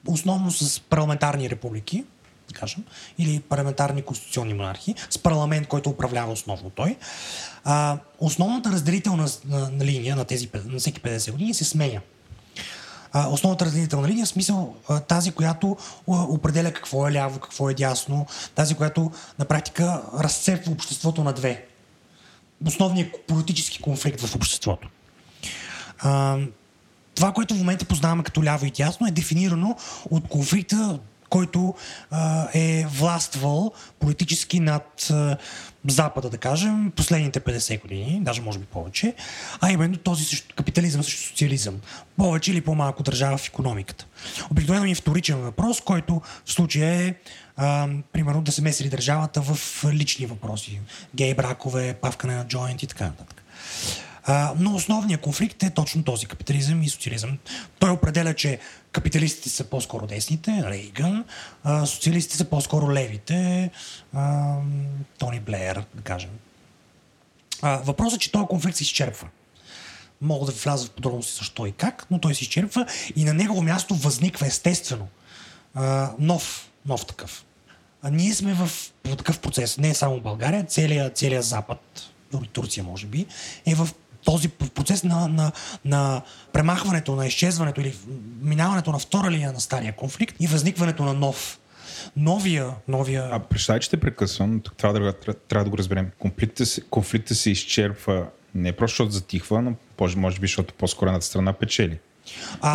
основно с парламентарни републики, да кажем, или парламентарни конституционни монархии, с парламент, който управлява основно той, основната разделителна линия на всеки 50 години се сменя. Основната разделителна линия в смисъл тази, която определя какво е ляво, какво е дясно, тази, която на практика разцепва обществото на две. Основният политически конфликт в обществото. Това, което в момента познаваме като ляво и дясно, е дефинирано от конфликта, който е властвал политически над Запада, да кажем, последните 50 години, даже може би повече, а именно този също капитализъм, също социализъм. Повече или по-малко държава в икономиката. Обикновено ми е вторичен въпрос, който в случая е примерно да се месели държавата в лични въпроси. Гей бракове, павкане на джойнт и така нататък. Но основният конфликт е точно този капитализъм и социализъм. Той определя, че капиталистите са по-скоро десните, Рейган, социалистите са по-скоро левите, Тони Блеер, да кажем. Въпросът е, че този конфликт се изчерпва. Мога да вляза в подробности защо и как, но той се изчерпва и на негово място възниква естествено нов такъв. Ние сме в такъв процес, не само България, целият Запад, дори Турция може би, е в този процес на премахването, на изчезването или минаването на втора линия на стария конфликт и възникването на новия... Представи, че те прекъсвам, трябва да го разберем. Конфликтът се изчерпва не просто защото затихва, но може би защото по-скорената страна печели.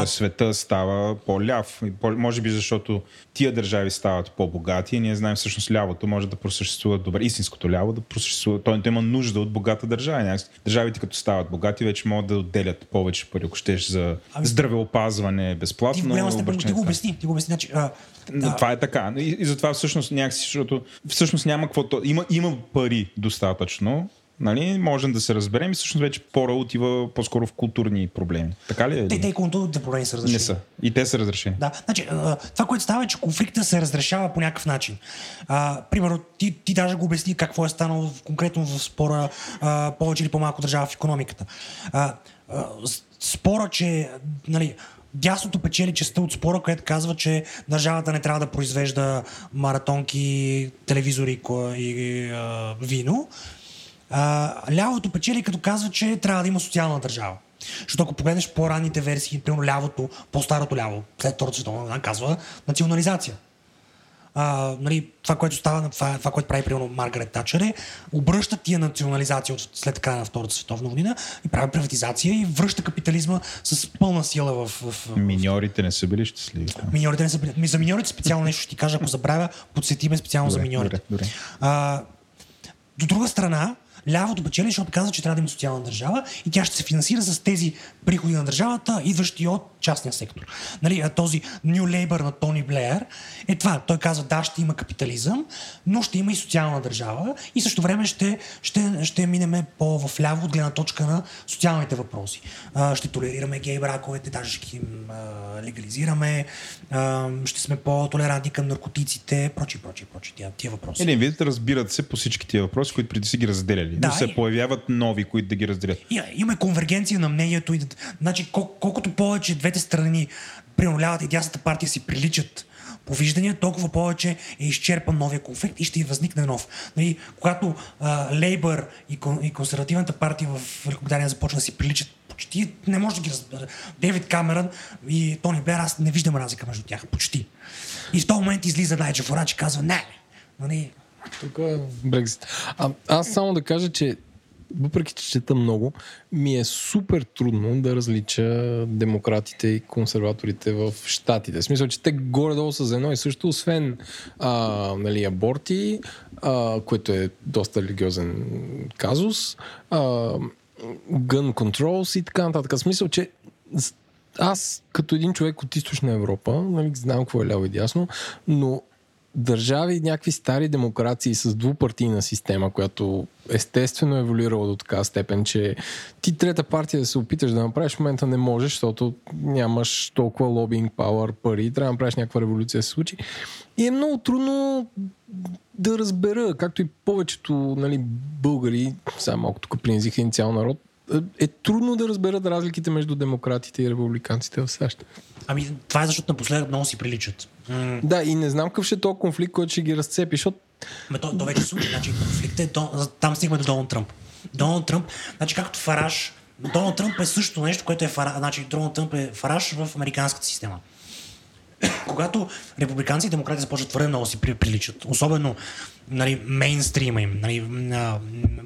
Света става по-ляв. Може би защото тия държави стават по-богати и ние знаем всъщност лявото може да просъществува добре. Истинското ляво да просъществува. Той има нужда от богата държава. Държавите като стават богати вече могат да отделят повече пари, ако щеш за здравеопазване безплатно. Ти го обясни. Значи, това е така. И затова всъщност някакси, защото всъщност няма какво. Има пари достатъчно. Нали, можем да се разберем и всъщност вече пора отива по-скоро в културни проблеми. Така ли е? Те културните проблеми са разрешени. Не са. И те са разрешени. Да. Значи, това, което става е, че конфликта се разрешава по някакъв начин. Примерно, ти даже го обясни какво е станало конкретно в спора повече или по-малко държава в икономиката. Спора, че... Нали, дясното печели частта от спора, която казва, че държавата не трябва да произвежда маратонки, телевизори и вино. Лявото печели, като казва, че трябва да има социална държава. Защото ако погледнеш по-ранните версии, например, лявото, по-старото ляво, след Втората световна война, казва национализация. Нали, това, което става, това, което прави примерно Маргарет Тачър е, обръща тия национализация след края на Втората световна война и прави приватизация и връща капитализма с пълна сила в... Миньорите не са били щастливи. Миньорите не са били. За миньорите специално нещо ще ти кажа, ако забравя, подсетиме специално за миньорите. До друга страна, лявото печели, защото казва, че трябва да има социална държава и тя ще се финансира с тези приходи на държавата, идващи от частния сектор. Нали, този New Labour на Тони Блеер е това. Той казва, да, ще има капитализъм, но ще има и социална държава и също време ще минеме по-в ляво от гледна точка на социалните въпроси. Ще толерираме гей браковете, даже ще ги легализираме, ще сме по-толерантни към наркотиците, прочи, тия въпроси. Видите, разбират се по всички тия въпроси, които преди си ги разделяли. Да, но се появяват нови, които да ги разделят. Има конвергенция на мнението. Значи, колкото повече двете страни, примерно лявата и дясната партия, си приличат по виждания, толкова повече е изчерпан новия конфликт и ще възникне нов. Нали, когато Лейбър и консервативната партия в Великобритания започна да си приличат почти, не може да ги разбера. Дейвид Камерън и Тони Блеер, аз не виждам разлика между тях. Почти. И в този момент излиза Найджел Фараж и казва, не, нали, тук е Брексит. Аз само да кажа, че въпреки че чета много, ми е супер трудно да различа демократите и консерваторите в щатите. В смисъл, че те горе-долу са за едно и също, освен нали, аборти, което е доста религиозен казус, gun controls и така нататък. В смисъл, че аз като един човек от Източна Европа, нали, знам какво е ляво и дясно, но държави, някакви стари демокрации с двупартийна система, която естествено еволюирала до така степен, че ти трета партия да се опиташ да направиш, в момента не можеш, защото нямаш толкова лобинг, пауър, пари, трябва да направиш някаква революция да се случи. И е много трудно да разбера, както и повечето, нали, българи, сега малко тук принизиха един цял народ, е трудно да разберат разликите между демократите и републиканците в САЩ. Ами това е защото напоследък много си приличат. Да, и не знам какъв ще е този конфликт, който ще ги разцепи, защото... То вече случи, значи конфликт е... Там стигаме до Доналд Тръмп. Доналд Тръмп, значи както Фараш... Доналд Тръмп е същото нещо, което е Фараш... Значи Доналд Тръмп е Фараш в американската система. Когато републиканци и демократи започват твърде много си приличат, особено, нали, мейнстрима им, нали,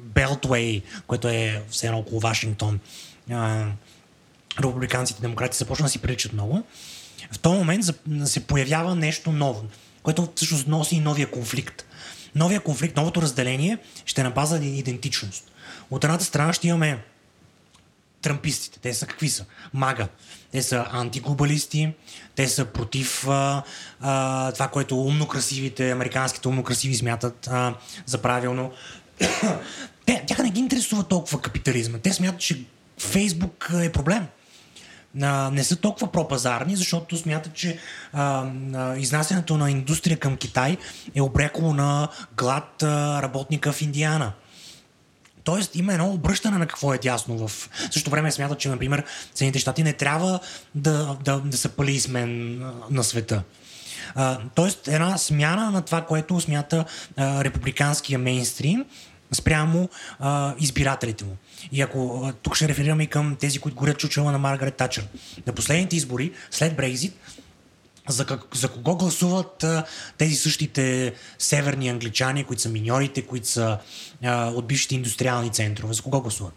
Белтвей, което е все едно около Вашингтон, републиканците и демократи започват да си приличат много, в този момент се появява нещо ново, което всъщност носи и новия конфликт. Новия конфликт, новото разделение ще напазва идентичност. От едната страна ще имаме тръмпистите. Те са какви са? Мага. Те са антиглобалисти, те са против това, което умно-красивите, американските умно-красиви смятат за правилно. Тях не ги интересува толкова капитализма. Те смятат, че Фейсбук е проблем. Не са толкова пропазарни, защото смятат, че изнасянето на индустрия към Китай е обрекало на глад работника в Индиана. Тоест има едно обръщане на какво е дясно. В същото време смятат, че, например, Съединените щати не трябва да са полисмен на света. Тоест една смяна на това, което смята републиканския мейнстрим спрямо избирателите му. И ако тук ще реферираме и към тези, които горят чучела на Маргарет Тачър. На последните избори, след Брекзит, за кого гласуват тези същите северни англичани, които са миньорите, които са от бившите индустриални центрове? За кого гласуват?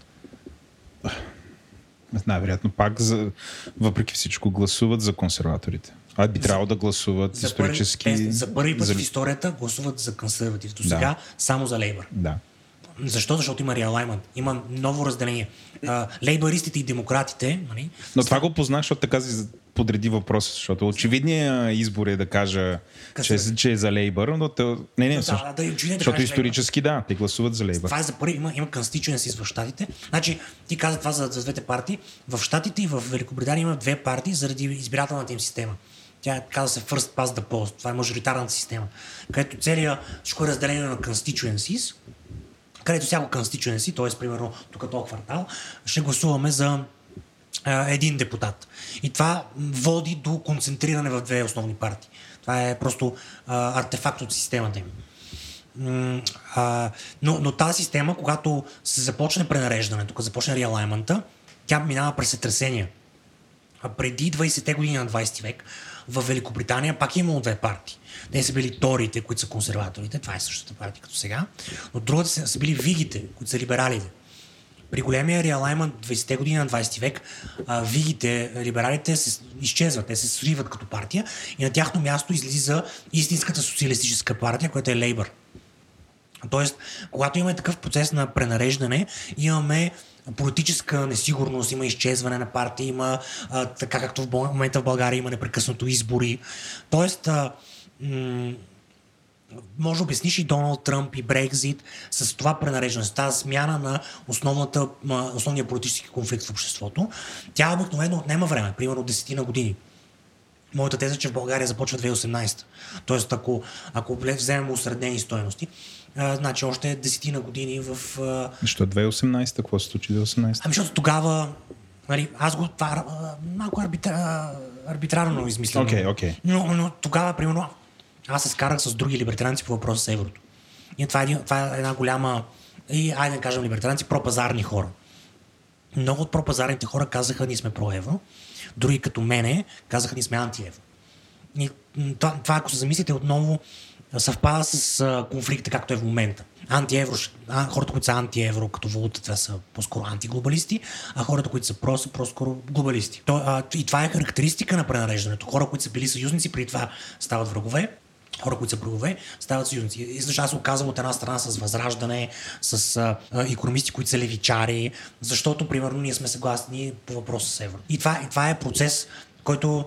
Най-вероятно пак, въпреки всичко, гласуват за консерваторите. А би трябвало да гласуват за исторически... За първи път в историята гласуват за консервативите. Сега само за Лейбър. Да. Защо? Защото има реалаймент. Има ново разделение. Лейбаристите и демократите... Нали, но това го познах, защото така си подреди въпроса, защото очевидният избор е да кажа, че е за Лейбър, но... Защото исторически да, те гласуват за Лейбър. Това е за първи, има конститюенси в щатите. Значи, ти каза това за двете партии. В щатите и в Великобритания има две партии заради избирателната им система. Тя казва се First Past the Post. Това е мажоритарната система, където целият всичко е разделение на constituencies, където всяко constituency, т.е. примерно тук този квартал, ще гласуваме за един депутат. И това води до концентриране в две основни партии. Това е просто артефакт от системата им. Но тази система, когато се започне пренареждането, когато започне реалаймента, тя минава през сътресения. Преди 20-те години на 20 век в Великобритания пак е имало две партии. Те са били торите, които са консерваторите, това е същата партия като сега, но другата са били вигите, които са либералите. При големия реалаймент 20-те години на 20 век вигите, либералите се изчезват, те се сриват като партия и на тяхно място излиза истинската социалистическа партия, която е Лейбър. Тоест, когато имаме такъв процес на пренареждане, имаме политическа несигурност, има изчезване на партии, има така както в момента в България има непрекъснато избори. Тоест, може да обясниш и Доналд Тръмп и Брекзит с това пренареждане, с тази смяна на основния политически конфликт в обществото. Тя обикновено отнема време, примерно 10 години. Моята теза е, че в България започва 2018. Тоест, ако вземем усреднени стойности, значи още 10 години в... Защо 2018? Какво се случи 2018? Ами защото тогава... Нали, аз го това малко арбитрарно измислям. Okay. Но тогава, примерно, аз се скарах с други либертаранци по въпроса с еврото. И това е една голяма... И, айде да кажем либертаранци, пропазарни хора. Много от пропазарните хора казаха, ние сме проевро. Други като мене казаха, ние сме антиевро. И това, ако се замислите отново, съвпада с конфликта, както е в момента. Антиевро, хората, които са антиевро като валута, това са по-скоро антиглобалисти, а хората, които са про, са по-скоро глобалисти. И това е характеристика на пренареждането. Хора, които са били съюзници, при това стават врагове. Хора, които са врагове, стават съюзници. И защо аз се оказвам от една страна с Възраждане, с икономисти, които са левичари, защото, примерно, ние сме съгласни по въпроса с евро. И това е процес, който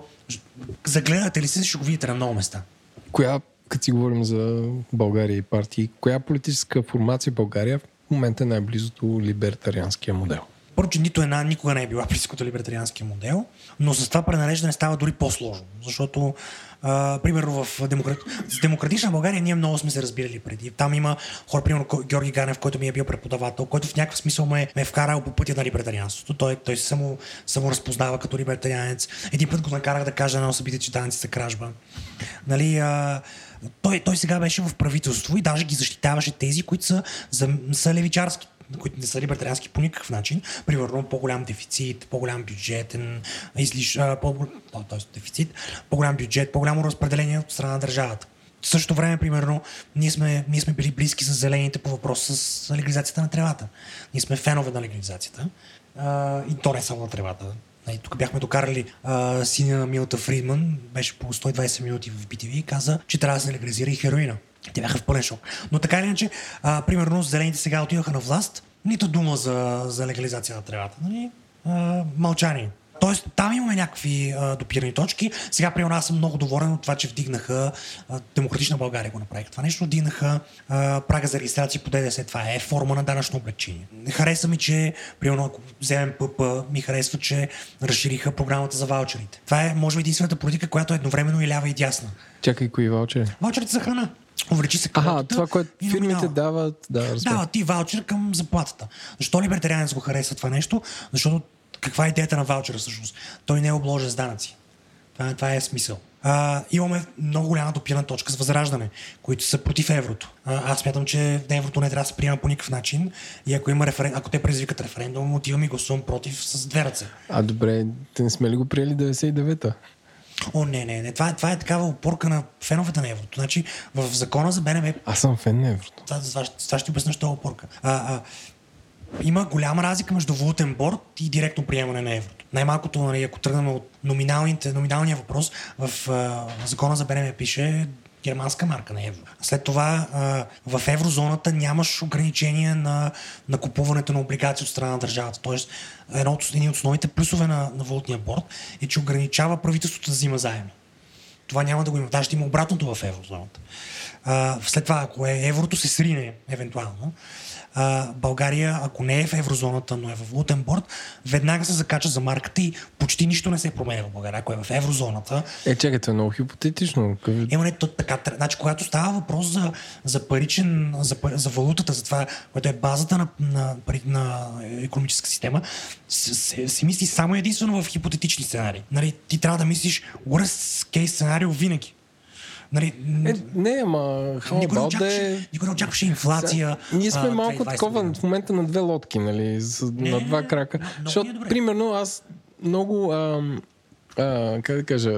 загледате ли се, ще го видите на много места. Като си говорим за България и партии, коя политическа формация България в момента е най-близо до либертарианския модел? Първо, че нито една никога не е била близко до либертарианския модел, но с това пренареждане става дори по-сложно, защото примерно в демократична България ние много сме се разбирали преди. Там има хора, примерно Георги Ганев, който ми е бил преподавател, който в някакъв смисъл ме е вкарал по пътя на либертарианството. Той се само разпознава като либертарианец. Един път го накарах да каже на особите, че данци са кражба. Нали, той сега беше в правителство и даже ги защитаваше тези, които са левичарски, които не са либертариански по никакъв начин. Примерно по-голям дефицит, по-голям бюджетен излиш, дефицит, по-голям бюджет, по-голямо разпределение от страна на държавата. В същото време, примерно, ние сме били близки с зелените по въпроса с легализацията на тревата. Ние сме фенове на легализацията. И то не само на тревата. И тук бяхме докарали сина на Милта Фридман, беше по 120 минути в BTV и каза, че трябва да се легализира и хероина. Те бяха в пълен шок. Но така или иначе, примерно, зелените сега отиваха на власт, нито дума за легализация на тревата. Нали? Мълчание. Тоест, там имаме някакви допирани точки. Сега, примерно, аз съм много доволен от това, че вдигнаха, Демократична България го направиха това нещо, вдигнаха прага за регистрация по ДДС. Това е форма на данъчно облекчение. Хареса ми, че, примерно, ако вземем ПП, ми харесва, че разшириха програмата за ваучерите. Това е, може би, единствената политика, която едновременно и лява и дясна. Чакай, кои ваучери? Ваучерите за храна. Увеличи се квотата. Това, което фирмите дават. Дават ти ваучер към заплатата. Защо либертарианец го харесва това нещо? Защото каква е идеята на ваучера всъщност? Той не е обложен с данъци. Това е смисъл. Имаме много голяма допирна точка с Възраждане, които са против еврото. Аз смятам, че еврото не трябва да се приема по никакъв начин и ако има ако те предизвикат референдум, отивам и гласувам против с две ръце. Добре, те не сме ли го приели 99-та? О, не. Това е такава опорка на феновете на еврото. Значи, в закона за БНБ... Аз съм фен на еврото. Това ще обясня, що е опорка. Има голяма разлика между валутен борд и директно приемане на еврото. Най-малкото, нали, ако тръгнем от номиналния въпрос, в закона за БНБ пише германска марка на евро. След това в еврозоната нямаш ограничение на купуването на облигации от страна на държавата. Тоест, един от основните плюсове на валутния борд е, че ограничава правителството да взима заеми. Това няма да го има. Даже ще има обратното в еврозоната. След това, ако еврото се срине, евентуално, България, ако не е в еврозоната, но е в валутен борд, веднага се закача за марката и почти нищо не се променя в България, ако е в еврозоната. Чакайте, много хипотетично. Така, значи, когато става въпрос за валутата, за това, което е базата на икономическа система, се мисли само единствено в хипотетични сценарии. Нали, ти трябва да мислиш worst case сценарио винаги. Нали, никой не очакваше инфлация. Ние сме малко такова в момента на две лодки, нали, на два крака. Защото, примерно, аз много, как да кажа,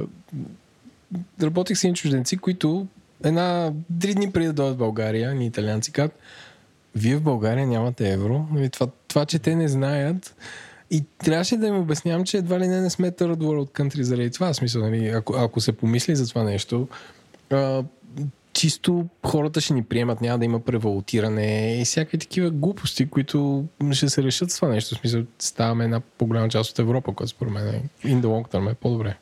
работих с едни чужденци, които 3 дни преди да дойдат в България, ни италианци казват, вие в България нямате евро. Това, че те не знаят, и трябваше да им обяснявам, че едва ли не сме third world country заради това. Смисъл, нали, ако се помисли за това нещо, чисто хората ще ни приемат, няма да има превалутиране и всякакви такива глупости, които ще се решат с това нещо. В смисъл, ставаме една по-голяма част от Европа, която според мен in the long term е по-добре.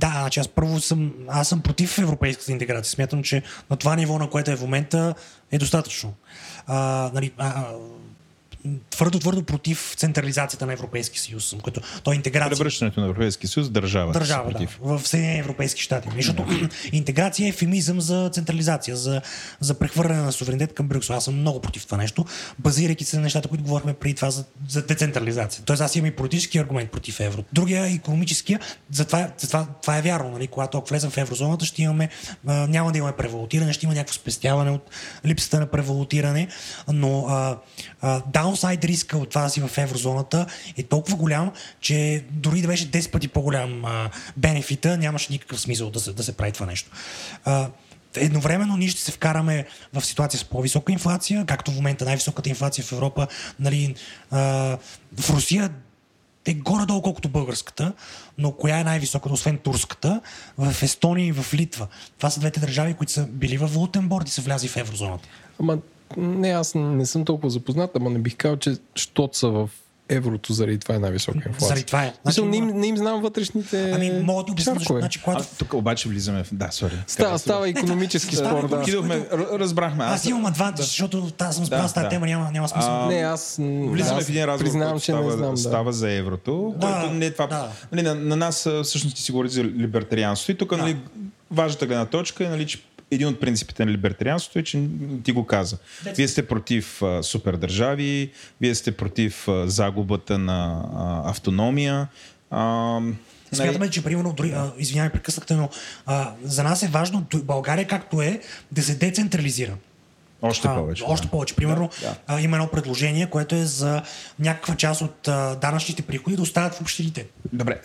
Значи аз първо съм против европейската интеграция. Смятам, че на това ниво, на което е в момента, е достатъчно. Твърдо против централизацията на Европейски съюз, като то е интеграция. Превръщането на Европейски съюз държава против. Да, в Съединени европейски щати. Защото интеграция е ефемизъм за централизация, за прехвърляне на суверенитет към Брюксел. Аз съм много против това нещо, базирайки се на нещата, които говорихме преди това за децентрализация. Тоест аз имам и политически аргумент против евро. Другия е икономическия, това е вярно, нали? Когато влезем в еврозоната, няма да имаме превалутиране, ще има някакво спестяване от липсата на превалутиране, но даунсайд риска от това да си в еврозоната е толкова голям, че дори да беше 10 пъти по-голям бенефита, нямаше никакъв смисъл да се прави това нещо. едновременно ние ще се вкараме в ситуация с по-висока инфлация, както в момента най-високата инфлация в Европа, нали, в Русия е горе-долу колкото българската, но коя е най-високата, освен турската, в Естония и в Литва. Това са двете държави, които са били във валутен борд и са влязли в еврозоната. Ама не, аз не съм толкова запознат, ама не бих казал, че щото са в еврото заради това е най-висока инфлация. Заради това е. Значи, не им знам вътрешните. Ами мога да обясня, значи когато тук обаче влизаме в става икономически спор. Да. Разбрахме. Аз имам два, защото аз съм спрял с тази тема, няма смисъл. Влизаме в един разговор, че става за еврото, което не е това. На нас всъщност ти си говори за либертарианството и тук важната гледна точка е, нали, че един от принципите на либертарианството е, че ти го каза. Вие сте против супердържави, вие сте против загубата на автономия. Смятаме, че примерно, дори, извинявай, прекъснахте, но за нас е важно България както е да се децентрализира. Още повече. Още повече. Примерно има едно предложение, което е за някаква част от данъчните приходи да остават в общините. Добре,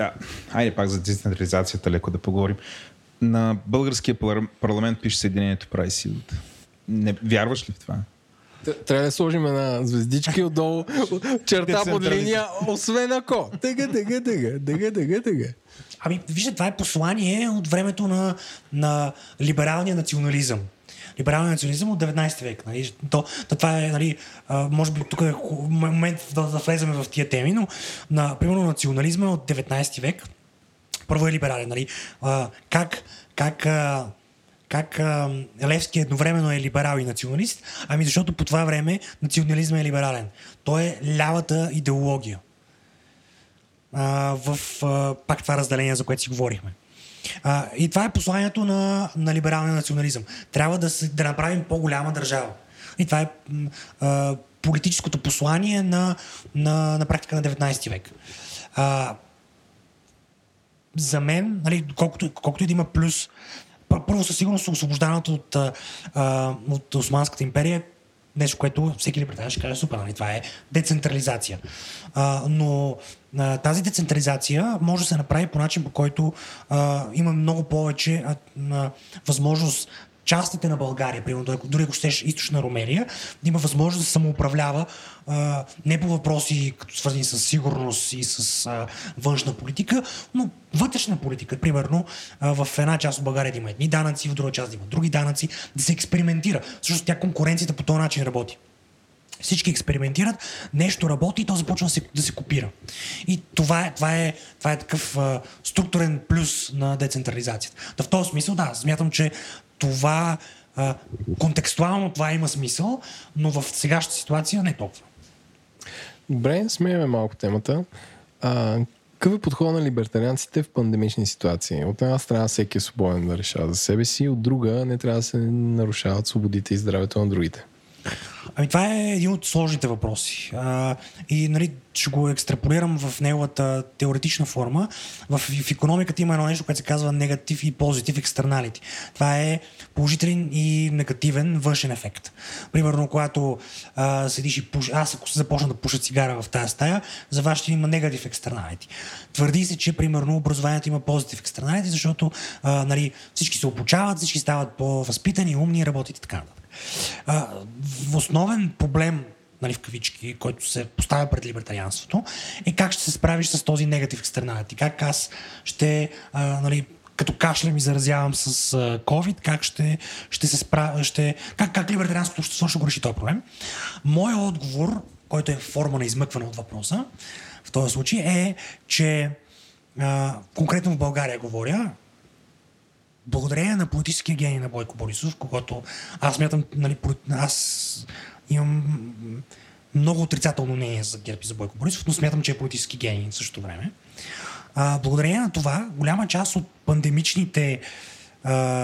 айде пак за децентрализацията леко да поговорим. На българския парламент пише Съединението прави силата. Не вярваш ли в това? Трябва да сложим една звездичка отдолу, черта под линия, освен ако. Тега. Ами, вижте, това е послание от времето на либералния национализъм. Либералния национализъм от 19 век. Нали? Това е, нали, може би тук е момент да влезаме в тия теми, но примерно национализма е от 19 век. Първо е либерален, нали? Как Левски едновременно е либерал и националист? Ами защото по това време национализмът е либерален. Той е лявата идеология. Пак това разделение, за което си говорихме. И това е посланието на либералния национализъм. Трябва да направим по-голяма държава. И това е политическото послание на практика на 19 век. За мен, нали, колкото и да има плюс, първо със сигурност освобождането от Османската империя, нещо, което всеки либертариан ще каже супер, нали, това е децентрализация. Но тази децентрализация може да се направи по начин, по който има много повече възможност частите на България, примерно, дори ако щеш източна Румелия, да има възможност да самоуправлява не по въпроси, като свързани с сигурност и с външна политика, но вътрешна политика. Примерно, в една част от България да има едни данъци, в друга част да има други данъци, да се експериментира. Всъщност тя конкуренцията по този начин работи. Всички експериментират, нещо работи и то започва да се копира. И това е такъв структурен плюс на децентрализацията. В този смисъл, да, смятам, че това, контекстуално това има смисъл, но в сегашната ситуация не толкова. Добре, смеяме малко темата. Какъв е подходът на либертарианците в пандемични ситуации? От една страна всеки е свободен да решава за себе си, от друга не трябва да се нарушават свободите и здравето на другите. Ами това е един от сложните въпроси. И, нали, ще го екстраполирам в неговата теоретична форма. В икономиката има едно нещо, което се казва негатив и позитив екстерналити. Това е положителен и негативен външен ефект. Примерно, когато седиш и пуша, аз ако започна да пуша цигара в тази стая, за вас ще има негатив екстерналити. Твърди се, че примерно образованието има позитив екстерналити, защото нали, всички се обучават, всички стават по-възпитани, умни, работят и така. Основен проблем, нали, в кавички, който се поставя пред либертарианството, е как ще се справиш с този негатив екстерналити. Как аз ще, нали, като кашлям и заразявам с COVID, как либертарианството ще го реши този проблем. Моят отговор, който е форма на измъкване от въпроса, в този случай е, че конкретно в България говоря, благодарение на политическия гений на Бойко Борисов, когато аз смятам, нали, аз имам много отрицателно мнение за ГЕРБ и за Бойко Борисов, но смятам, че е политически гений в същото време. Благодарение на това, голяма част от пандемичните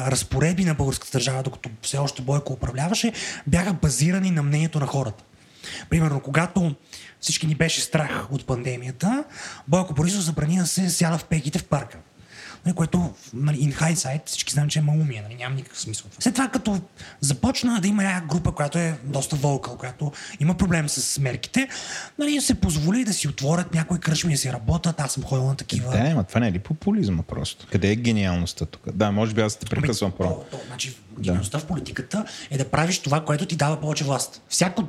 разпоредби на българската държава, докато все още Бойко управляваше, бяха базирани на мнението на хората. Примерно, когато всички ни беше страх от пандемията, Бойко Борисов забрани да се сяда в пейките в парка. което in hindsight всички знам, че е малумие, нали, няма никакъв смисъл. След това, като започна да има група, която е доста вокал, която има проблем с мерките, нали, се позволи да си отворят някои кръчми да си работят, аз съм ходил на такива. Да, но това не е ли популизма просто? Къде е гениалността тук? Да, може би аз те прекъсвам просто. Значи, гениалността в политиката е да правиш това, което ти дава повече власт. Всяко,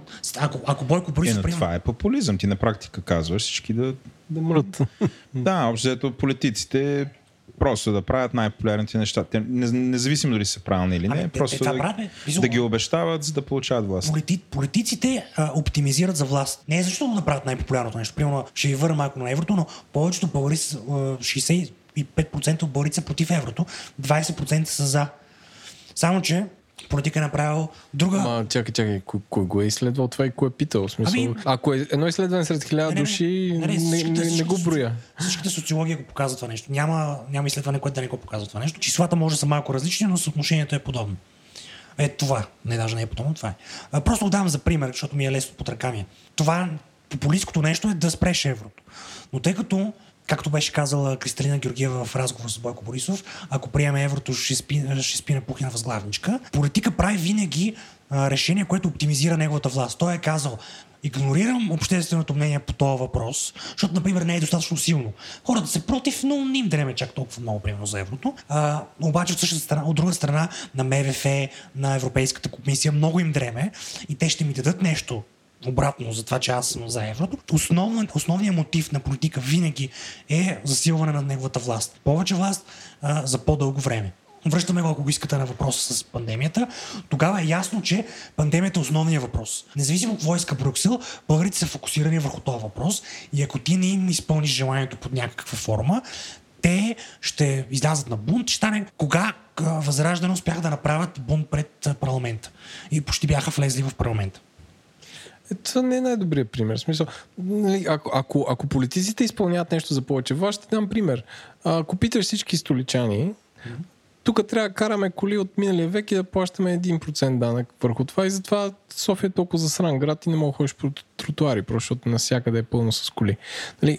ако Бойко Борисов приема... Това е популизъм, ти на практика казваш всички да мрат. Да, общото политиците просто да правят най-популярните неща. Те, независимо дали са правилни или не, просто да ги обещават, за да получават власт. Политиците оптимизират за власт. Не е защото да правят най-популярното нещо. Примерно, ще ви върна малко на еврото, но повечето българи, 65% от българите са против еврото, 20% са за. Само, че политика е направил друга... Ама, чакай, кой го е изследвал това и кой е питал? В смисъл, ако е едно изследване сред 1000 души, не го броя. Всичката социология го показва това нещо. Няма изследване, което да не го показва това нещо. Числата може да са малко различни, но съотношението е подобно. Е това. Не, даже не е подобно, това е. Просто го давам за пример, защото ми е лесно под ръка ми. Това популистското нещо е да спреш еврото. Но тъй като... Както беше казала Кристалина Георгиева в разговор с Бойко Борисов, ако приеме еврото, ще спи на Пухина възглавничка. Политика прави винаги решение, което оптимизира неговата власт. Той е казал: игнорирам общественото мнение по този въпрос, защото, например, не е достатъчно силно. Хората са против, но не им дреме чак толкова много, примерно, за еврото. Обаче, от друга страна, на МВФ, на Европейската комисия, много им дреме и те ще ми дадат нещо обратно за това, че аз съм за еврото. Основният мотив на политика винаги е засилване на неговата власт. Повече власт за по-дълго време. Връщаме го, ако го искате, на въпроса с пандемията. Тогава е ясно, че пандемията е основният въпрос. Независимо какво иска Брюксел, българите са фокусирани върху този въпрос и ако ти не им изпълниш желанието под някаква форма, те ще излязат на бунт. Ще стане кога Възраждане успяха да направят бунт пред парламента. И почти бяха влезли в парламента. Това не е най-добрият пример. В смисъл, ако политиците изпълняват нещо за повече власт, ще дам пример. Ако питаш всички столичани, тук трябва да караме коли от миналия век и да плащаме 1% данък върху това и затова София е толкова засран град и не мога да ходиш по тротуари, защото навсякъде е пълно с коли. Нали?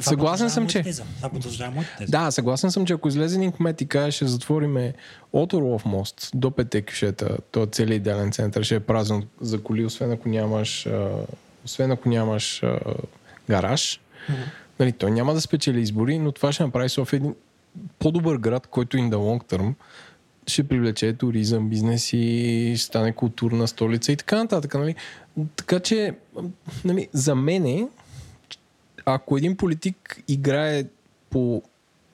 Съгласен съм, че... Да, съгласен съм, че ако излезе един кмет и каже, ще затвориме от Орлов мост до 5 кюшета, то целият идеален център ще е празен за коли, освен ако нямаш гараж. Нали, той няма да спечели избори, но това ще направи София един по-добър град, който in the long term ще привлече туризъм, бизнес и ще стане културна столица и така нататък. Нали? Така че, нали, за мене, ако един политик играе по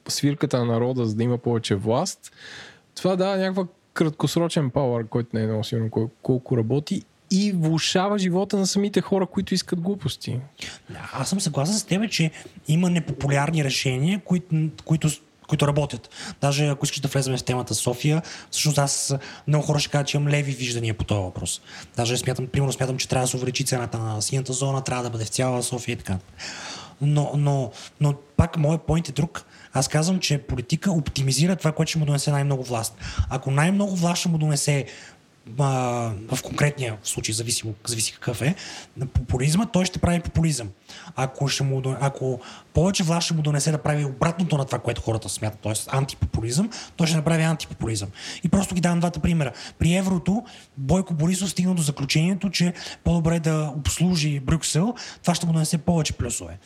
свирката на народа, за да има повече власт, това дава някаква краткосрочен пауър, който не е много сигурно колко работи и влошава живота на самите хора, които искат глупости. Аз съм съгласен с тебе, че има непопулярни решения, които работят. Даже ако искаш да влезем в темата София, всъщност аз много хора ще кажа, че имам леви виждания по този въпрос. Даже смятам, че трябва да се увеличи цената на синята зона, трябва да бъде в цяла София и така. Но пак моят поинт е друг. Аз казвам, че политика оптимизира това, което ще му донесе най-много власт. Ако най-много власт ще му донесе в конкретния случай, зависи какъв е, на популизма, той ще прави популизъм. Ако повече власт ще му донесе да прави обратното на това, което хората смятат, т.е. антипопулизъм, той ще направи антипопулизъм. И просто ги давам двата примера. При еврото Бойко Борисов стигна до заключението, че по-добре е да обслужи Брюксел, това ще му донесе повече плюсове.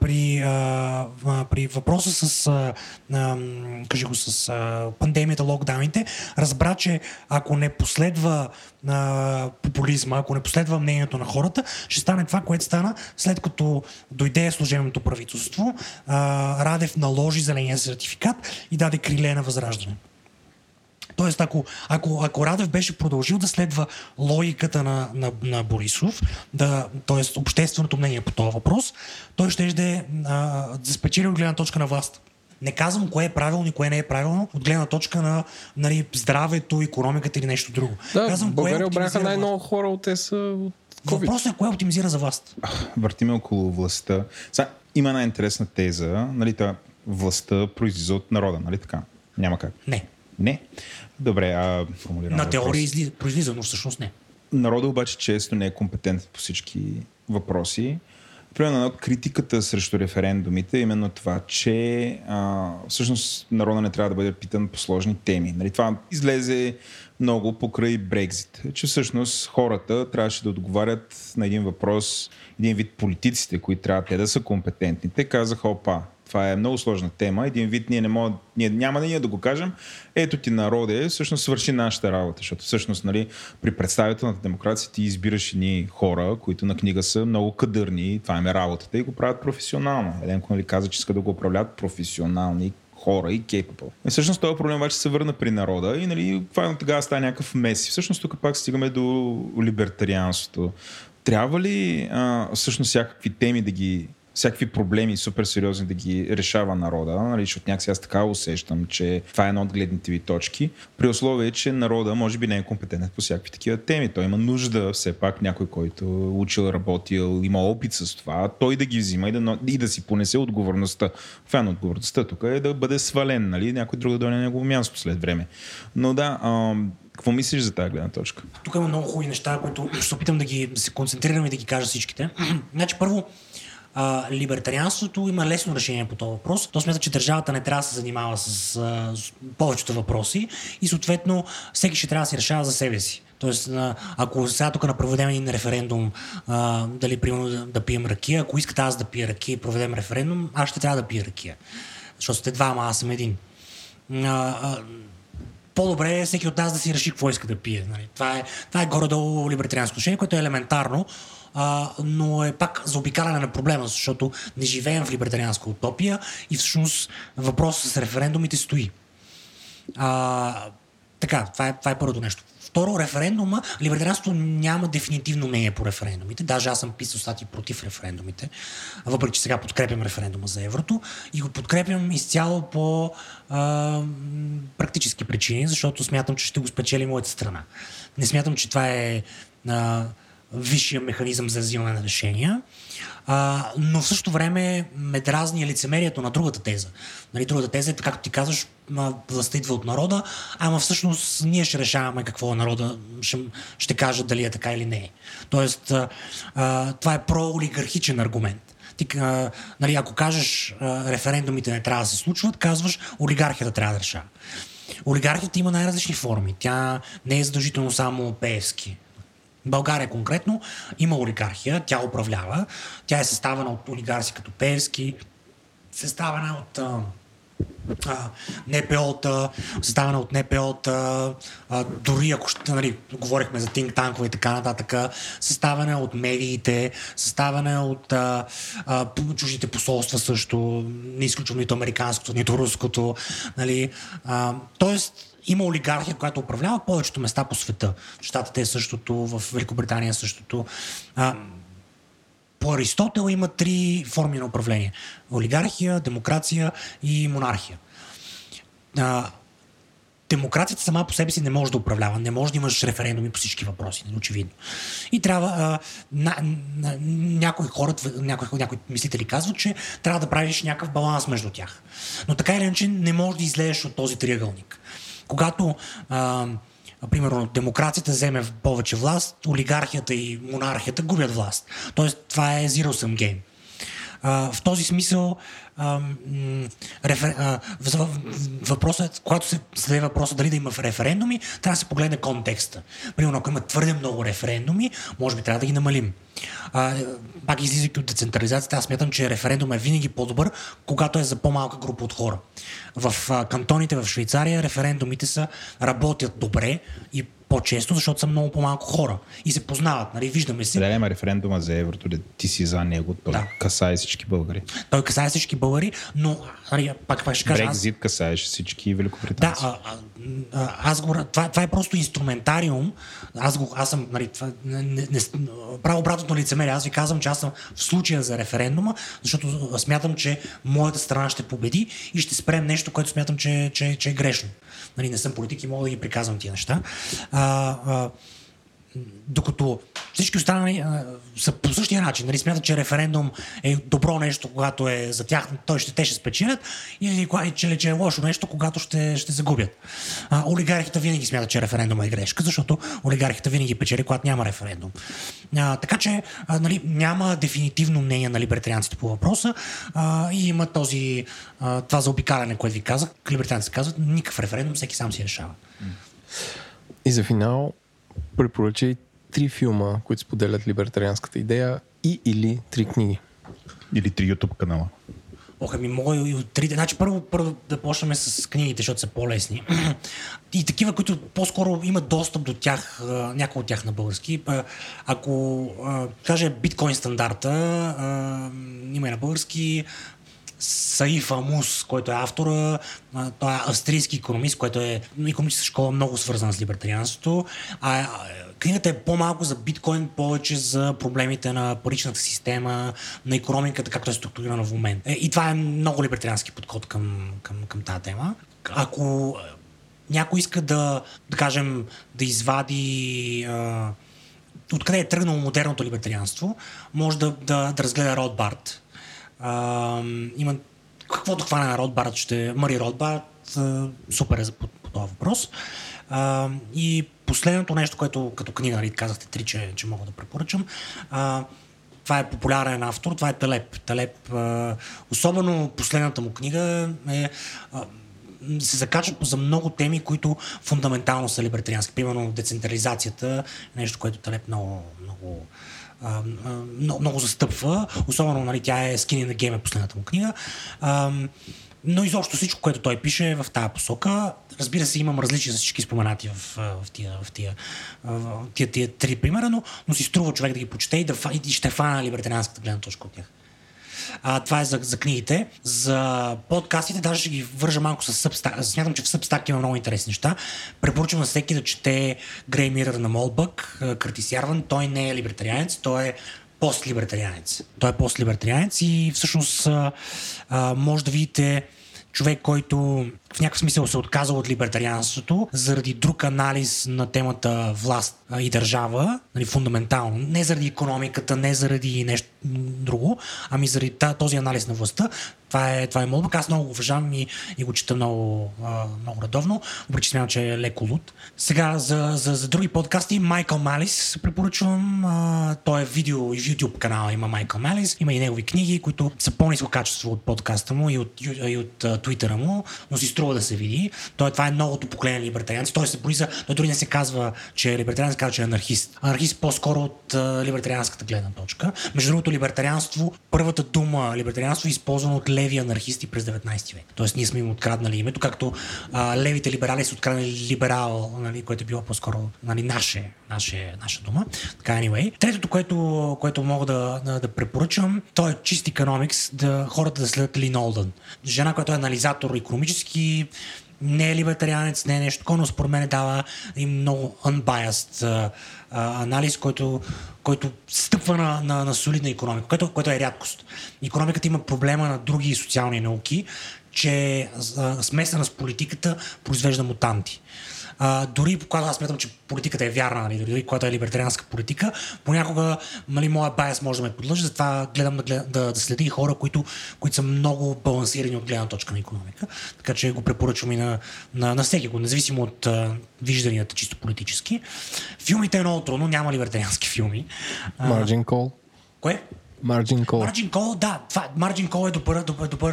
При въпроса с пандемията, локдауните, разбра, че ако не последва популизма, ако не последва мнението на хората, ще стане това, което стана след като дойде служебното правителство, Радев наложи зеления сертификат и даде криле на Възраждане. Тоест, ако Радев беше продължил да следва логиката на Борисов, т.е. общественото мнение по този въпрос, той ще е спечелил гледна точка на власт. Не казвам кое е правилно и кое не е правилно от гледна точка на, нали, здравето, икономиката или нещо друго. Да, казвам, България обраха най-много хора от ЕС от COVID. Въпросът е кое оптимизира за власт. Въртиме около властта. Има една интересна теза. Нали, властта произлиза от народа, нали така? Няма как. Не. Добре, формулирам. На теория произлиза, но всъщност не. Народът обаче често не е компетентен по всички въпроси. примерно критиката срещу референдумите е именно това, че всъщност народа не трябва да бъде питан по сложни теми. Нали, това излезе много покрай Брекзит, че всъщност хората трябваше да отговарят на един въпрос, един вид политиците, които трябва те да са компетентни. Те казаха, опа, това е много сложна тема, един вид ние не можем, няма да го кажем, ето ти народе, всъщност свърши нашата работа, защото всъщност нали, при представителната демокрация ти избираш едни хора, които на книга са много кадърни, това им е работата и го правят професионално. Еленко нали, каза, че иска да го управляват професионални хора и capable. И всъщност този проблем обаче се върна при народа и нали, тогава става някакъв меси. Всъщност тук пак стигаме до либертарианството. Трябва ли всъщност всякакви теми да ги всякакви проблеми супер сериозни да ги решава народа, нали, защото някакси аз така усещам, че това е една от гледните ви точки, при условие, че народа може би не е компетентен по всякакви такива теми. Той има нужда все пак някой, който учил, работил, има опит с това, той да ги взима и да си понесе отговорността. Това на отговорността тук е да бъде свален, нали, някой друг да дойде на негово място след време. Но да, какво мислиш за тази гледна точка? Тук има много хубави неща, които ще се опитам да се концентрирам и да ги кажа всичките. Значи първо, либертарианството има лесно решение по този въпрос. То смята, че държавата не трябва да се занимава с повечето въпроси и съответно всеки ще трябва да си решава за себе си. Тоест, ако сега тук проведем един референдум, дали примерно да пием ракия, ако искате аз да пия ракия и проведем референдум, аз ще трябва да пия ракия. Защото сте двама, аз съм един. По-добре е всеки от нас да си реши какво иска да пие. Нали? Това е горе-долу либертарианско решение, което е елементарно, но е пак заобикаляне на проблема, защото не живеем в либертарианска утопия и всъщност въпросът с референдумите стои. Така, това е първото нещо. Второ, референдума, либертарианството няма дефинитивно мнение по референдумите. Даже аз съм писал статии против референдумите, въпреки че сега подкрепям референдума за еврото и го подкрепям изцяло по практически причини, защото смятам, че ще го спечели моята страна. Не смятам, че това е висшия механизъм за взимане на решения, но в същото време ме дразни лицемерието на другата теза. Нали, другата теза е, както ти казваш, властта идва от народа, ама всъщност ние ще решаваме какво народа ще каже дали е така или не е. Тоест, това е проолигархичен аргумент. Ти, нали, ако кажеш референдумите не трябва да се случват, казваш олигархията трябва да решава. Олигархията има най-различни форми. Тя не е задължително само пеевски. България конкретно има олигархия, тя управлява, тя е съставена от олигарси като Пеевски, съставена от НПО-та, съставена от НПО-та, дори ако ще, нали, говорихме за тинг-танкове и така нататък, съставена от медиите, съставена от чуждите посолства също, не изключвам нито американското, нито руското, нали, тоест има олигархия, която управлява повечето места по света. В Щатите е същото, в Великобритания е същото. По Аристотел има три форми на управление. Олигархия, демокрация и монархия. Демокрацията сама по себе си не може да управлява, не може да имаш референдуми по всички въпроси, очевидно. И трябва някои мислители казват, че трябва да правиш някакъв баланс между тях. Но така или иначе не можеш да излезеш от този триъгълник. Когато, примерно, демокрацията вземе повече власт, олигархията и монархията губят власт. Тоест, това е zero-sum game. В този смисъл, въпросът, когато се следва въпроса дали да има референдуми, трябва да се погледне контекста. Примерно, ако има твърде много референдуми, може би трябва да ги намалим. Пак излизайки от децентрализацията, аз смятам, че референдум е винаги по-добър, когато е за по-малка група от хора. В кантоните в Швейцария референдумите работят добре и по-често, защото са много по-малко хора и се познават, нали, виждаме се. Да, има референдума за еврото, ти си за него, той касае всички българи. Той касае всички българи, но нали, пак ще кажа... Брекзит касаеше всички великобританци. Да, това е просто инструментариум. Аз съм... Нали, това, не, право обратното лицемерие. Аз ви казвам, че аз съм в случая за референдума, защото смятам, че моята страна ще победи и ще спрем нещо, което смятам, че е грешно. Нали, не съм политик и мога да ги приказвам тия неща. докато всички останали са по същия начин. Нали, смятат, че референдум е добро нещо, когато е за тях, те ще спечелят, и че е лошо нещо, когато ще загубят. Олигархията винаги смятат, че референдум е грешка, защото олигархията винаги печели, когато няма референдум. Така че нали, няма дефинитивно мнение на либертарианците по въпроса и има това заобикаляне, което ви казах. Либертарианците казват, никакъв референдум, всеки сам си решава. И за финал препоръчай 3 филма, които споделят либертарианската идея или 3 книги. Или 3 YouTube канала. Мога и от 3. Значи първо да почнем с книгите, защото са по-лесни. И такива, които по-скоро имат достъп до тях, някои от тях на български. Ако кажа биткоин стандарта, има и на български. Саиф Амус, който е автора, той е австрийски икономист, който е икономическа школа, много свързана с либертарианството. Книгата е по-малко за биткоин, повече за проблемите на паричната система, на икономиката, както е структурирана в момента. И това е много либертариански подход към тази тема. Ако някой иска да извади откъде е тръгнало модерното либертарианство, може да разгледа Род Барт. Има каквото хване на Ротбард, Мари Ротбард, супер е по този въпрос. И последното нещо, което като книга, нали, казахте 3, че мога да препоръчам, това е популярен автор, това е Талеб. Талеб, особено последната му книга се закачат за много теми, които фундаментално са либертариански. Примерно децентрализацията, нещо, което Талеб много застъпва. Особено, нали, тя е Skin in the Game, е последната му книга. Но изобщо всичко, което той пише, е в тази посока. Разбира се, имам различия за всички споменати в тия 3 примера, но си струва човек да ги прочете и ще фана либертарианската гледна точка от тях. Това е за книгите. За подкастите даже ще ги вържа малко с Substack. Смятам, че в Substack има много интересни неща. Препоръчвам на всеки да чете Grey Mirror на Молбък, Къртис Ярван. Той не е либертарианец, той е постлибертарианец. И всъщност може да видите човек, който в някакъв смисъл се отказал от либертарианството заради друг анализ на темата власт и държава, нали, фундаментално. Не заради икономиката, не заради нещо друго, ами заради този анализ на властта. Това е Молбък. Аз много го уважавам и го чета много редовно. Обричам, че е леко луд. Сега за други подкасти Майкъл Малис препоръчвам. Той е видео и в YouTube канала има Майкъл Малис. Има и негови книги, които са по-ниско качество от подкаста му и от Twitter му, но си струва да се види. Това е новото поколение либертарианци. Той се бори той дори не се казва, че е либертарианец, казва, че е анархист. Анархист по-скоро от либертарианската гледна точка. Между другото, либертарианство, първата дума либертарианство е използвана от леви анархисти през 19 век. Тоест ние сме им откраднали името, както левите либерали са откраднали либерал, нали, което е било по-скоро, нали, наша дума. Така, anyway. Третото, което мога да препоръчам, то е чист икономикс, хората да следят Лин Олдън. Жена, която е анализатор икономически, не е либертарианец, не е нещо такова, но според мен дава и много unbiased анализ, който стъпва на солидна икономика, което е рядкост. Икономиката има проблема на други социални науки, че смесена с политиката произвежда мутанти. Дори когато аз смятам, че политиката е вярна, нали, дори когато е либертарианска политика, понякога, нали, моя байас може да ме подлъжи, затова гледам да следи хора, които са много балансирани от гледна точка на икономика. Така че го препоръчвам и на всеки го, независимо от вижданията чисто политически. Филмите е много трудно, няма либертариански филми. Margin Call. Кое? Margin Call. Margin Call, да. Margin Call е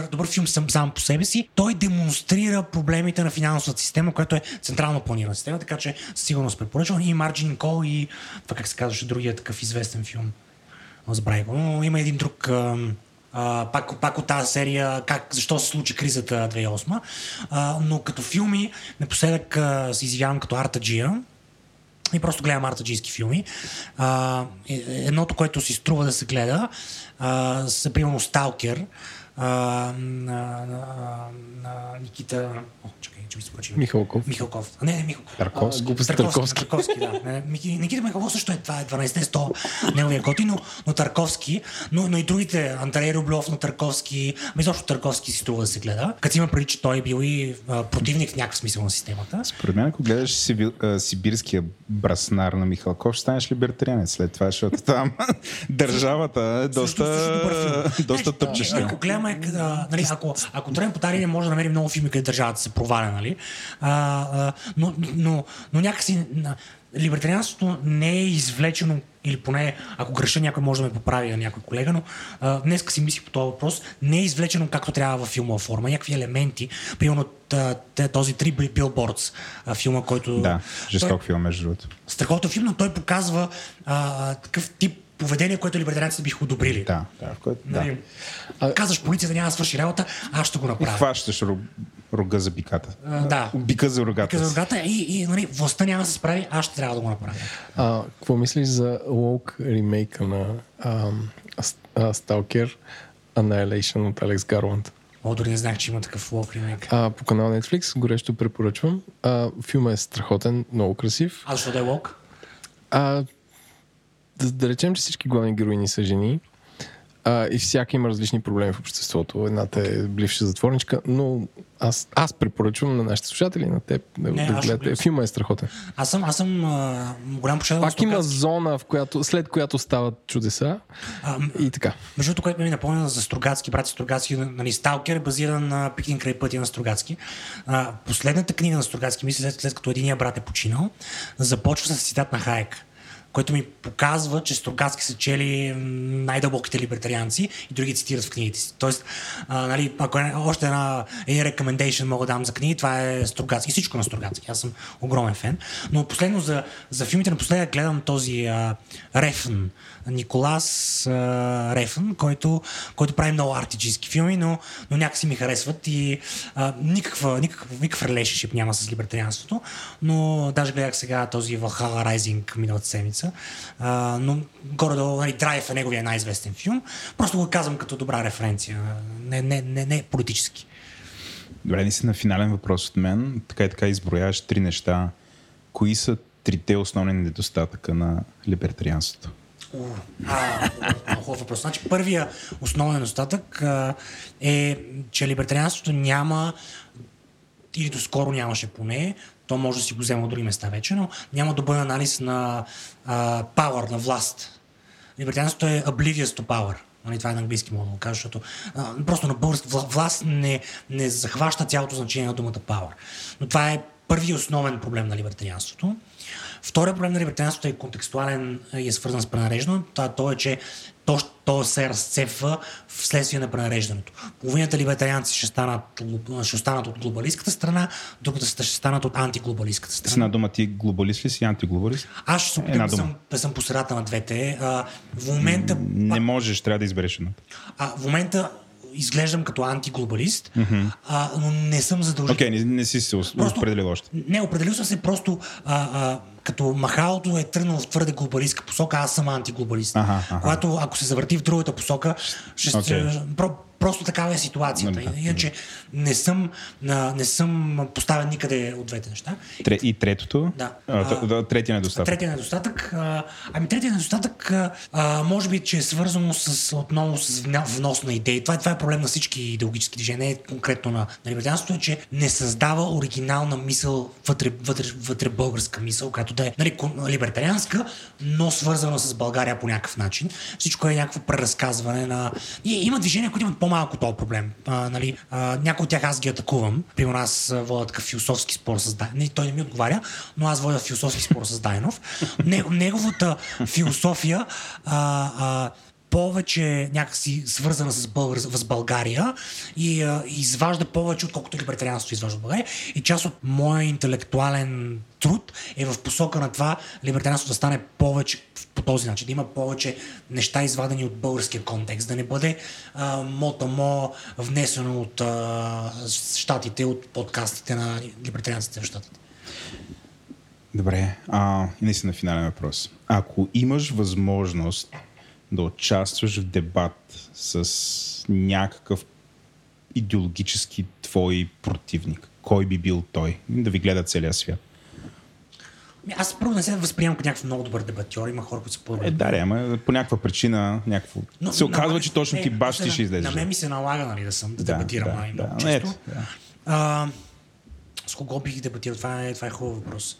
добър филм сам по себе си. Той демонстрира проблемите на финансовата система, която е централно планирана система, така че сигурно се препоръчвам. И Margin Call, и това, как се казваше, другия такъв известен филм. Забравя го. Но има един друг, пак от тази серия, защо се случи кризата 2008. Но като филми, напоследък се изявявам като Артаджия. И просто гледам артаджийски филми. Едното, което си струва да се гледа, са примерно Сталкер. Никита... Михалков. Тарковски, да. Никита Михалков също е 12-100, неговия коти, но Тарковски, но и другите, Андрей Рублев, но Тарковски, изобщо Тарковски си струва да се гледа. Като има преди, че той е бил и противник в някакъв смисъл на системата. Според мен, ако гледаш сибирския браснар на Михалков, ще станеш либертарианец след това, защото там държавата е доста тъпчеща. Ако гледаме, ако тръгнем по тази линия, може да намерим много филми, къде държавата се проваля, нали? Но някакси либертарианството не е извлечено, или поне, ако греша, някой може да ме поправи на някой колега, но днеска си мислих по този въпрос, не е извлечено както трябва във филмова форма. Някакви елементи, примерно този 3 билбордс филма, който... Да, жесток филм, между другото. Страхотен филм, но той показва такъв тип поведение, което либертарианците биха одобрили. Да, в което... Нали, да. Казваш, полицията няма да свърши работа, аз ще го направя. И хващаш рога за биката. Да. Бика за рогата. И нали, властта няма да се справи, аз ще трябва да го направя. Какво мислиш за лоук ремейка на Stalker Annihilation от Алекс Гарланд? Дори не знаех, че има такъв лоук ремейк. По канал Netflix горещо препоръчвам. Филмът е страхотен, много красив. А защо да е лоук? Да речем, че всички главни героини са жени и всяка има различни проблеми в обществото. Едната е бивша затворничка, но аз препоръчвам на нашите слушатели, на теб, да гледате. Филма е страхотен. Аз съм голям почитател. Пак има зона, след която стават чудеса и така. Между другото, което ми напомня за Стругацки, брат Стругацки, нали, Сталкер е базиран на Пикник край пътя на Стругацки. Последната книга на Стругацки, мисля, след като единия брат е починал, започва с цитат на Хайек, което ми показва, че Стругацки са чели най-дълбоките либертарианци и други цитират в книгите си. Тоест, нали, ако още един recommendation мога да дам за книги, това е Стругацки. Всичко на Стругацки. Аз съм огромен фен. Но последно за филмите, напоследък гледам този Рефън. Николас Рефън, който прави много RPG-ски филми, но някакси ми харесват и никакъв relationship няма с либертарианството. Но даже гледах сега този Valhalla Rising миналата седмица. Но горе-долу Драйв е неговия най-известен филм. Просто го казвам като добра референция. Не политически. Добре, наистина финален въпрос от мен. Така изброяваш 3 неща. Кои са 3 основни недостатъка на либертарианството? Хубав въпрос. Значи, първия основен недостатък е, че либертарианството няма, или доскоро нямаше поне, то може да си го взема от други места вече, но няма добър анализ на power, на власт. Либертарианството е oblivious to power. Това е на английски, мога да го кажа, защото просто на българска власт не захваща цялото значение на думата power. Но това е първият основен проблем на либертарианството. Втория проблем на либертарианството е контекстуален и е свързан с пренареждането. То е, че то се разцепва вследствие на пренареждането. Половината либертарианци ще останат от глобалистката страна, другата ще станат от антиглобалистката страна. С една дума, ти глобалист ли си, антиглобалист? Аз ще се опитам да съм по средата на двете. В момента... Не можеш, трябва да избереш едната. В момента изглеждам като антиглобалист, но не съм задължителен. Окей, не си се определил още. Не, определил съм се просто... като махалото е тръгнало в твърде глобалистка посока, аз съм антиглобалист. Когато, ако се завърти в другата посока, просто такава е ситуацията. Иначе не съм поставен никъде от двете неща. И третото? Да. Третия недостатък. Третия недостатък може би, че е свързано отново с внос на идеи. Това е проблем на всички идеологически движения, не конкретно на либертарианството, е, че не създава оригинална мисъл, вътре българска мисъл, която да е, нали, либертарианска, но свързана с България по някакъв начин. Всичко е някакво преразказване на... И има движения, които имат по-малко този проблем. Нали, някои от тях аз ги атакувам. Примерно аз водя такъв философски спор с Дайнов. Той не ми отговаря, но аз водя философски спор с Дайнов. Неговата философия повече някакси свързана с България и изважда повече, отколкото либертарианството изважда в България. И част от моя интелектуален труд е в посока на това либертарианството да стане повече по този начин, да има повече неща извадени от българския контекст, да не бъде мотамо внесено от щатите, от подкастите на либертарианците в щатите. Добре, и наистина финален въпрос. Ако имаш възможност да участваш в дебат с някакъв идеологически твой противник? Кой би бил той? Да ви гледа целия свят. Аз първо не се възприемам като някакъв много добър дебатьор. Има хора, които са по-добър. Да, ама по някаква причина някакво... Но, се оказва, че точно ти баш ти ще излезеш. На мен ми се налага, нали, да съм, да дебатирам. Често. С кого бих дебатирал? Това е хубав въпрос.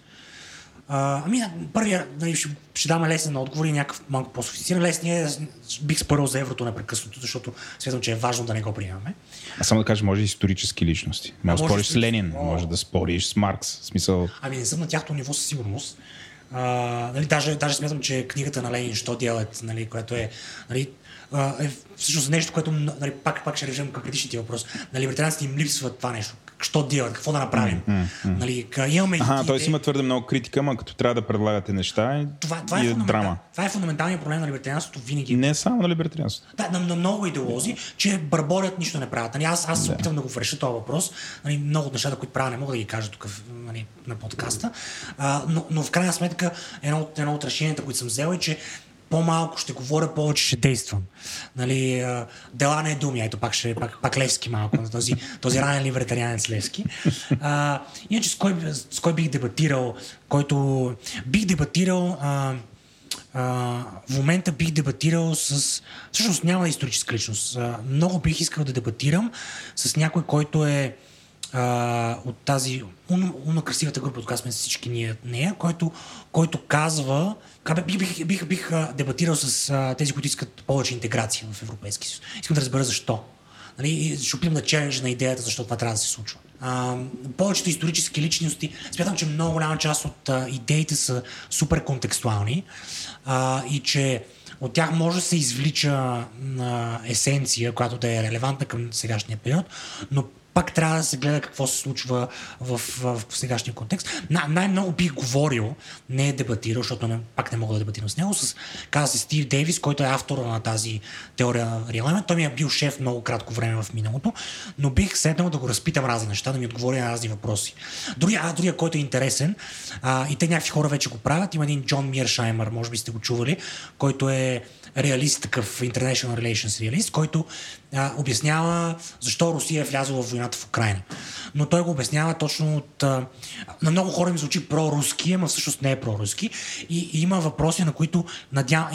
Ами, първия, нали, ще дам лесен отговор и някакъв малко по-софистициран. Лесният бих спървал за еврото непрекъснато, защото смятам, че е важно да не го приемаме. А само да кажа, може исторически личности. Може да спориш с Ленин, може да спориш с Маркс. Смисъл... Ами не съм на тяхното ниво със сигурност. Нали, даже смятам, че книгата на Ленин "Що делят", нали, което е... Нали, е всъщност нещо, което, нали, пак ще режем към предишните въпроси. На либертарианците им липсва това нещо. Що делят, какво да направим? Нали, имаме т.е. има твърде много критика, ама като трябва да предлагате неща, това е драма. Това е фундаменталният проблем на либертарианството винаги. Не само на либертарианството. Да, на много идеолози, че бърборят, нищо не правят. Нали, аз се опитам да го вреша този въпрос. Нали, много от нещата, които правя, не мога да ги кажа тук, нали, на подкаста. Но в крайна сметка едно от решенията, които съм взел, е, че по-малко ще говоря, повече ще действам. Нали, дела не е думи. Ето пак Левски малко, на този ранен либертарианец Левски. Иначе с кой бих дебатирал, който... Бих дебатирал... в момента бих дебатирал с... Всъщност няма историческа личност. Много бих искал да дебатирам с някой, който е от тази красивата група, от сме всички ние нея, който казва... Бих дебатирал с тези, които искат повече интеграция в Европейския съюз. Искам да разбера защо. Нали? Ще опитам да челенджа на идеята, защо това трябва да се случва. Повечето исторически личности, смятам, че много голяма част от идеите са супер контекстуални и че от тях може да се извлича есенция, която да е релевантна към сегашния период, но пак трябва да се гледа какво се случва в сегашния контекст. Най-много бих говорил, не е дебатирал, защото пак не мога да дебатирам с него, каза се Стив Дейвис, който е автор на тази теория на реалемент. Той ми е бил шеф много кратко време в миналото, но бих седнал да го разпитам разни неща, да ми отговори на разни въпроси. Другия, който е интересен, и те някакви хора вече го правят, има един Джон Миршаймър, може би сте го чували, който е реалист, такъв International Relations реалист, който обяснява защо Русия е влязла в войната в Украйна. Но той го обяснява точно от... на много хора ми звучи проруски, ама всъщност не е проруски. И има въпроси, на които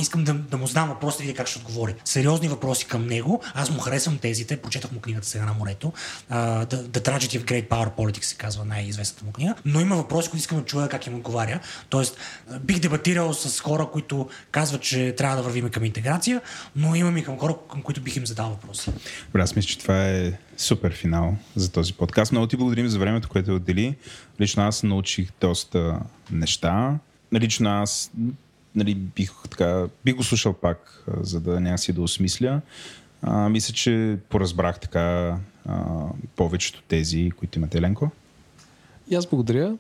искам да му знам въпросите и да как ще отговори. Сериозни въпроси към него. Аз му харесвам тезите, прочетах му книгата "Сега на морето". The Tragedy of Great Power Politics се казва най-известната му книга. Но има въпроси, които искам да чуя как им отговаря. Тоест, бих дебатирал с хора, които казват, че трябва да вървим към интеграция, но имам и към хора, към които бих им задал въпроси. Добре, аз мисля, че това е супер финал за този подкаст. Много ти благодарим за времето, което отдели. Лично аз научих доста неща. Лично аз, нали, бих го слушал пак, за да някакси да осмисля. Мисля, че поразбрах така повечето тези, които имате, Еленко. И аз благодаря.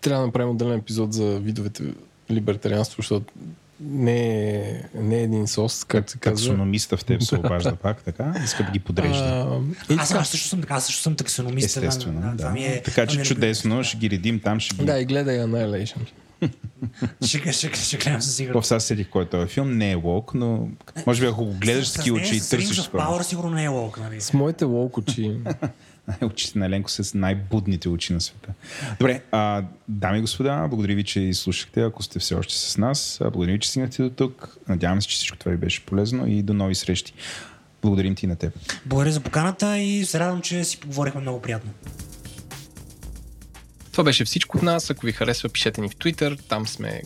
Трябва да направим отделен епизод за видовете либертарианство, защото не е един сос, както се казва. Таксономиста в теб се обажда пак, така? Иска да ги подрежда. Аз също съм таксономист. Естествено, да. Така че чудесно, ще ги редим там. Да, и гледай Annihilation. Ще гледам със сигурност. Повсед седих, който е филм, не е лок, но може би ако го гледаш с таки очи и търсиш спорта. Сигурно не е лок, нали? С моите лок очи. Очите на Еленко са с най-будните очи на света. Добре, дами и господа, благодаря ви, че изслушахте. Ако сте все още с нас, благодаря ви, че стигнахте до тук. Надявам се, че всичко това ви беше полезно и до нови срещи. Благодарим ти на теб. Благодаря за поканата и се радвам, че си поговорихме много приятно. Това беше всичко от нас. Ако ви харесва, пишете ни в Twitter. Там сме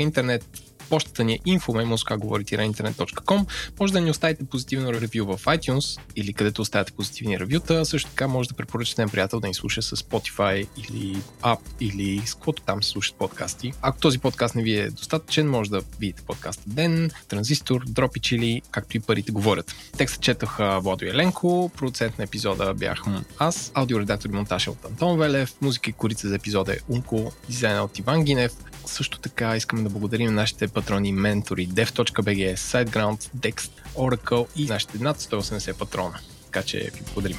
_Интернет. Почтата ни е info@moska-govori-internet.com. Може да ни оставите позитивно ревю в iTunes или където оставяте позитивни ревюта. Също така може да препоръчате на приятел да ни слуша с Spotify или App или с каквото там се слушат подкасти. Ако този подкаст не ви е достатъчен, може да видите подкаста "Ден", "Транзистор", "Дропич" или "Както и парите говорят". Текстът четоха Владо Еленко, продуцент на епизода бях аз, аудиоредактор и монтаж от Антон Велев, музика и корица за епизода е Унко, дизайна от Иван Гинев. Също така искаме да благодарим нашите патрони и ментори dev.bg, SiteGround, Dext, Oracle и нашите над 180 патрона. Така че ви благодарим.